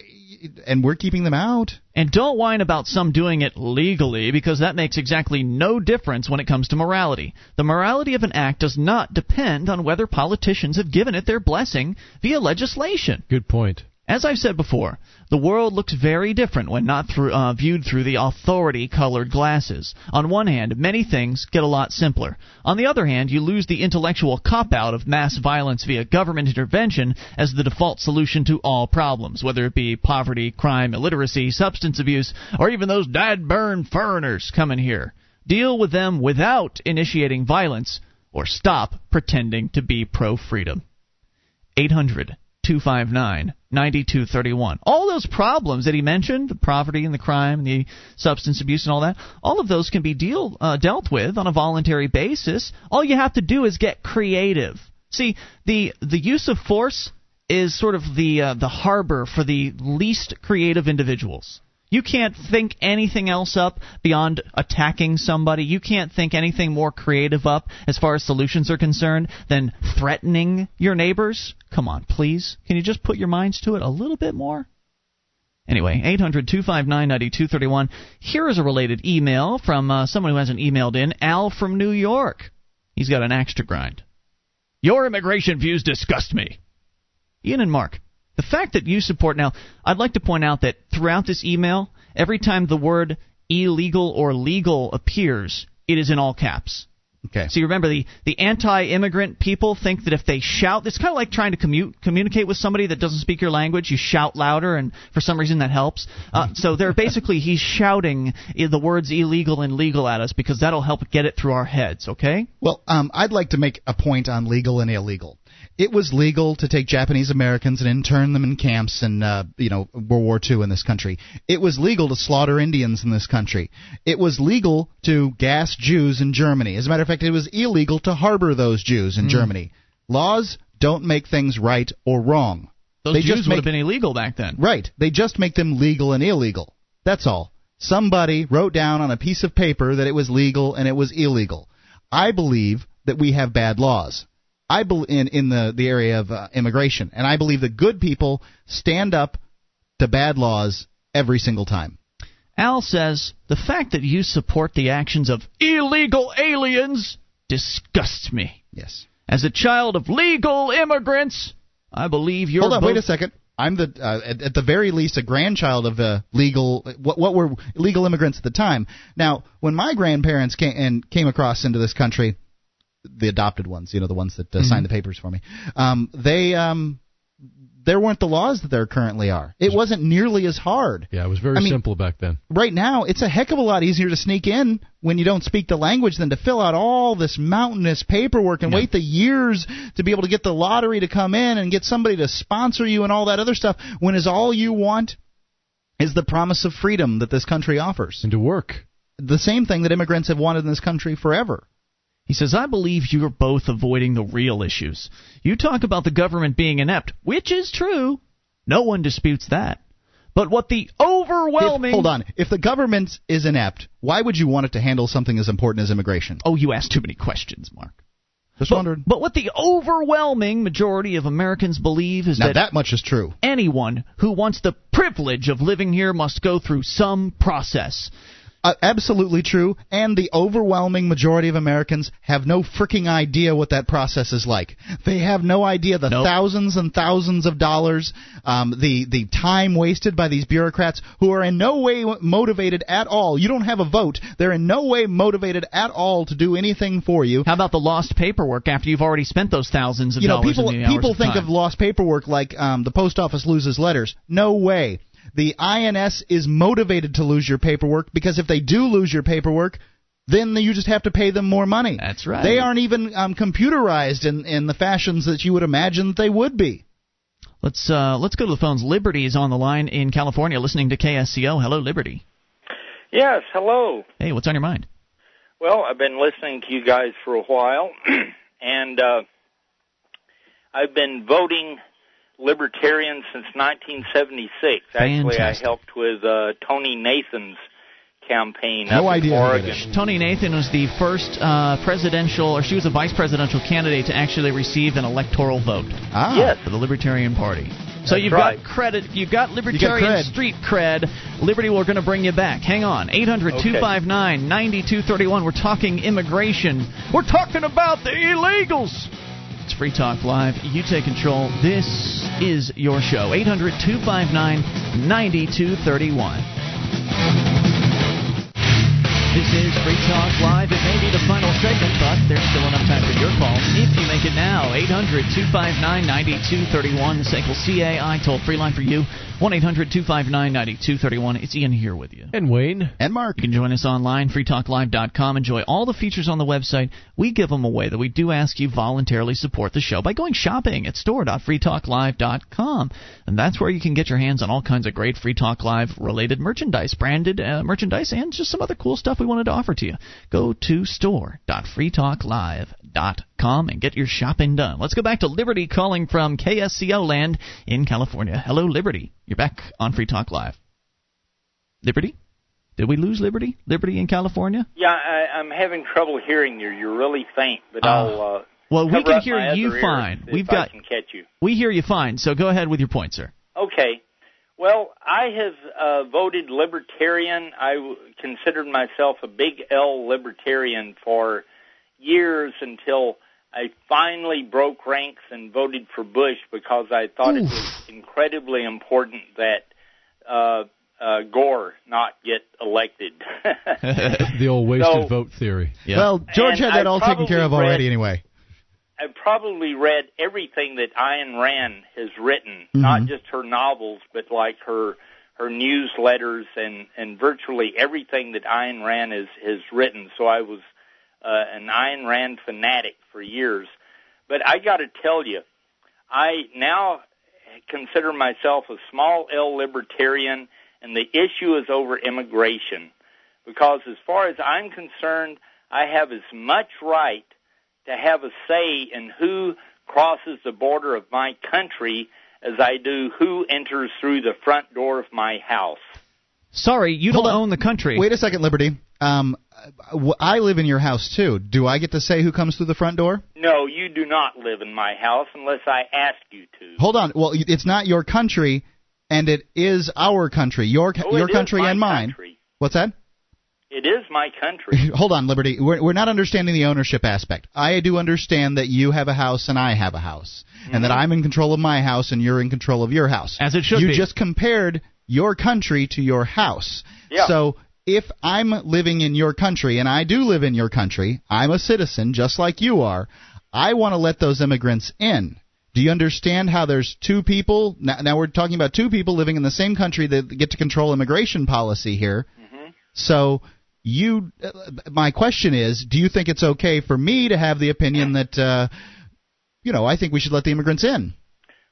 And we're keeping them out. And don't whine about some doing it legally, because that makes exactly no difference when it comes to morality. The morality of an act does not depend on whether politicians have given it their blessing via legislation. Good point. As I've said before, the world looks very different when not through, uh, viewed through the authority-colored glasses. On one hand, many things get a lot simpler. On the other hand, you lose the intellectual cop-out of mass violence via government intervention as the default solution to all problems, whether it be poverty, crime, illiteracy, substance abuse, or even those dad-burn foreigners coming here. Deal with them without initiating violence, or stop pretending to be pro-freedom. eight hundred, two five nine, nine two three one. All those problems that he mentioned, the poverty and the crime and the substance abuse and all that, all of those can be deal, uh, dealt with on a voluntary basis. All you have to do is get creative. See, the the use of force is sort of the uh, the harbor for the least creative individuals. You can't think anything else up beyond attacking somebody. You can't think anything more creative up as far as solutions are concerned than threatening your neighbors. Come on, please. Can you just put your minds to it a little bit more? Anyway, eight hundred, two five nine, nine two three one. Here is a related email from uh, someone who hasn't emailed in, Al from New York. He's got an axe to grind. Your immigration views disgust me. Ian and Mark, the fact that you support... Now, I'd like to point out that throughout this email, every time the word illegal or legal appears, it is in all caps. Okay. So you remember, the, the anti-immigrant people think that if they shout... It's kind of like trying to commute, communicate with somebody that doesn't speak your language. You shout louder, and for some reason that helps. Uh, so they're basically... He's shouting the words illegal and legal at us because that'll help get it through our heads, okay? Well, um, I'd like to make a point on legal and illegal. It was legal to take Japanese Americans and intern them in camps in uh, you know, World War Two in this country. It was legal to slaughter Indians in this country. It was legal to gas Jews in Germany. As a matter of fact, it was illegal to harbor those Jews in mm. Germany. Laws don't make things right or wrong. Those they Jews just make, would have been illegal back then. Right. They just make them legal and illegal. That's all. Somebody wrote down on a piece of paper that it was legal and it was illegal. I believe that we have bad laws. I be, in, in the, the area of uh, immigration, and I believe that good people stand up to bad laws every single time. Al says, the fact that you support the actions of illegal aliens disgusts me. Yes. As a child of legal immigrants, I believe you're Hold on, both- wait a second. I'm the uh, at, at the very least a grandchild of uh, legal what, what were legal immigrants at the time. Now, when my grandparents came, and came across into this country... The adopted ones, you know, the ones that uh, mm-hmm. signed the papers for me. Um, they, um, there weren't the laws that there currently are. It wasn't nearly as hard. Yeah, it was very I simple mean, back then. Right now, it's a heck of a lot easier to sneak in when you don't speak the language than to fill out all this mountainous paperwork and yeah. wait the years to be able to get the lottery to come in and get somebody to sponsor you and all that other stuff. When is all you want is the promise of freedom that this country offers and to work. The same thing that immigrants have wanted in this country forever. He says, I believe you're both avoiding the real issues. You talk about the government being inept, which is true. No one disputes that. But what the overwhelming... If, hold on. If the government is inept, why would you want it to handle something as important as immigration? Oh, you asked too many questions, Mark. Just but, wondered. But what the overwhelming majority of Americans believe is now that... that much is true. Anyone who wants the privilege of living here must go through some process. Uh, absolutely true, and the overwhelming majority of Americans have no freaking idea what that process is like. They have no idea the nope. thousands and thousands of dollars, um, the the time wasted by these bureaucrats who are in no way motivated at all. You don't have a vote. They're in no way motivated at all to do anything for you. How about the lost paperwork after you've already spent those thousands of you know, dollars? People, and the people of think time. Of lost paperwork like um, the post office loses letters. No way. The I N S is motivated to lose your paperwork because if they do lose your paperwork, then you just have to pay them more money. That's right. They aren't even um, computerized in, in the fashions that you would imagine that they would be. Let's uh, let's go to the phones. Liberty is on the line in California listening to K S C O. Hello, Liberty. Yes, hello. Hey, what's on your mind? Well, I've been listening to you guys for a while, and uh, I've been voting... Libertarian since nineteen seventy-six. Actually, fantastic. I helped with uh, Tony Nathan's campaign no up in Oregon. Tony Nathan was the first uh, presidential, or she was a vice presidential candidate to actually receive an electoral vote ah. yes. for the Libertarian Party. So That's you've right. got credit. You've got Libertarian you cred. Street cred. Liberty, we're going to bring you back. Hang on. eight hundred, two five nine, nine two three one. We're talking immigration. We're talking about the illegals. It's Free Talk Live. You take control. This is your show. eight hundred, two five nine, nine two three one. This is Free Talk Live. It may be the final segment, but there's still enough time for your calls if you make it now. eight hundred, two five nine, nine two three one. The S A C L C A I toll-free line for you. one eight hundred, two five nine, nine two three one. It's Ian here with you. And Wayne. And Mark. You can join us online, free talk live dot com. Enjoy all the features on the website. We give them away, though we do ask you voluntarily support the show by going shopping at store dot free talk live dot com. And that's where you can get your hands on all kinds of great Free Talk Live-related merchandise, branded uh, merchandise, and just some other cool stuff we wanted to offer to you. Go to store dot free talk live dot com. Liberty Calling dot com and get your shopping done. Let's go back to Liberty calling from K S C O land in California. Hello, Liberty. You're back on Free Talk Live. Liberty? Did we lose Liberty? Liberty in California? Yeah, I, I'm having trouble hearing you. You're really faint, but uh, I'll uh, well, we can hear you fine. We've got, I can catch you. We hear you fine, so go ahead with your point, sir. Okay. Well, I have uh, voted libertarian. I w- considered myself a big L libertarian for years until I finally broke ranks and voted for Bush because I thought Oof. It was incredibly important that uh, uh, Gore not get elected. The old wasted so, vote theory. Yeah. Well, George and had that I've all taken care of already read, anyway. I've probably read everything that Ayn Rand has written, mm-hmm. not just her novels, but like her her newsletters and, and virtually everything that Ayn Rand has, has written. So I was uh, an Ayn Rand fanatic for years. But I got to tell you, I now consider myself a small L libertarian, and the issue is over immigration. Because as far as I'm concerned, I have as much right to have a say in who crosses the border of my country as I do who enters through the front door of my house. Sorry, you Hold don't on. Own the country. Wait a second, Liberty. Um, I live in your house, too. Do I get to say who comes through the front door? No, you do not live in my house unless I ask you to. Hold on. Well, it's not your country, and it is our country. Your, oh, your country and mine. Country. What's that? It is my country. Hold on, Liberty. We're, we're not understanding the ownership aspect. I do understand that you have a house and I have a house, mm-hmm. and that I'm in control of my house and you're in control of your house. As it should you be. You just compared your country to your house. Yeah. So if I'm living in your country, and I do live in your country, I'm a citizen just like you are, I want to let those immigrants in. Do you understand how there's two people? Now, now we're talking about two people living in the same country that get to control immigration policy here. Mm-hmm. So... You, uh, my question is, do you think it's okay for me to have the opinion that, uh, you know, I think we should let the immigrants in?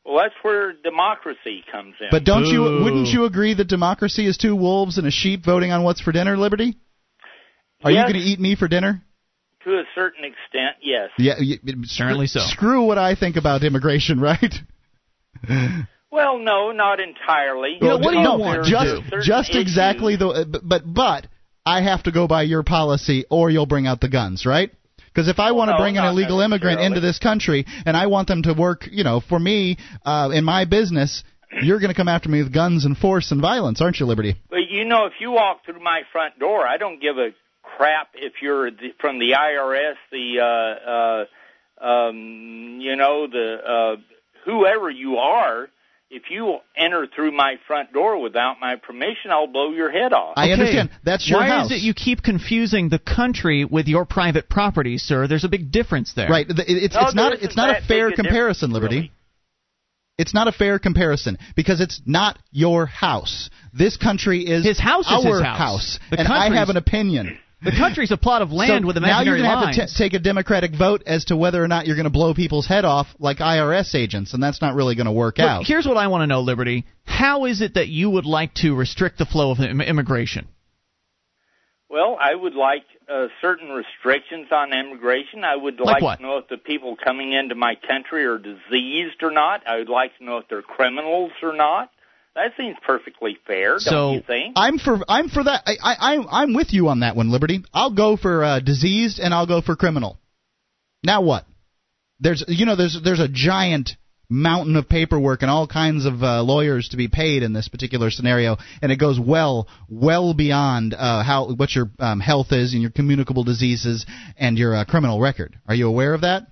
Well, that's where democracy comes in. But don't Ooh. you? Wouldn't you agree that democracy is two wolves and a sheep voting on what's for dinner, Liberty? Are yes. you going to eat me for dinner? To a certain extent, yes. Yeah, you, certainly so. Screw what I think about immigration, right? Well, no, not entirely. Well, you know, what do you no, want? Just, do? just exactly the. But but. I have to go by your policy or you'll bring out the guns, right? Because if I want to no, bring an illegal immigrant into this country and I want them to work, you know, for me uh, in my business, you're going to come after me with guns and force and violence, aren't you, Liberty? But, you know, if you walk through my front door, I don't give a crap if you're the, from the I R S, the, uh, uh, um, you know, the uh, whoever you are. If you enter through my front door without my permission, I'll blow your head off. I okay. understand. That's your Why house. Why is it you keep confusing the country with your private property, sir? There's a big difference there. Right. It's, it's, no, it's not, it's not a fair comparison, Liberty. Really? It's not a fair comparison because it's not your house. This country is his house is our his house, house and I have an opinion. The country's a plot of land so with imaginary lines. Now you're going to have to t- take a democratic vote as to whether or not you're going to blow people's head off like I R S agents, and that's not really going to work Look, out. Here's what I want to know, Liberty. How is it that you would like to restrict the flow of im- immigration? Well, I would like uh, certain restrictions on immigration. I would like, like to know if the people coming into my country are diseased or not. I would like to know if they're criminals or not. That seems perfectly fair, don't so, you think? I'm for I'm for that. I, I, I'm I'm with you on that one, Liberty. I'll go for uh, diseased and I'll go for criminal. Now what? There's you know there's there's a giant mountain of paperwork and all kinds of uh, lawyers to be paid in this particular scenario, and it goes well well beyond uh, how what your um, health is and your communicable diseases and your uh, criminal record. Are you aware of that?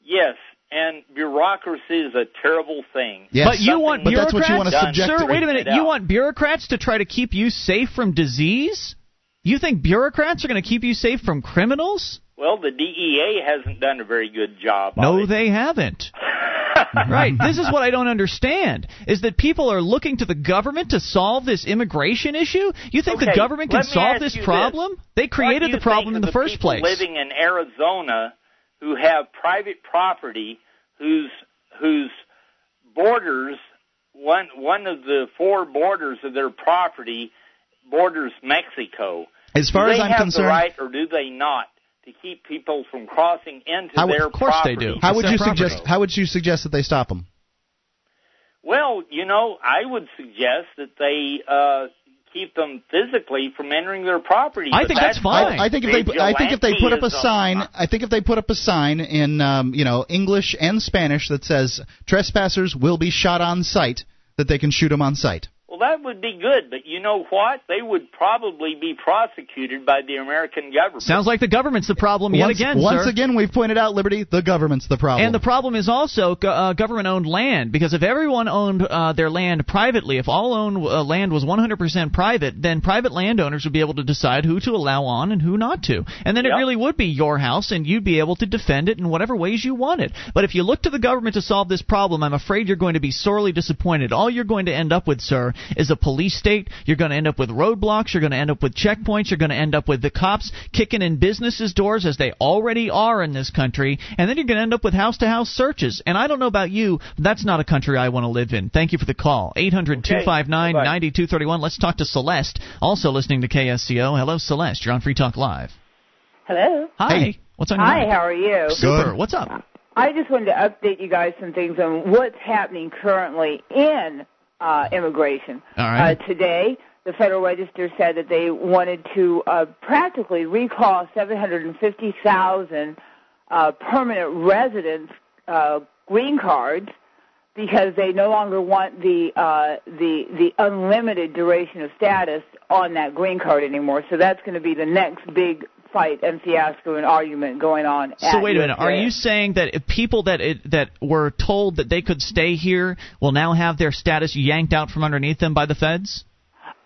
Yes. And bureaucracy is a terrible thing. Yes. But you want but that's what you want to subject Sir, to wait a minute. You want bureaucrats to try to keep you safe from disease? You think bureaucrats are going to keep you safe from criminals? Well, the D E A hasn't done a very good job on it. No, they haven't. Right. This is what I don't understand, is that people are looking to the government to solve this immigration issue? You think okay, the government can solve this problem? This. They created the problem in the, the first place. Living in Arizona who have private property, whose whose borders, one one of the four borders of their property borders Mexico. As far as I'm concerned, do they have the right, or do they not, to keep people from crossing into how, their property. Of course property. They do. How would, you suggest, how would you suggest that they stop them? Well, you know, I would suggest that they uh, keep them physically from entering their property. I think that's, that's fine. I, I think if they, I think if they put up a sign, I think if they put up a sign in um, you know, English and Spanish that says trespassers will be shot on sight, that they can shoot them on sight. Well, that would be good, but you know what? They would probably be prosecuted by the American government. Sounds like the government's the problem yet once, again, Once sir. again, we've pointed out, Liberty, the government's the problem. And the problem is also uh, government-owned land, because if everyone owned uh, their land privately, if all owned uh, land was one hundred percent private, then private landowners would be able to decide who to allow on and who not to. And then yep. it really would be your house, and you'd be able to defend it in whatever ways you wanted. But if you look to the government to solve this problem, I'm afraid you're going to be sorely disappointed. All you're going to end up with, sir, is a police state. You're going to end up with roadblocks. You're going to end up with checkpoints. You're going to end up with the cops kicking in businesses' doors, as they already are in this country. And then you're going to end up with house-to-house searches. And I don't know about you, but that's not a country I want to live in. Thank you for the call. eight hundred, two five nine, nine two three one. Let's talk to Celeste, also listening to K S C O. Hello, Celeste. You're on Free Talk Live. Hello. Hi. Hey. What's on your Hi, mind? How are you? Super. Good. What's up? I just wanted to update you guys some things on what's happening currently in Uh, immigration. All right. Uh, today, the Federal Register said that they wanted to uh, practically recall seven hundred fifty thousand uh, permanent residents' uh, green cards because they no longer want the uh, the the unlimited duration of status on that green card anymore. So that's going to be the next big fight and fiasco and argument going on. So wait a minute. Are you saying that if people that it, that were told that they could stay here will now have their status yanked out from underneath them by the feds?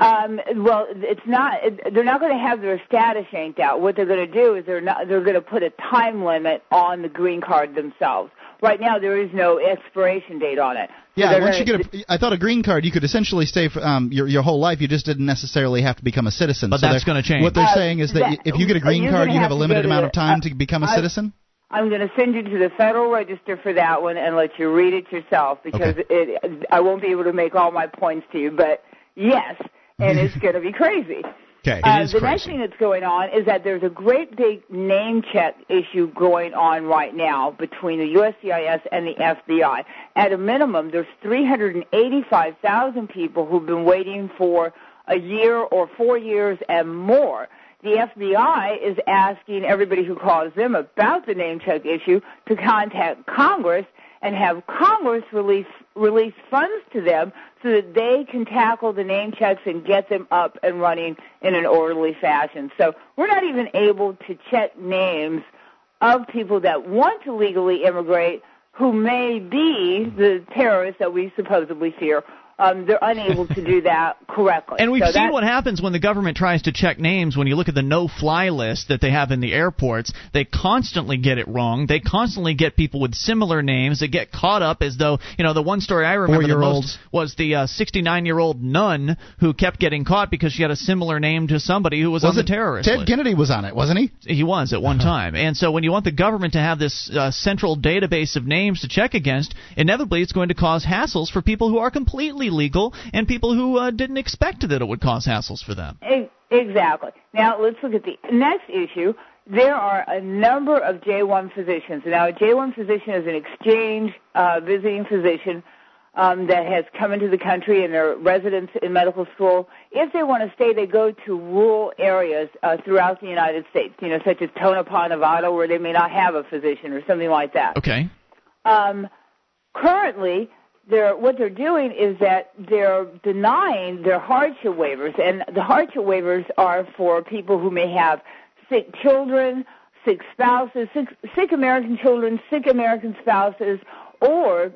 Um, well, it's not. They're not going to have their status yanked out. What they're going to do is they're not. They're going to put a time limit on the green card themselves. Right now, there is no expiration date on it. So yeah, once gonna, you get a, I thought a green card, you could essentially stay for, um, your your whole life. You just didn't necessarily have to become a citizen. But so that's going to change. What they're uh, saying is that, that if you get a green card, you have, have a limited amount the, of time uh, to become a I, citizen? I'm going to send you to the Federal Register for that one and let you read it yourself, because okay. it, I won't be able to make all my points to you, but yes, and it's going to be crazy. Okay, uh, the crazy. Next thing that's going on is that there's a great big name check issue going on right now between the U S C I S and the F B I. At a minimum, there's three hundred eighty-five thousand people who've been waiting for a year or four years and more. The F B I is asking everybody who calls them about the name check issue to contact Congress and have Congress release release funds to them so that they can tackle the name checks and get them up and running in an orderly fashion. So we're not even able to check names of people that want to legally immigrate who may be the terrorists that we supposedly fear. Um, they're unable to do that correctly. And we've so seen what happens when the government tries to check names. When you look at the no-fly list that they have in the airports, they constantly get it wrong. They constantly get people with similar names that get caught up as though, you know, the one story I remember the most was the uh, sixty-nine-year-old nun who kept getting caught because she had a similar name to somebody who was, was on the terrorist list. Ted Kennedy was on it, wasn't he? He was at one time. And so when you want the government to have this uh, central database of names to check against, inevitably it's going to cause hassles for people who are completely legal and people who uh, didn't expect that it would cause hassles for them. Exactly. Now, let's look at the next issue. There are a number of J one physicians. Now, a J one physician is an exchange uh, visiting physician um, that has come into the country and their residents in medical school. If they want to stay, they go to rural areas uh, throughout the United States, you know, such as Tonopah, Nevada, where they may not have a physician or something like that. Okay. Um, currently, They're, what they're doing is that they're denying their hardship waivers, and the hardship waivers are for people who may have sick children, sick spouses, sick, sick American children, sick American spouses, or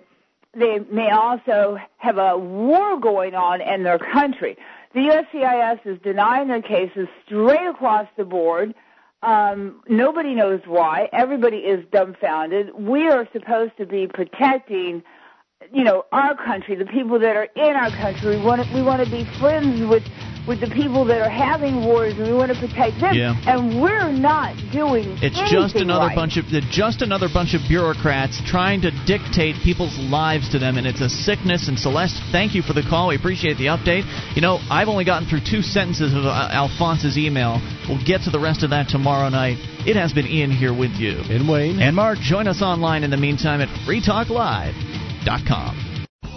they may also have a war going on in their country. The U S C I S is denying their cases straight across the board. Um, nobody knows why. Everybody is dumbfounded. We are supposed to be protecting, you know, our country, the people that are in our country. We want to, we want to be friends with with the people that are having wars, and we want to protect them. Yeah. And we're not doing it's anything just another right. bunch of just another bunch of bureaucrats trying to dictate people's lives to them, and it's a sickness. And Celeste, thank you for the call. We appreciate the update. You know, I've only gotten through two sentences of uh, Alphonse's email. We'll get to the rest of that tomorrow night. It has been Ian here with you. And Wayne. And Mark. Join us online in the meantime at free talk live dot com.